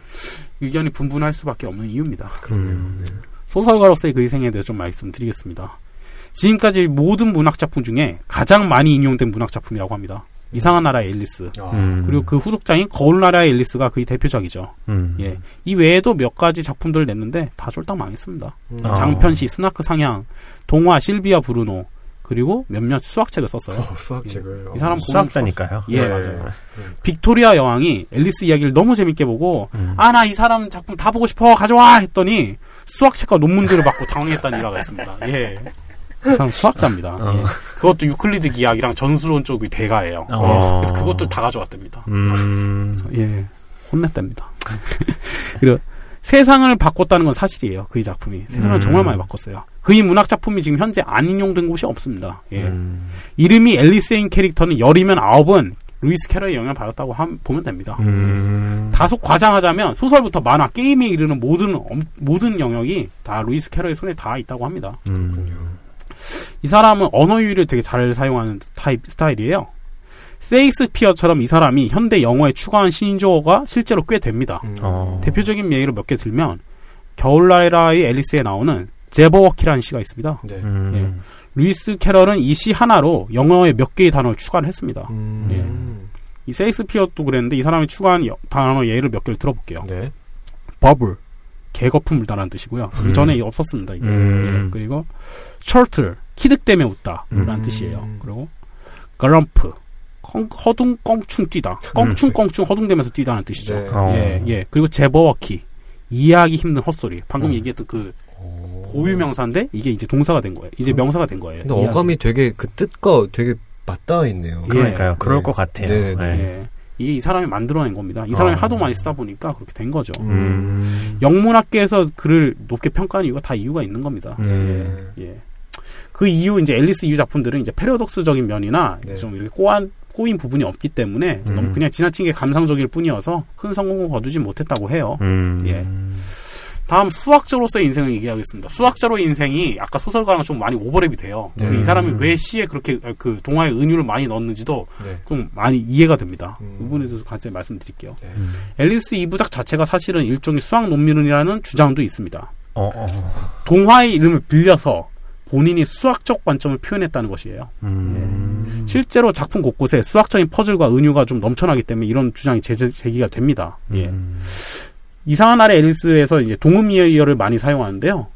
의견이 분분할 수밖에 없는 이유입니다. 그러네요. 네. 소설가로서의 그 희생에 대해서 좀 말씀드리겠습니다. 지금까지 모든 문학 작품 중에 가장 많이 인용된 문학 작품이라고 합니다. 이상한 나라의 앨리스. 음. 그리고 그 후속작인 거울 나라의 앨리스가 그의 대표작이죠. 음. 예. 이 외에도 몇 가지 작품들을 냈는데 다 쫄딱 망했습니다. 음. 장편시, 스나크 상향, 동화 실비아 브루노, 그리고 몇몇 수학책을 썼어요. 어, 수학책을. 예. 이 사람 수학자니까요. 예, 네. 맞아요. 네. 빅토리아 여왕이 앨리스 이야기를 너무 재밌게 보고 음. 아, 나 이 사람 작품 다 보고 싶어 가져와 했더니 수학책과 논문들을 받고 당황했다는 일화가 있습니다. 예. 이 사람 수학자입니다. 어. 예. 그것도 유클리드 기하학이랑 전수론 쪽이 대가예요. 어. 예. 그래서 그것들 다 가져왔답니다. 음. 그래서 예, 혼냈답니다. 그리고 세상을 바꿨다는 건 사실이에요. 그의 작품이. 세상을 음. 정말 많이 바꿨어요. 그의 문학 작품이 지금 현재 안 인용된 곳이 없습니다. 예. 음. 이름이 앨리스인 캐릭터는 열이면 아홉은 루이스 캐럴의 영향을 받았다고 함, 보면 됩니다. 음. 다소 과장하자면 소설부터 만화, 게임에 이르는 모든 모든 영역이 다 루이스 캐럴의 손에 다 있다고 합니다. 음. 이 사람은 언어 유희를 되게 잘 사용하는 타입, 스타일이에요. 세익스피어처럼 이 사람이 현대 영어에 추가한 신조어가 실제로 꽤 됩니다. 음. 어. 대표적인 예를 몇 개 들면 겨울나라의 앨리스에 나오는 제버워키라는 시가 있습니다. 네. 음. 예. 루이스 캐럴은 이 시 하나로 영어에 몇 개의 단어를 추가를 했습니다. 음. 예. 이 세익스피어도 그랬는데 이 사람이 추가한 여, 단어 예를 몇 개를 들어볼게요. 네. 버블, 개거품 물다라는 뜻이고요. 음. 전에 없었습니다. 이게. 음. 예. 그리고 셔틀, 키득댐에 웃다 라는 음. 뜻이에요. 그리고 글럼프, 허둥 껑충 뛰다, 껑충 껑충 허둥대면서 뛰다는 뜻이죠. 네. 어. 예, 예. 그리고 제버워키, 이해하기 힘든 헛소리. 방금 음. 얘기했던 그 고유 명사인데 이게 이제 동사가 된 거예요. 이제 음. 명사가 된 거예요. 근데 이야기. 어감이 되게 그 뜻과 되게 맞닿아 있네요. 그러니까요. 예. 그럴 네. 것 같아요. 네. 네. 예. 이게 이 사람이 만들어낸 겁니다. 이 사람이 어. 하도 많이 쓰다 보니까 그렇게 된 거죠. 음. 영문학계에서 그를 높게 평가한 이유가 다 이유가 있는 겁니다. 음. 예. 예. 그 이후 이제 앨리스 이후 작품들은 이제 패러독스적인 면이나 네. 좀 이렇게 꼬한 꼬인 부분이 없기 때문에 음. 너무 그냥 지나친 게 감상적일 뿐이어서 큰 성공을 거두지 못했다고 해요. 음. 예. 다음 수학자로서의 인생을 얘기하겠습니다. 수학자로의 인생이 아까 소설가랑 좀 많이 오버랩이 돼요. 네. 이 사람이 왜 시에 그렇게 그 동화의 은유를 많이 넣었는지도 네. 좀 많이 이해가 됩니다. 음. 이 부분에 대해서 간단히 말씀드릴게요. 네. 앨리스 이 부작 자체가 사실은 일종의 수학 논문이라는 주장도 있습니다. 어, 어. 동화의 이름을 빌려서 본인이 수학적 관점을 표현했다는 것이에요. 음. 예. 실제로 작품 곳곳에 수학적인 퍼즐과 은유가 좀 넘쳐나기 때문에 이런 주장이 제, 제기가 됩니다. 예. 음. 이상한 나라의 앨리스에서 이제 동음이어를 많이 사용하는데요.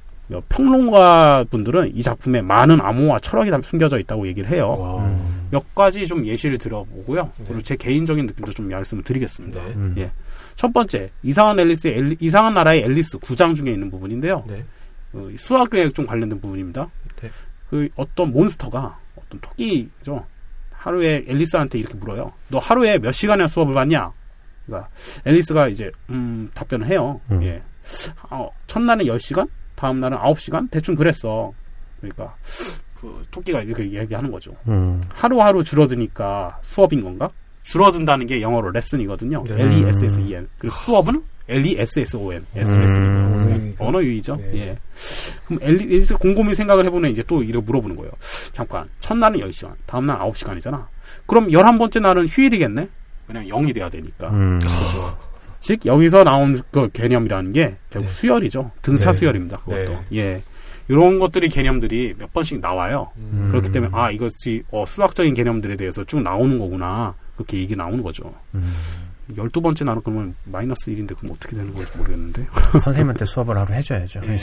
평론가 분들은 이 작품에 많은 암호와 철학이 숨겨져 있다고 얘기를 해요. 와우. 몇 가지 좀 예시를 들어보고요. 네. 그리고 제 개인적인 느낌도 좀 말씀을 드리겠습니다. 네. 음. 예. 첫 번째, 이상한 앨리스의 엘리, 이상한 나라의 앨리스 구 장 중에 있는 부분인데요. 네. 어, 수학에 좀 관련된 부분입니다. 네. 그 어떤 몬스터가 어떤 토끼죠. 하루에 앨리스한테 이렇게 물어요. 너 하루에 몇 시간이나 수업을 받냐? 그러니까 앨리스가 이제 음, 답변을 해요. 음. 예. 어, 첫날은 열 시간, 다음 날은 아홉 시간, 대충 그랬어. 그러니까 그 토끼가 이렇게 이야기하는 거죠. 음. 하루하루 줄어드니까 수업인 건가? 줄어든다는 게 영어로 레슨이거든요. 네. L-E-S-S-E-N. 그리고 수업은 L-E-S-S-O-N. S-Lesson. 음. 언어 유의죠. 네. 예. 그럼 앨리스 곰곰이 생각을 해보면 이제 또 이렇게 물어보는 거예요. 잠깐, 첫날은 열 시간, 다음 날 아홉 시간이잖아. 그럼 열한 번째 날은 휴일이겠네? 그냥 영이 돼야 되니까. 음. 그렇죠. 즉 여기서 나온 그 개념이라는 게 결국 네. 수열이죠. 등차 네. 수열입니다. 그것도. 네. 예. 이런 것들이 개념들이 몇 번씩 나와요. 음. 그렇기 때문에 아 이것이 어, 수학적인 개념들에 대해서 쭉 나오는 거구나. 그렇게 얘기 나오는 거죠. 음. 열두 번째 날은 그러면 마이너스 일인데 그럼 어떻게 되는 건지 모르겠는데. 선생님한테 수업을 하루 해줘야죠. 예.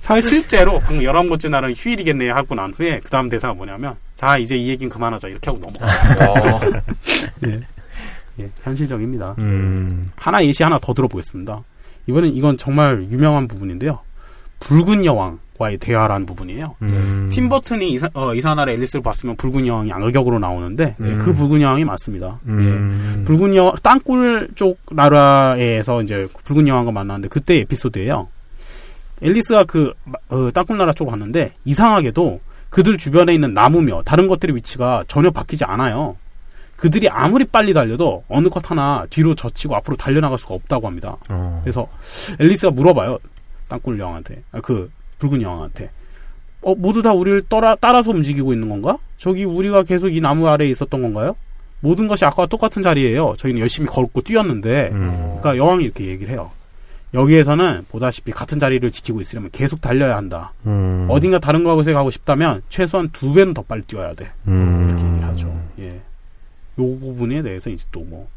사실 실제로 그럼 열한 번째 날은 휴일이겠네 하고 난 후에 그 다음 대사가 뭐냐면 자 이제 이 얘기는 그만하자 이렇게 하고 넘어가요. 예. 예, 현실적입니다. 음. 하나 예시 하나 더 들어보겠습니다. 이번엔 이건 정말 유명한 부분인데요. 붉은 여왕과의 대화라는 부분이에요. 음. 팀 버튼이 이사, 어, 이상한 나라의 앨리스를 봤으면 붉은 여왕이 악역으로 나오는데 음. 예, 그 붉은 여왕이 맞습니다. 음. 예, 붉은 여왕 땅굴 쪽 나라에서 이제 붉은 여왕과 만났는데 그때 에피소드예요. 앨리스가 그 어, 땅굴 나라 쪽으로 갔는데 이상하게도 그들 주변에 있는 나무며 다른 것들의 위치가 전혀 바뀌지 않아요. 그들이 아무리 빨리 달려도 어느 것 하나 뒤로 젖히고 앞으로 달려나갈 수가 없다고 합니다. 어. 그래서 앨리스가 물어봐요. 땅굴 여왕한테. 아, 그 붉은 여왕한테. 어, 모두 다 우리를 따라, 따라서 움직이고 있는 건가? 저기 우리가 계속 이 나무 아래에 있었던 건가요? 모든 것이 아까와 똑같은 자리예요. 저희는 열심히 걸고 뛰었는데. 음. 그러니까 여왕이 이렇게 얘기를 해요. 여기에서는 보다시피 같은 자리를 지키고 있으려면 계속 달려야 한다. 음. 어딘가 다른 곳에 가고 싶다면 최소한 두 배는 더 빨리 뛰어야 돼. 음. 이렇게 얘기를 하죠. 예. 요 부분에 대해서 이제 또 뭐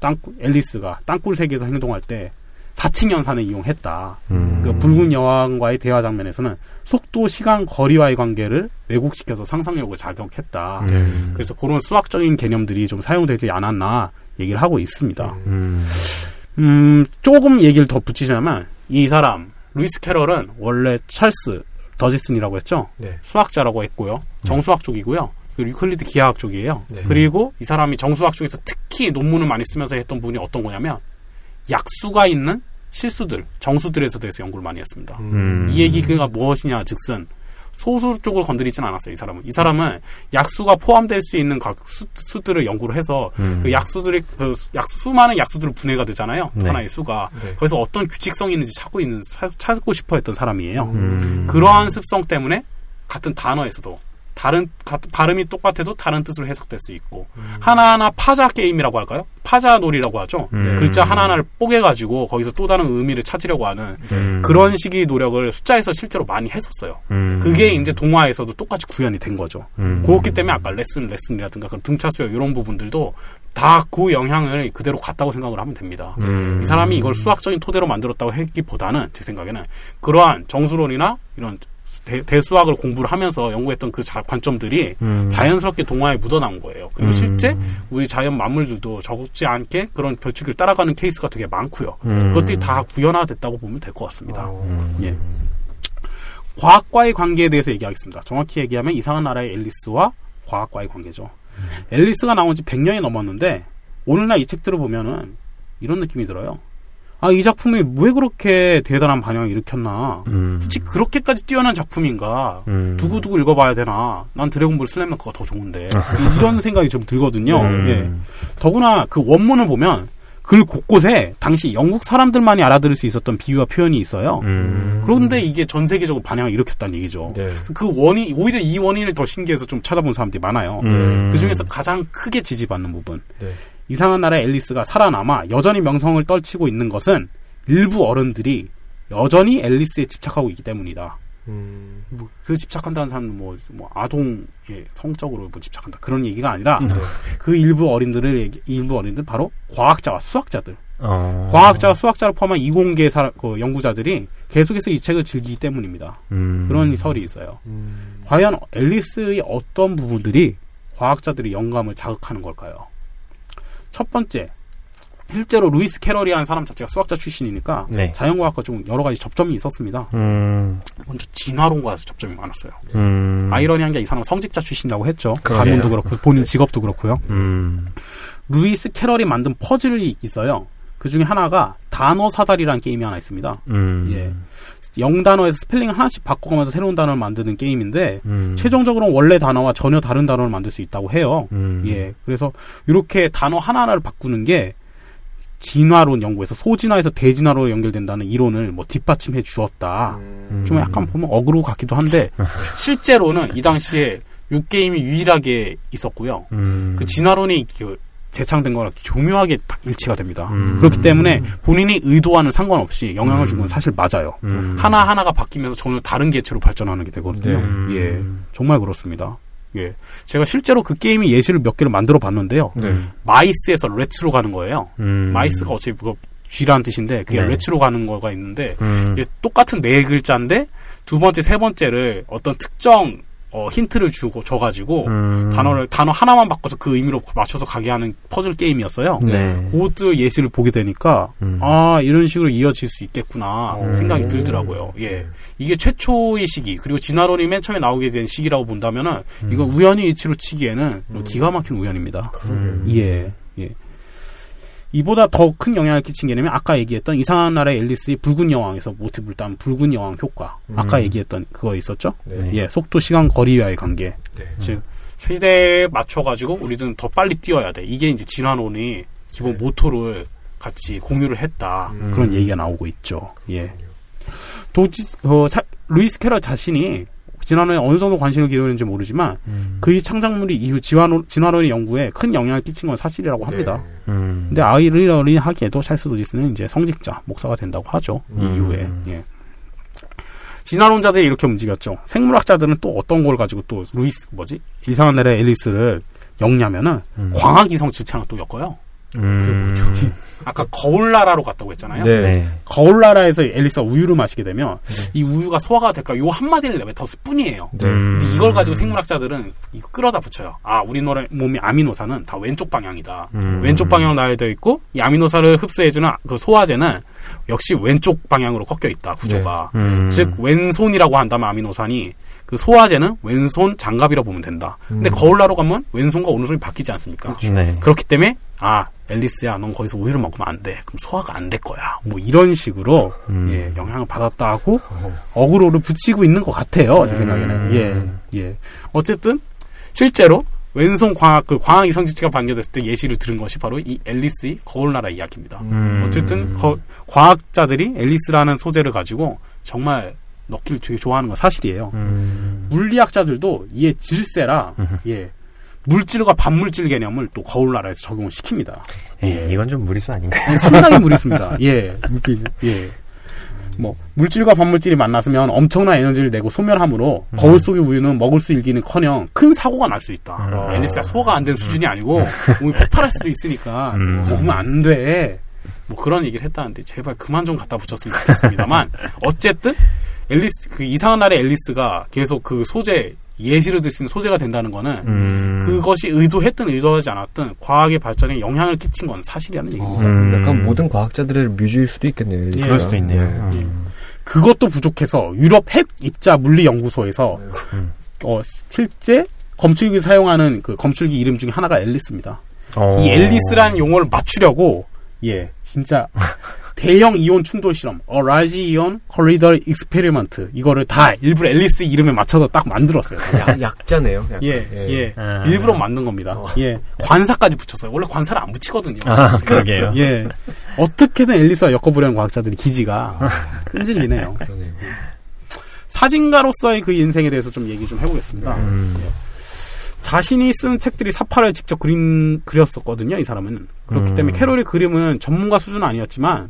땅굴 앨리스가 땅굴 세계에서 행동할 때 사칭 연산을 이용했다. 음. 그러니까 붉은 여왕과의 대화 장면에서는 속도, 시간, 거리와의 관계를 왜곡시켜서 상상력을 자극했다. 음. 그래서 그런 수학적인 개념들이 좀 사용되지 않았나 얘기를 하고 있습니다. 음. 음, 조금 얘기를 더 붙이자면 이 사람 루이스 캐럴은 원래 찰스 더지슨이라고 했죠. 네. 수학자라고 했고요. 정수학 쪽이고요. 그리고 유클리드 기하학 쪽이에요. 네. 그리고 이 사람이 정수학 쪽에서 특히 논문을 많이 쓰면서 했던 부분이 어떤 거냐면 약수가 있는 실수들, 정수들에서 대해서 연구를 많이 했습니다. 음. 이 얘기가 무엇이냐 즉슨 소수 쪽을 건드리진 않았어요. 이 사람은 이 사람은 약수가 포함될 수 있는 각 수, 수들을 연구를 해서 음. 그 약수들이 그 약수 수많은 약수들로 분해가 되잖아요. 네. 하나의 수가 네. 거기서 어떤 규칙성이 있는지 찾고 있는 찾고 싶어했던 사람이에요. 음. 그러한 습성 때문에 같은 단어에서도 다른 같은 발음이 똑같아도 다른 뜻으로 해석될 수 있고 음. 하나하나 파자 게임이라고 할까요? 파자 놀이라고 하죠. 음. 글자 하나하나를 뽀개가지고 거기서 또 다른 의미를 찾으려고 하는 음. 그런 식의 노력을 숫자에서 실제로 많이 했었어요. 음. 그게 이제 동화에서도 똑같이 구현이 된 거죠. 음. 그렇기 때문에 아까 레슨, 레슨이라든가 그런 등차수열 이런 부분들도 다 그 영향을 그대로 갔다고 생각을 하면 됩니다. 음. 이 사람이 이걸 수학적인 토대로 만들었다고 했기보다는 제 생각에는 그러한 정수론이나 이런 대, 대수학을 공부를 하면서 연구했던 그 자, 관점들이 음. 자연스럽게 동화에 묻어나온 거예요. 그리고 음. 실제 우리 자연 만물들도 적지 않게 그런 법칙을 따라가는 케이스가 되게 많고요. 음. 그것들이 다 구현화됐다고 보면 될 것 같습니다. 음. 예. 과학과의 관계에 대해서 얘기하겠습니다. 정확히 얘기하면 이상한 나라의 앨리스와 과학과의 관계죠. 음. 앨리스가 나온 지 백 년이 넘었는데 오늘날 이 책들을 보면은 이런 느낌이 들어요. 아, 이 작품이 왜 그렇게 대단한 반향을 일으켰나. 음. 솔직히 그렇게까지 뛰어난 작품인가. 음. 두고두고 읽어봐야 되나. 난 드래곤볼 슬램덩크가 더 좋은데. 이런 생각이 좀 들거든요. 음. 예. 더구나 그 원문을 보면 글 곳곳에 당시 영국 사람들만이 알아들을 수 있었던 비유와 표현이 있어요. 음. 그런데 이게 전 세계적으로 반향을 일으켰다는 얘기죠. 네. 그 원인, 오히려 이 원인을 더 신기해서 좀 찾아본 사람들이 많아요. 음. 그 중에서 가장 크게 지지받는 부분. 네. 이상한 나라의 앨리스가 살아남아 여전히 명성을 떨치고 있는 것은 일부 어른들이 여전히 앨리스에 집착하고 있기 때문이다. 음. 뭐 그 집착한다는 사람은 뭐, 뭐 아동의 성적으로 뭐 집착한다 그런 얘기가 아니라 네. 그 일부 어린들을 일부 어린들 바로 과학자와 수학자들, 어. 과학자와 수학자를 포함한 이공계 사람, 그 연구자들이 계속해서 이 책을 즐기기 때문입니다. 음. 그런 설이 있어요. 음. 과연 앨리스의 어떤 부분들이 과학자들의 영감을 자극하는 걸까요? 첫 번째, 실제로 루이스 캐럴이라는 사람 자체가 수학자 출신이니까 네. 자연과학과 좀 여러 가지 접점이 있었습니다. 음. 먼저 진화론과 접점이 많았어요. 음. 아이러니한 게 이 사람은 성직자 출신이라고 했죠. 가문도 그렇고 본인 직업도 그렇고요. 음. 루이스 캐럴이 만든 퍼즐이 있어요. 그중에 하나가 단어 사다리라는 게임이 하나 있습니다. 음. 예. 영단어에서 스펠링을 하나씩 바꿔가면서 새로운 단어를 만드는 게임인데 음. 최종적으로는 원래 단어와 전혀 다른 단어를 만들 수 있다고 해요. 음. 예. 그래서 이렇게 단어 하나하나를 바꾸는 게 진화론 연구에서 소진화에서 대진화로 연결된다는 이론을 뭐 뒷받침해 주었다. 음. 좀 약간 보면 어그로 같기도 한데 실제로는 이 당시에 이 게임이 유일하게 있었고요. 음. 그 진화론이 그 재창된 거랑 교묘하게 딱 일치가 됩니다. 음. 그렇기 때문에 본인이 의도와는 상관없이 영향을 준 건 사실 맞아요. 음. 하나하나가 바뀌면서 전혀 다른 개체로 발전하는 게 되거든요. 네. 예. 정말 그렇습니다. 예. 제가 실제로 그 게임이 예시를 몇 개를 만들어 봤는데요. 네. 마이스에서 레츠로 가는 거예요. 음. 마이스가 어차피 그거 쥐라는 뜻인데 그게 네. 레츠로 가는 거가 있는데 음. 똑같은 네 글자인데 두 번째, 세 번째를 어떤 특정 어, 힌트를 주고, 줘가지고, 음. 단어를, 단어 하나만 바꿔서 그 의미로 맞춰서 가게 하는 퍼즐 게임이었어요. 네. 그것도 예시를 보게 되니까, 음. 아, 이런 식으로 이어질 수 있겠구나, 오. 생각이 들더라고요. 예. 이게 최초의 시기, 그리고 진화론이 맨 처음에 나오게 된 시기라고 본다면은, 음. 이거 우연히 일치로 치기에는 음. 기가 막힌 우연입니다. 음. 예. 예. 이보다 더 큰 영향을 끼친 게 뭐냐면 아까 얘기했던 이상한 나라의 앨리스의 붉은 여왕에서 모티브를 딴 붉은 여왕 효과. 음. 아까 얘기했던 그거 있었죠? 네. 예, 속도, 시간, 거리와의 관계. 네. 즉 시대에 맞춰가지고 우리는 더 빨리 뛰어야 돼. 이게 이제 진화론이 기본 네. 모토를 같이 공유를 했다. 음. 그런 얘기가 나오고 있죠. 예. 도지, 어, 사, 루이스 캐럴 자신이 진화론에 어느 정도 관심을 기울였는지 모르지만 음. 그의 창작물이 이후 진화론, 진화론의 연구에 큰 영향을 끼친 건 사실이라고 합니다. 네. 음. 근데 아이러니하게도 찰스 도지스는 이제 성직자, 목사가 된다고 하죠. 음. 이 이후에. 예. 진화론자들이 이렇게 움직였죠. 생물학자들은 또 어떤 걸 가지고 또 루이스, 뭐지? 이상한 나라의 앨리스를 엮냐면은 음. 광학이성 질체랑 또 엮어요. 음. 아까 거울나라로 갔다고 했잖아요. 네. 거울나라에서 앨리스가 우유를 마시게 되면 네. 이 우유가 소화가 될까 요 한마디를 내뱉었을 뿐이에요. 네. 근데 이걸 가지고 생물학자들은 이거 끌어다 붙여요. 아, 우리 몸의 아미노산은 다 왼쪽 방향이다. 음. 왼쪽 방향으로 나열되어 있고 이 아미노산을 흡수해주는 그 소화제는 역시 왼쪽 방향으로 꺾여 있다. 구조가. 네. 음. 즉 왼손이라고 한다면 아미노산이 그 소화제는 왼손 장갑이라고 보면 된다. 근데 음. 거울나로 가면 왼손과 오른손이 바뀌지 않습니까? 네. 그렇기 때문에 아, 앨리스야, 넌 거기서 우유를 먹으면 안 돼. 그럼 소화가 안 될 거야. 뭐 이런 식으로 음. 예, 영향을 받았다고 어그로를 붙이고 있는 것 같아요. 제 생각에는. 음. 예, 예. 어쨌든 실제로 왼손 광학, 그 광학이 성지치가 발견됐을 때 예시를 들은 것이 바로 이 앨리스의 거울나라 이야기입니다. 음. 어쨌든 거, 과학자들이 앨리스라는 소재를 가지고 정말 넣기를 되게 좋아하는 건 사실이에요. 음. 물리학자들도 이의 질세라 예, 물질과 반물질 개념을 또 거울나라에서 적용을 시킵니다. 예, 이건 좀 무리수 아닌가요? 상당히 무리수입니다. 예, 예. 뭐 물질과 반물질이 만났으면 엄청난 에너지를 내고 소멸함으로 음. 거울 속의 우유는 먹을 수 있기는커녕 큰 사고가 날 수 있다. 음. 앨리스가 소화가 안 된 수준이 아니고 몸이 폭발할 수도 있으니까 음. 먹으면 안 돼. 뭐 그런 얘기를 했다는데 제발 그만 좀 갖다 붙였으면 좋겠습니다만 어쨌든. 앨리스, 그 이상한 날의 앨리스가 계속 그 소재, 예시를 들 수 있는 소재가 된다는 거는 음. 그것이 의도했든 의도하지 않았든 과학의 발전에 영향을 끼친 건 사실이라는 얘기입니다. 음. 약간 모든 과학자들의 뮤즈일 수도 있겠네요. 예. 그럴 수도 있네요. 예. 음. 그것도 부족해서 유럽 핵 입자 물리 연구소에서 음. 어, 실제 검출기 사용하는 그 검출기 이름 중에 하나가 앨리스입니다. 오. 이 앨리스라는 용어를 맞추려고 예, 진짜 대형 이온 충돌 실험, A Large Ion Corridor Experiment 이거를 다 일부러 앨리스 이름에 맞춰서 딱 만들었어요. 야, 약자네요. 약간. 예, 예, 예. 아, 일부러 만든 겁니다. 어. 예, 관사까지 붙였어요. 원래 관사를 안 붙이거든요. 아, 그러게요. 예, 어떻게든 앨리스와 엮어보려는 과학자들의 기지가 끈질기네요. 그러네요. 사진가로서의 그 인생에 대해서 좀 얘기 좀 해보겠습니다. 음. 예. 자신이 쓴 책들이 사파를 직접 그림, 그렸었거든요, 이 사람은. 그렇기 음. 때문에 캐롤의 그림은 전문가 수준은 아니었지만,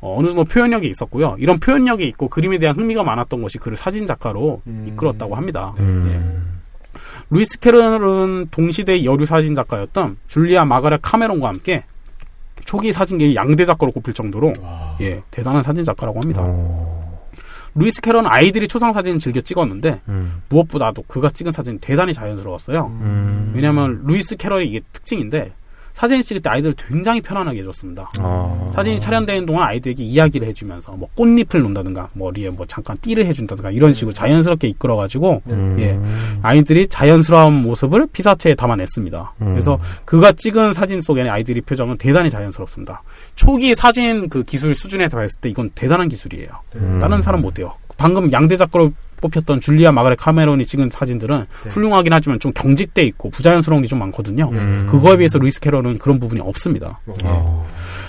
어, 어느 정도 표현력이 있었고요. 이런 표현력이 있고 그림에 대한 흥미가 많았던 것이 그를 사진작가로 음. 이끌었다고 합니다. 음. 예. 루이스 캐럴은 동시대의 여류 사진작가였던 줄리아 마가렛 카메론과 함께 초기 사진계의 양대작가로 꼽힐 정도로, 예, 대단한 사진작가라고 합니다. 오. 루이스 캐럴은 아이들이 초상 사진을 즐겨 찍었는데 음. 무엇보다도 그가 찍은 사진이 대단히 자연스러웠어요. 음. 왜냐하면 루이스 캐럴의 이게 특징인데 사진을 찍을 때 아이들을 굉장히 편안하게 해줬습니다. 아. 사진이 촬영되는 동안 아이들에게 이야기를 해주면서 뭐 꽃잎을 놓는다든가 머리에 뭐 잠깐 띠를 해준다든가 이런 식으로 자연스럽게 이끌어가지고 음. 예, 아이들이 자연스러운 모습을 피사체에 담아냈습니다. 음. 그래서 그가 찍은 사진 속에는 아이들의 표정은 대단히 자연스럽습니다. 초기 사진 그 기술 수준에서 봤을 때 이건 대단한 기술이에요. 음. 다른 사람 못해요. 방금 양대작가로 뽑혔던 줄리아 마가렛 카메론이 찍은 사진들은 네. 훌륭하긴 하지만 좀 경직돼 있고 부자연스러운 게 좀 많거든요. 음. 그거에 비해서 루이스 캐럴은 그런 부분이 없습니다. 네.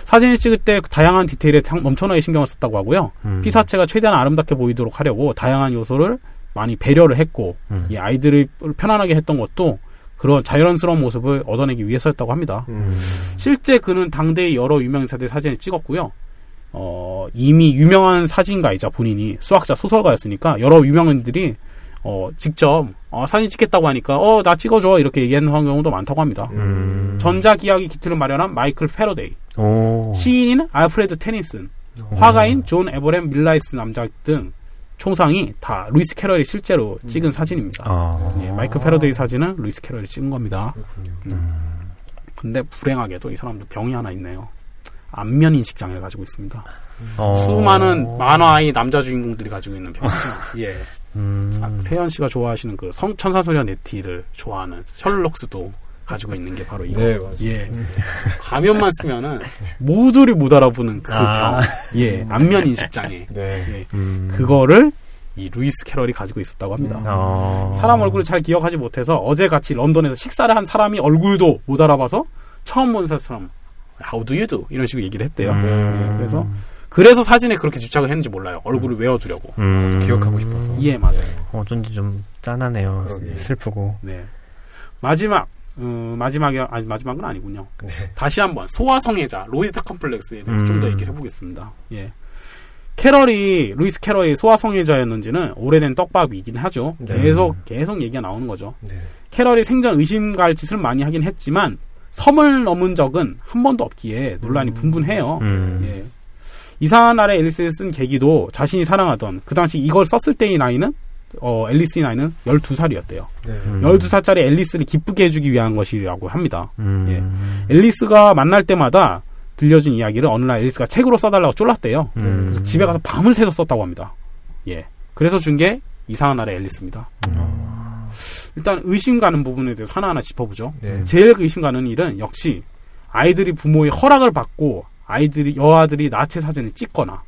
사진을 찍을 때 다양한 디테일에 엄청나게 신경을 썼다고 하고요. 음. 피사체가 최대한 아름답게 보이도록 하려고 다양한 요소를 많이 배려를 했고 음. 이 아이들을 편안하게 했던 것도 그런 자연스러운 모습을 얻어내기 위해서였다고 합니다. 음. 실제 그는 당대의 여러 유명 인사들의 사진을 찍었고요. 어, 이미 유명한 사진가이자 본인이 수학자, 소설가였으니까 여러 유명인들이 어, 직접 어, 사진 찍겠다고 하니까 어, 나 찍어줘 이렇게 얘기하는 경우도 많다고 합니다. 음. 전자기하기 기틀을 마련한 마이클 패러데이, 오. 시인인 알프레드 테니슨, 오. 화가인 존 에버렘 밀라이스 남작 등 총상이 다 루이스 캐럴이 실제로 음. 찍은 사진입니다. 아. 예, 마이클 패러데이 사진은 루이스 캐럴이 찍은 겁니다. 음. 근데 불행하게도 이 사람도 병이 하나 있네요. 안면인식 장애를 가지고 있습니다. 어... 수많은 만화의 남자 주인공들이 가지고 있는 병이죠. 예. 음... 아, 세현 씨가 좋아하시는 그 성, 천사소년 네티를 좋아하는 셜록스도 가지고 있는 게 바로 이거. 네, 맞아요. 예. 가면만 쓰면은 모조리 못 알아보는 그 아... 병. 예. 안면인식 장애. 네. 예. 음... 그거를 이 루이스 캐럴이 가지고 있었다고 합니다. 어... 사람 얼굴을 잘 기억하지 못해서 어제 같이 런던에서 식사를 한 사람이 얼굴도 못 알아봐서 처음 본 사람. How do you do? 이런 식으로 얘기를 했대요. 음. 예, 그래서 그래서 사진에 그렇게 집착을 했는지 몰라요. 얼굴을 음. 외워두려고. 음. 기억하고 싶어서. 예, 맞아요. 네. 어쩐지 좀 짠하네요. 그러네. 슬프고. 네. 마지막 음, 마지막이 아니 마지막은 아니군요. 네. 다시 한번 소아성애자 로이드 컴플렉스에 대해서 음. 좀 더 얘기를 해보겠습니다. 예. 캐럴이 루이스 캐럴이 소아성애자였는지는 오래된 떡밥이긴 하죠. 네. 계속 계속 얘기가 나오는 거죠. 네. 캐럴이 생전 의심 갈 짓을 많이 하긴 했지만. 섬을 넘은 적은 한 번도 없기에 논란이 음. 분분해요. 음. 예. 이상한 날의 앨리스를 쓴 계기도 자신이 사랑하던 그 당시 이걸 썼을 때의 나이는 어, 앨리스의 나이는 열두 살이었대요. 네. 음. 열두 살짜리 앨리스를 기쁘게 해주기 위한 것이라고 합니다. 음. 예. 앨리스가 만날 때마다 들려준 이야기를 어느 날 앨리스가 책으로 써달라고 쫄랐대요. 음. 그래서 집에 가서 밤을 새서 썼다고 합니다. 예. 그래서 준 게 이상한 나라의 앨리스입니다. 음. 일단 의심 가는 부분에 대해서 하나하나 짚어보죠. 네. 제일 의심 가는 일은 역시 아이들이 부모의 허락을 받고 아이들이 여아들이 나체 사진을 찍거나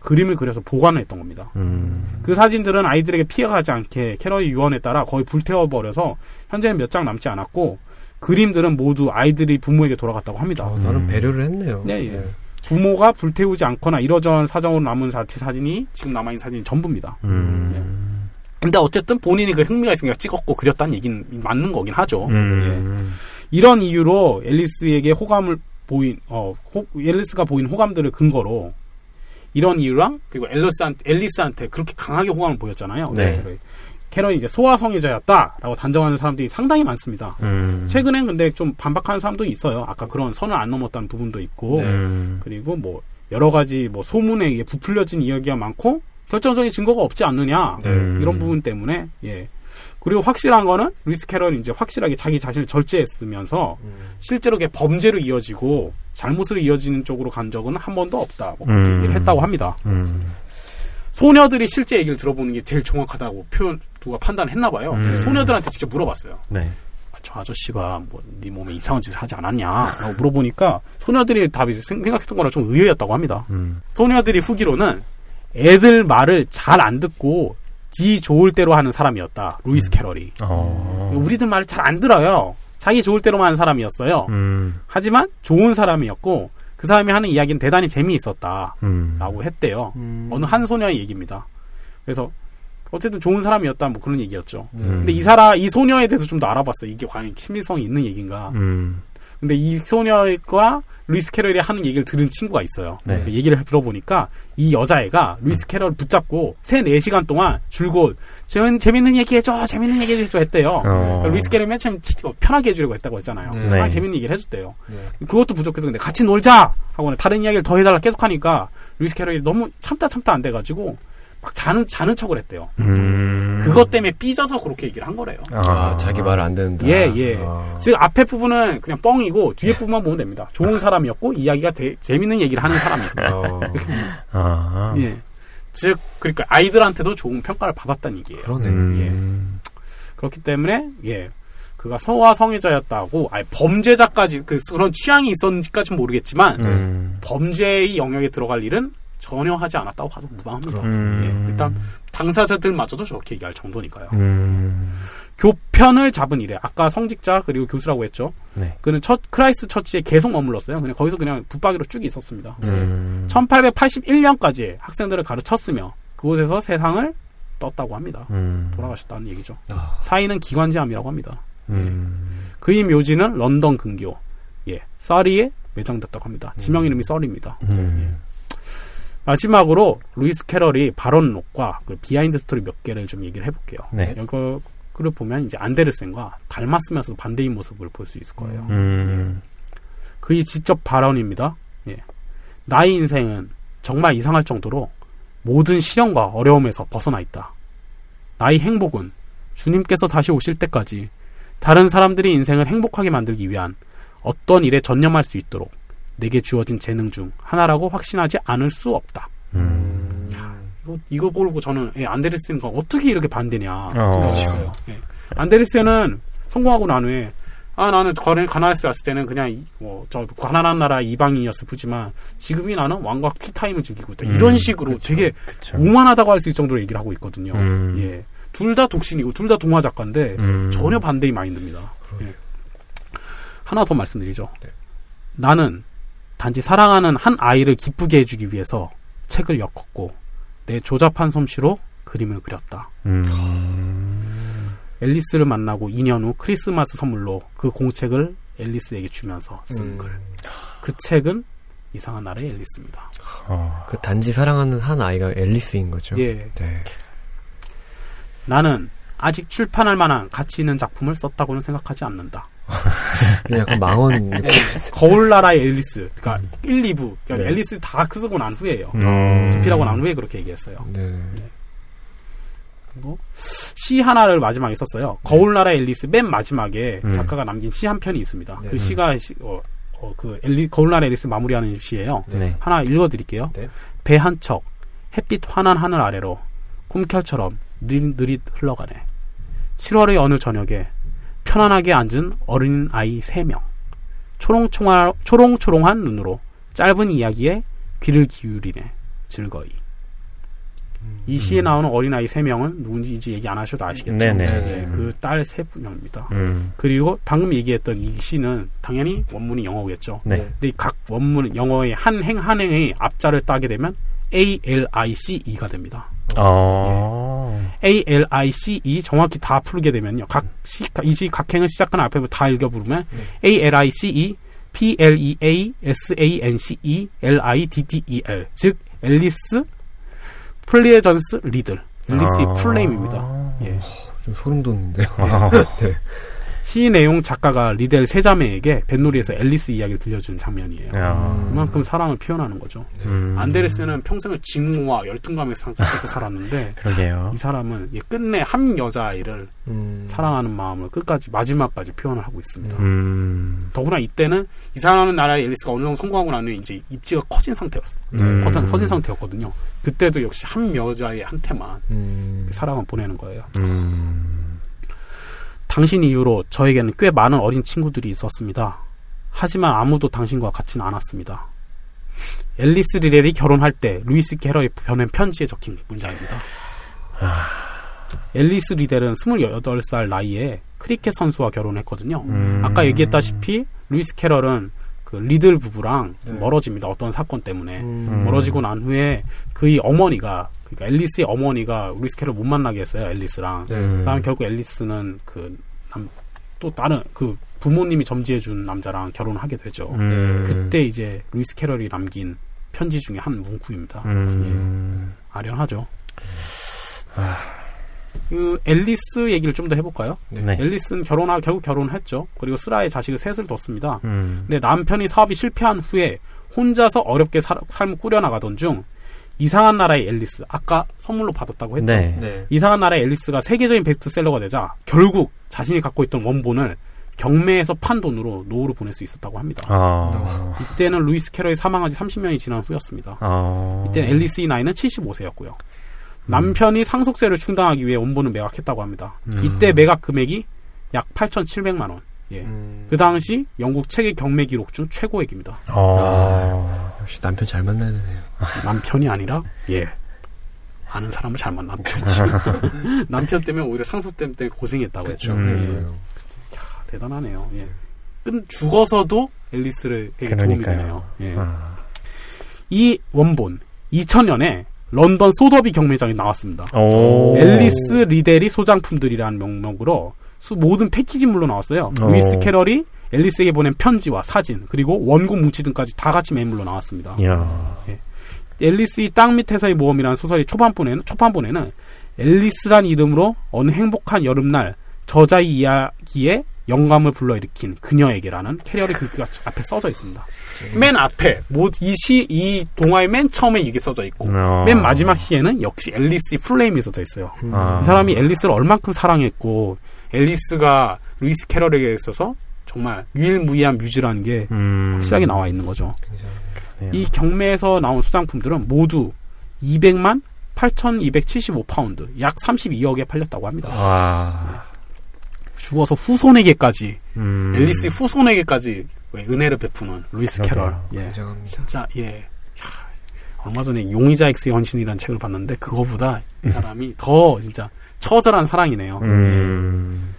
그림을 그려서 보관을 했던 겁니다. 음. 그 사진들은 아이들에게 피해가지 않게 캐럴의 유언에 따라 거의 불태워버려서 현재는 몇 장 남지 않았고 그림들은 모두 아이들이 부모에게 돌아갔다고 합니다. 어, 나는 배려를 했네요. 네, 예. 네. 부모가 불태우지 않거나 이러저런 사정으로 남은 사체 사진이 지금 남아있는 사진이 전부입니다. 음. 예. 근데 어쨌든 본인이 그 흥미가 있으니까 찍었고 그렸다는 얘기는 맞는 거긴 하죠. 음. 예. 이런 이유로 앨리스에게 호감을 보인 어, 호, 앨리스가 보인 호감들을 근거로 이런 이유랑 그리고 앨리스한테, 앨리스한테 그렇게 강하게 호감을 보였잖아요. 네. 캐럴이 이제 소아성애자였다라고 단정하는 사람들이 상당히 많습니다. 음. 최근엔 근데 좀 반박하는 사람도 있어요. 아까 그런 선을 안 넘었다는 부분도 있고, 네. 그리고 뭐 여러 가지 뭐 소문에 의해 부풀려진 이야기가 많고 결정적인 증거가 없지 않느냐 네. 이런 부분 때문에 예. 그리고 확실한 거는 루이스 캐럴이 이제 확실하게 자기 자신을 절제했으면서 음. 실제로 그게 범죄로 이어지고 잘못으로 이어지는 쪽으로 간 적은 한 번도 없다. 뭐 그렇게 음. 얘기를 했다고 합니다. 음. 소녀들이 실제 얘기를 들어보는 게 제일 정확하다고 표현 누가 판단을 했나 봐요. 음. 소녀들한테 직접 물어봤어요. 네. 저 아저씨가 뭐 네 몸에 이상한 짓을 하지 않았냐라고 물어보니까 소녀들이 답이 생각했던 거랑 좀 의외였다고 합니다. 음. 소녀들이 후기로는 애들 말을 잘 안 듣고 지 좋을 대로 하는 사람이었다. 루이스 음. 캐럴이. 어. 우리들 말을 잘 안 들어요. 자기 좋을 대로만 하는 사람이었어요. 음. 하지만 좋은 사람이었고 그 사람이 하는 이야기는 대단히 재미있었다. 음. 라고 했대요. 음. 어느 한 소녀의 얘기입니다. 그래서 어쨌든 좋은 사람이었다. 뭐 그런 얘기였죠. 음. 근데 이 사람, 이 소녀에 대해서 좀 더 알아봤어요. 이게 과연 친밀성이 있는 얘기인가. 음. 근데 이 소녀가 루이스 캐럴이 하는 얘기를 들은 친구가 있어요. 네. 그 얘기를 들어보니까 이 여자애가 루이스 캐럴을 붙잡고 세, 네 시간 동안 줄곧 재밌는 얘기 해줘, 재밌는 얘기 해줘 했대요. 어. 그러니까 루이스 캐럴이 맨 처음 편하게 해주려고 했다고 했잖아요. 네. 막 재밌는 얘기를 해줬대요. 네. 그것도 부족해서 근데 같이 놀자 하고 다른 이야기를 더 해달라 계속 하니까 루이스 캐럴이 너무 참다 참다 안 돼가지고 막 자는, 자는 척을 했대요. 음. 그것 때문에 삐져서 그렇게 얘기를 한 거래요. 아, 아. 자기 말 안 된다. 예, 예. 아. 즉, 앞에 부분은 그냥 뻥이고, 뒤에 부분만 보면 됩니다. 좋은 사람이었고, 이야기가 되, 재밌는 얘기를 하는 사람이었다. 어. 아. 예. 즉, 그러니까 아이들한테도 좋은 평가를 받았다는 얘기예요. 그러네. 음. 예. 그렇기 때문에, 예. 그가 소아 성애자였다고, 아니, 범죄자까지, 그, 그런 취향이 있었는지까지는 모르겠지만, 음. 범죄의 영역에 들어갈 일은 전혀 하지 않았다고 봐도 무방합니다. 음. 예, 일단 당사자들마저도 저렇게 얘기할 정도니까요. 음. 교편을 잡은 이래 아까 성직자 그리고 교수라고 했죠. 네. 그는 첫 크라이스트 처치에 계속 머물렀어요. 그냥 거기서 그냥 붙박이로 쭉 있었습니다. 음. 천팔백팔십일 년까지 학생들을 가르쳤으며 그곳에서 세상을 떴다고 합니다. 음. 돌아가셨다는 얘기죠. 아. 사인은 기관지암이라고 합니다. 음. 예. 그의 묘지는 런던 근교 예, 서리에 매장됐다고 합니다. 지명 이름이 서리입니다. 음. 예. 마지막으로 루이스 캐럴이 발언록과 그 비하인드 스토리 몇 개를 좀 얘기를 해볼게요. 네. 이거를 보면 이제 안데르센과 닮았으면서도 반대인 모습을 볼 수 있을 거예요. 음. 예. 그의 직접 발언입니다. 예. 나의 인생은 정말 이상할 정도로 모든 시련과 어려움에서 벗어나 있다. 나의 행복은 주님께서 다시 오실 때까지 다른 사람들의 인생을 행복하게 만들기 위한 어떤 일에 전념할 수 있도록 내게 주어진 재능 중 하나라고 확신하지 않을 수 없다. 음. 야, 이거, 이거 보고 저는 예, 안데르센과 어떻게 이렇게 반대냐 생각했어요. 예. 안데르센은 성공하고 난 후에 아 나는 가나에서 갔을 때는 그냥 뭐, 저 가난한 나라 이방인이었을 뿐이지만 지금이 나는 왕과 티타임을 즐기고 있다. 음. 이런 식으로 그쵸, 되게 그쵸. 오만하다고 할 수 있을 정도로 얘기를 하고 있거든요. 음. 예. 둘 다 독신이고 둘 다 동화 작가인데 음. 전혀 반대의 마인드입니다. 예. 하나 더 말씀드리죠. 네. 나는 단지 사랑하는 한 아이를 기쁘게 해주기 위해서 책을 엮었고 내 조잡한 솜씨로 그림을 그렸다. 음. 앨리스를 만나고 이 년 후 크리스마스 선물로 그 공책을 앨리스에게 주면서 쓴 글. 음. 그 책은 이상한 나라의 앨리스입니다. 어. 그 단지 사랑하는 한 아이가 앨리스인 거죠? 예. 네. 나는 아직 출판할 만한 가치 있는 작품을 썼다고는 생각하지 않는다. 약간 망언 느낌. 거울나라의 앨리스. 그러니까 음. 일, 이 부. 그러니까 네. 앨리스 다 쓰고 난 후에요. 음. 집필하고 난 후에 그렇게 얘기했어요. 네. 네. 그리고 시 하나를 마지막에 썼어요. 네. 거울나라의 앨리스 맨 마지막에 음. 작가가 남긴 시 한 편이 있습니다. 네. 그 시가 시, 어, 어, 그 엘리, 거울나라의 앨리스 마무리하는 시예요. 네. 하나 읽어드릴게요. 네. 배 한 척 햇빛 환한 하늘 아래로 꿈결처럼 느릿느릿 흘러가네. 칠월의 어느 저녁에 편안하게 앉은 어린 아이 세 명. 초롱초롱, 초롱초롱한 눈으로 짧은 이야기에 귀를 기울이네. 즐거이. 이 시에 음. 나오는 어린아이 세 명은 누군지 이제 얘기 안 하셔도 아시겠죠. 예, 그 딸 세 분입니다. 음. 그리고 방금 얘기했던 이 시는 당연히 원문이 영어겠죠. 네. 근데 각 원문 영어의 한 행 한 행의 앞자를 따게 되면 에이엘아이씨이가 됩니다. 아~ 예. 에이엘아이씨이 정확히 다 풀게 되면요. 각 시, 이 시 각 행을 시작하는 앞에 다 읽어 부르면 네. 에이엘아이씨이 P-L-E-A-S-A-N-C-E-L-I-D-D-E-L 즉 앨리스 플리에전스 리들. 앨리스의 아~ 풀네임입니다. 예. 좀 소름 돋는데요. 네. 네. 시 내용 작가가 리델 세 자매에게 뱃놀이에서 앨리스 이야기를 들려준 장면이에요. 야. 그만큼 사랑을 표현하는 거죠. 음. 안데르센은 평생을 증오와 열등감에 살았는데 그러게요. 이 사람은 끝내 한 여자아이를 음. 사랑하는 마음을 끝까지 마지막까지 표현을 하고 있습니다. 음. 더구나 이때는 이사라는 나라의 앨리스가 어느 정도 성공하고 난 후에 이제 입지가 커진 상태였어. 음. 커진 상태였거든요. 그때도 역시 한 여자아이한테만 음. 그 사랑을 보내는 거예요. 음. 당신 이후로 저에게는 꽤 많은 어린 친구들이 있었습니다. 하지만 아무도 당신과 같지는 않았습니다. 앨리스 리델이 결혼할 때 루이스 캐럴이 보낸 편지에 적힌 문장입니다. 앨리스 리델은 스물여덟 살 나이에 크리켓 선수와 결혼했거든요. 음. 아까 얘기했다시피 루이스 캐럴은 그 리들 부부랑 네. 멀어집니다. 어떤 사건 때문에. 음. 멀어지고 난 후에 그의 어머니가, 그러니까 앨리스의 어머니가 루이스 캐럴 못 만나게 했어요. 앨리스랑. 네. 그다음 결국 앨리스는 그 남, 또 다른 그 부모님이 점지해준 남자랑 결혼하게 되죠. 음. 그때 이제 루이스 캐럴이 남긴 편지 중에 한 문구입니다. 음. 예. 아련하죠. 아. 그 앨리스 얘기를 좀 더 해볼까요? 네. 앨리스는 결혼하 결국 결혼했죠. 그리고 쓰라의 자식을 셋을 뒀습니다. 음. 근데 남편이 사업이 실패한 후에 혼자서 어렵게 살, 삶을 꾸려나가던 중 이상한 나라의 앨리스, 아까 선물로 받았다고 했죠. 네. 네. 이상한 나라의 앨리스가 세계적인 베스트셀러가 되자 결국 자신이 갖고 있던 원본을 경매에서 판 돈으로 노후를 보낼 수 있었다고 합니다. 아. 이때는 루이스 캐럴이 사망한 지 삼십 년이 지난 후였습니다. 아. 이때는 앨리스의 나이는 칠십오 세였고요. 남편이 상속세를 충당하기 위해 원본을 매각했다고 합니다. 음. 이때 매각 금액이 약 팔천칠백만 원. 예. 음. 그 당시 영국 책의 경매 기록 중 최고액입니다. 아. 아. 역시 남편 잘 만나야 되네요. 남편이 아니라 예 아는 사람을 잘 만나고 그렇죠. 남편 때문에 오히려 상속 때문에 고생했다고 했죠. 음. 예. 야, 대단하네요. 예. 끈 죽어서도 앨리스를 도움이 되네요. 예. 아. 이 원본 이천 년에 런던 소더비 경매장에 나왔습니다. 앨리스 리델이 소장품들이라는 명목으로 수, 모든 패키지물로 나왔어요. 루이스 캐럴이 앨리스에게 보낸 편지와 사진 그리고 원곡 뭉치 등까지 다 같이 매물로 나왔습니다. 예. 앨리스의 땅 밑에서의 모험이라는 소설의 초반본에는, 초반본에는 앨리스란 이름으로 어느 행복한 여름날 저자의 이야기에 영감을 불러일으킨 그녀에게라는 캐럴의 글귀가 앞에 써져 있습니다. 맨 앞에 이 시, 이 동화의 맨 처음에 이게 써져 있고 어. 맨 마지막 시에는 역시 앨리스의 풀네임이 써져 있어요. 어. 이 사람이 앨리스를 얼만큼 사랑했고 앨리스가 루이스 캐럴에게 있어서 정말 유일무이한 뮤즈라는 게 음. 확실하게 나와 있는 거죠. 굉장히. 이 경매에서 나온 수상품들은 모두 이백만 팔천이백칠십오 파운드 약 삼십이억에 팔렸다고 합니다. 와. 죽어서 후손에게까지 음. 앨리스 후손에게까지 은혜를 베푸는 루이스 캐럴. 예. 진짜 예. 야, 얼마 전에 용의자 X의 헌신이라는 책을 봤는데 그거보다 이 사람이 더 진짜 처절한 사랑이네요. 음.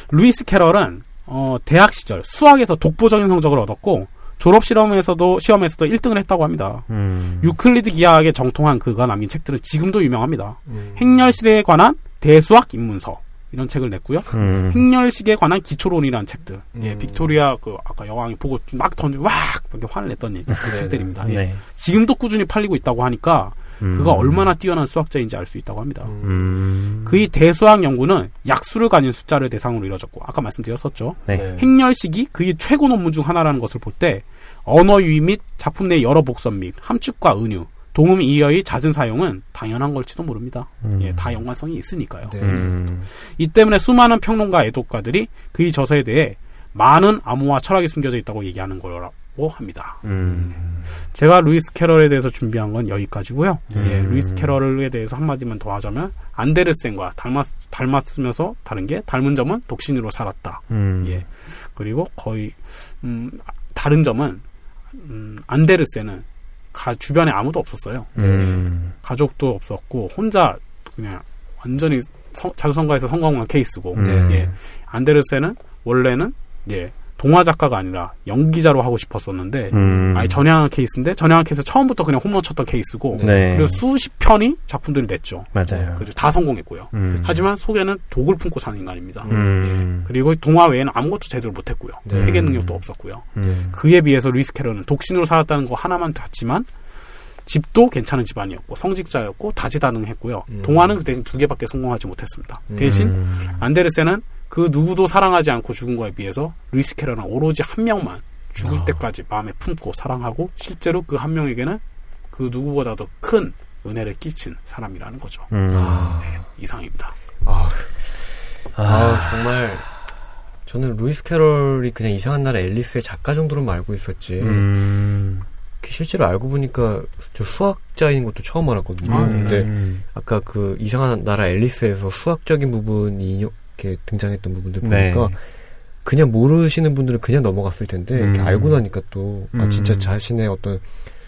예. 루이스 캐럴은 어, 대학 시절 수학에서 독보적인 성적을 얻었고 졸업 시험에서도 시험에서도 일 등을 했다고 합니다. 음. 유클리드 기하학에 정통한 그가 남긴 책들은 지금도 유명합니다. 음. 행렬식에 관한 대수학 입문서. 이런 책을 냈고요. 음. 행렬식에 관한 기초론이라는 책들. 음. 예, 빅토리아 그 아까 여왕이 보고 막 던져 막 이렇게 화를 냈던 그 책들입니다. 예. 네. 지금도 꾸준히 팔리고 있다고 하니까 음. 그가 얼마나 뛰어난 수학자인지 알 수 있다고 합니다. 음. 그의 대수학 연구는 약수를 가진 숫자를 대상으로 이루어졌고 아까 말씀드렸었죠. 네. 행렬식이 그의 최고 논문 중 하나라는 것을 볼 때 언어 유의 및 작품 내 여러 복선 및 함축과 은유 동음 이어의 잦은 사용은 당연한 걸지도 모릅니다. 음. 예, 다 연관성이 있으니까요. 네. 음. 이 때문에 수많은 평론가 애독가들이 그의 저서에 대해 많은 암호와 철학이 숨겨져 있다고 얘기하는 거라, 합니다. 음. 제가 루이스 캐럴에 대해서 준비한 건 여기까지고요. 음. 예, 루이스 캐럴에 대해서 한마디만 더 하자면 안데르센과 닮았, 닮았으면서 다른 게 닮은 점은 독신으로 살았다. 음. 예. 그리고 거의 음, 다른 점은 음, 안데르센은 가, 주변에 아무도 없었어요. 음. 예, 가족도 없었고 혼자 그냥 완전히 성, 자수성가해서 성공한 케이스고 음. 예, 안데르센은 원래는 예, 동화 작가가 아니라 연기자로 하고 싶었었는데 음. 아예 전향한 케이스인데 전향한 케이스 처음부터 그냥 홈런 쳤던 케이스고 네. 그리고 수십 편이 작품들을 냈죠. 맞아요. 그래서 다 성공했고요. 음. 하지만 속에는 독을 품고 사는 인간입니다. 음. 예. 그리고 동화 외에는 아무것도 제대로 못했고요. 네. 해결 능력도 없었고요. 음. 그에 비해서 루이스 캐럴은 독신으로 살았다는 거 하나만 닿지만 집도 괜찮은 집안이었고 성직자였고 다재다능했고요. 음. 동화는 그 대신 두 개밖에 성공하지 못했습니다. 대신 음. 안데르센은 그 누구도 사랑하지 않고 죽은 거에 비해서 루이스 캐럴은 오로지 한 명만 죽을 어. 때까지 마음에 품고 사랑하고 실제로 그 한 명에게는 그 누구보다도 큰 은혜를 끼친 사람이라는 거죠. 음. 아. 네, 이상입니다. 아. 아. 아 정말 저는 루이스 캐럴이 그냥 이상한 나라 앨리스의 작가 정도로만 알고 있었지 음. 실제로 알고 보니까 저 수학자인 것도 처음 알았거든요. 아, 네. 근데 아까 그 이상한 나라 앨리스에서 수학적인 부분이 인용 이렇게 등장했던 부분들 보니까 네. 그냥 모르시는 분들은 그냥 넘어갔을 텐데 음. 알고 나니까 또 아, 진짜 자신의 어떤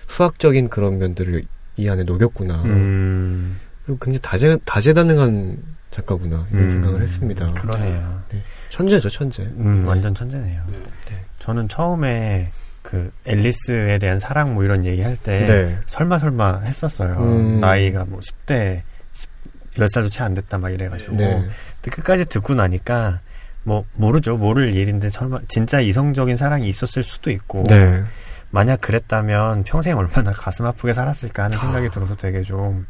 수학적인 그런 면들을 이 안에 녹였구나. 음. 그리고 굉장히 다재, 다재다능한 작가구나 이런 음. 생각을 했습니다. 그러네요. 네. 천재죠 천재. 음, 네. 완전 천재네요. 네. 네. 저는 처음에 그 앨리스에 대한 사랑 뭐 이런 얘기할 때 네. 설마 설마 했었어요. 음. 나이가 뭐 십 대 몇 살도 채 안 됐다 막 이래가지고 네. 끝까지 듣고 나니까 뭐 모르죠. 모를 일인데 설마 진짜 이성적인 사랑이 있었을 수도 있고 네. 만약 그랬다면 평생 얼마나 가슴 아프게 살았을까 하는 생각이 들어서 되게 좀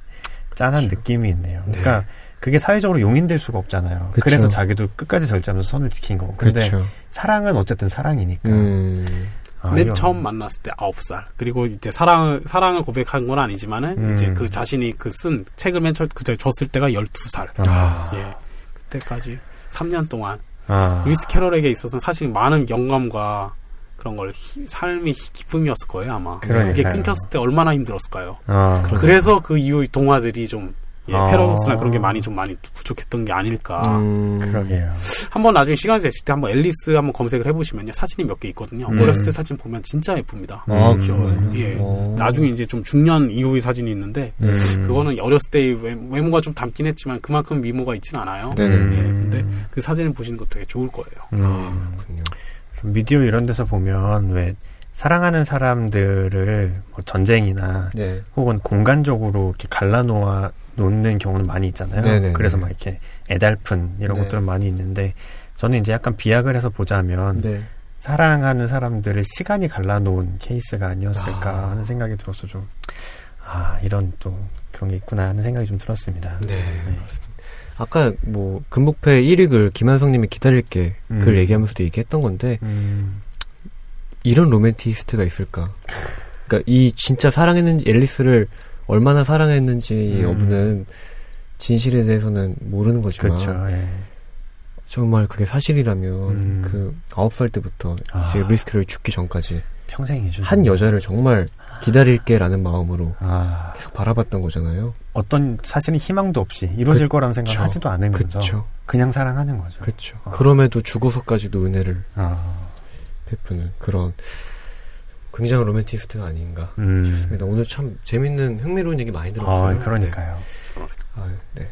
짠한 그렇죠. 느낌이 있네요. 네. 그러니까 그게 사회적으로 용인될 수가 없잖아요. 그렇죠. 그래서 자기도 끝까지 절제하면서 선을 지킨 거고 근데 그렇죠. 사랑은 어쨌든 사랑이니까 음. 아, 맨 이건... 처음 만났을 때 아홉 살 그리고 이제 사랑을 사랑을 고백한 건 아니지만은 음. 이제 그 자신이 그 쓴 책을 맨 처음 그때 줬을 때가 열두 살 아. 예. 그때까지 삼 년 동안 아. 루이스 캐럴에게 있어서는 사실 많은 영감과 그런 걸 히, 삶의 기쁨이었을 거예요 아마. 그러니까요. 그게 끊겼을 때 얼마나 힘들었을까요. 아, 그래서 그 이후 동화들이 좀 예, 아. 패러독스나 그런 게 많이 좀 많이 부족했던 게 아닐까. 음, 그러게요. 한번 나중에 시간 되실 때 한번 앨리스 한번 검색을 해보시면요 사진이 몇 개 있거든요. 음. 어렸을 때 사진 보면 진짜 예쁩니다. 아, 음, 귀여워요. 예. 오. 나중에 이제 좀 중년 이후의 사진이 있는데 음. 그거는 어렸을 때의 외모가 좀 닮긴 했지만 그만큼 미모가 있진 않아요. 네. 음. 예. 근데 그 사진을 보시는 것도 되게 좋을 거예요. 음. 아, 그렇군요. 미디어 이런 데서 보면 왜 사랑하는 사람들을 뭐 전쟁이나 네. 혹은 공간적으로 이렇게 갈라놓아 놓는 경우는 많이 있잖아요. 네네네. 그래서 막 이렇게 애달픈 이런 네. 것들은 많이 있는데 저는 이제 약간 비약을 해서 보자면 네. 사랑하는 사람들을 시간이 갈라놓은 케이스가 아니었을까 아. 하는 생각이 들어서 좀 아 이런 또 그런 게 있구나 하는 생각이 좀 들었습니다. 네. 네. 아까 뭐 금북페 일 위 글 김한성님이 기다릴게 음. 글 얘기하면서도 얘기했던 건데 음. 이런 로맨티스트가 있을까? 그러니까 이 진짜 사랑했는지 앨리스를 얼마나 사랑했는지 여부는 진실에 대해서는 모르는 거지만 그쵸, 예. 정말 그게 사실이라면 음. 그 아홉 살 때부터 아. 이제 루이스 캐럴이 죽기 전까지 평생이죠. 한 여자를 정말 기다릴게라는 마음으로 아. 계속 바라봤던 거잖아요. 어떤 사실은 희망도 없이 이루어질 그, 거라는 생각을 하지도 않으면서 그쵸. 그냥 사랑하는 거죠. 그렇죠. 어. 그럼에도 죽어서까지도 은혜를 아. 베푸는 그런 굉장히 로맨티스트가 아닌가 음. 싶습니다. 오늘 참 재밌는 흥미로운 얘기 많이 들었어요. 어, 그러니까요. 네. 아, 네.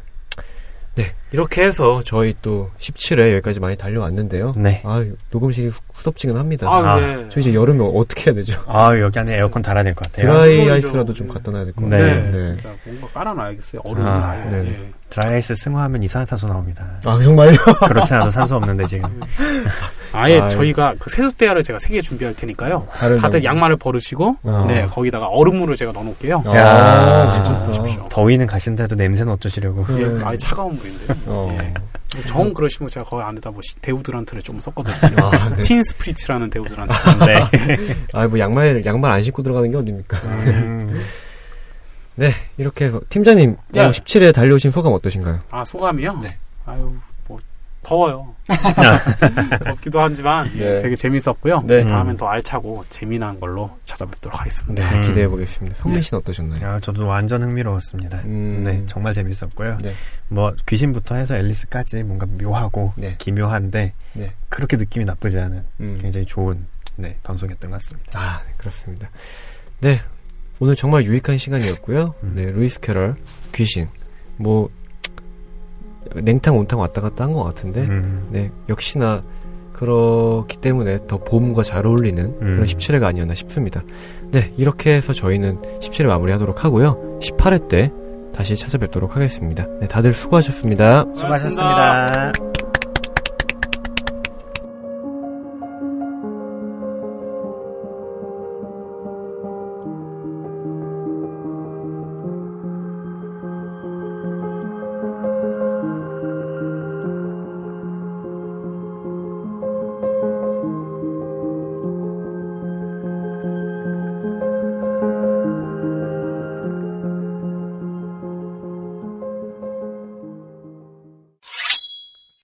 네. 이렇게 해서 저희 또 십칠 회 여기까지 많이 달려왔는데요. 네. 아, 녹음실이 후덥지근합니다. 아, 네. 저희 이제 여름에 어떻게 해야 되죠? 아, 여기 안에 에어컨 달아야 될 것 같아요. 드라이 아이스라도 좀 갖다 놔야 될 것 같아요. 네. 네. 네. 진짜 뭔가 깔아놔야겠어요. 얼음이 나요. 아, 네. 네. 드라이 아이스 승화하면 이산화탄소 나옵니다. 아, 정말요? 그렇지 않아도 산소 없는데 지금. 아예 아유. 저희가 그 세숫대야를 제가 세 개 준비할 테니까요. 다들 양말을 버리시고 어. 네, 거기다가 얼음물을 제가 넣어놓을게요. 야, 진짜. 더위는 가신데도 냄새는 어쩌시려고. 예, 네. 아예 차가운 물인데요. 어. 예. 정 그러시면 제가 거기 안에다 뭐 데우드란트를 좀 섞어드릴게요. 아, 네. 틴 스프리츠라는 데우드란트. 네. 아, 뭐 양말 양말 안 신고 들어가는 게 어딥니까? 음. 네, 이렇게 해서 팀장님 네. 십칠 회 달려오신 소감 어떠신가요? 아, 소감이요? 네. 아유. 더워요. 덥기도 하지만 네. 되게 재밌었고요. 네. 다음엔 더 알차고 재미난 걸로 찾아뵙도록 하겠습니다. 네, 기대해 보겠습니다. 성민 씨는 네. 어떠셨나요? 아, 저도 완전 흥미로웠습니다. 음... 네, 정말 재밌었고요. 네. 뭐 귀신부터 해서 앨리스까지 뭔가 묘하고 네. 기묘한데 네. 그렇게 느낌이 나쁘지 않은 음. 굉장히 좋은 네, 방송이었던 것 같습니다. 아, 네, 그렇습니다. 네, 오늘 정말 유익한 시간이었고요. 음. 네, 루이스 캐럴 귀신 뭐. 냉탕 온탕 왔다 갔다 한 것 같은데 음. 네, 역시나 그렇기 때문에 더 봄과 잘 어울리는 음. 그런 십칠 회가 아니었나 싶습니다. 네, 이렇게 해서 저희는 십칠 회 마무리하도록 하고요. 십팔 회 때 다시 찾아뵙도록 하겠습니다. 네, 다들 수고하셨습니다. 수고하셨습니다. 수고하셨습니다.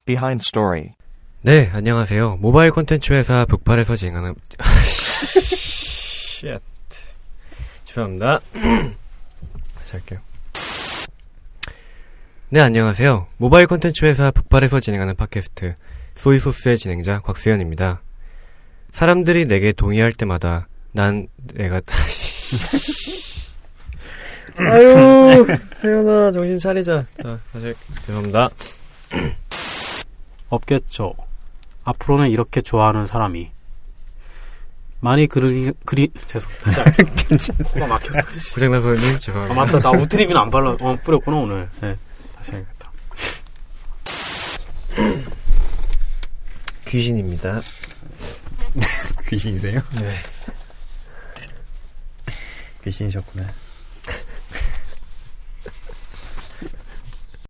Behind Story. 네, 안녕하세요. 모바일 콘텐츠 회사 북팔에서 진행하는 쉣 죄송합니다. 다시 할게요. 네, 안녕하세요. 모바일 콘텐츠 회사 북팔에서 진행하는 팟캐스트 소이소스의 진행자 곽수현입니다. 사람들이 내게 동의할 때마다 난 내가 아유 세연아 정신 차리자. 아, 다시 죄송합니다. 없겠죠. 앞으로는 이렇게 좋아하는 사람이 많이 그리 그리 죄송. 괜찮습니다. 코가 막혔어. 고장난 소연님 죄송합니다. 아, 맞다, 나 우드립은 안 발라. 어, 뿌렸구나 오늘. 네, 다시 해야겠다. 귀신입니다. 귀신이세요? 네. 귀신이셨구나.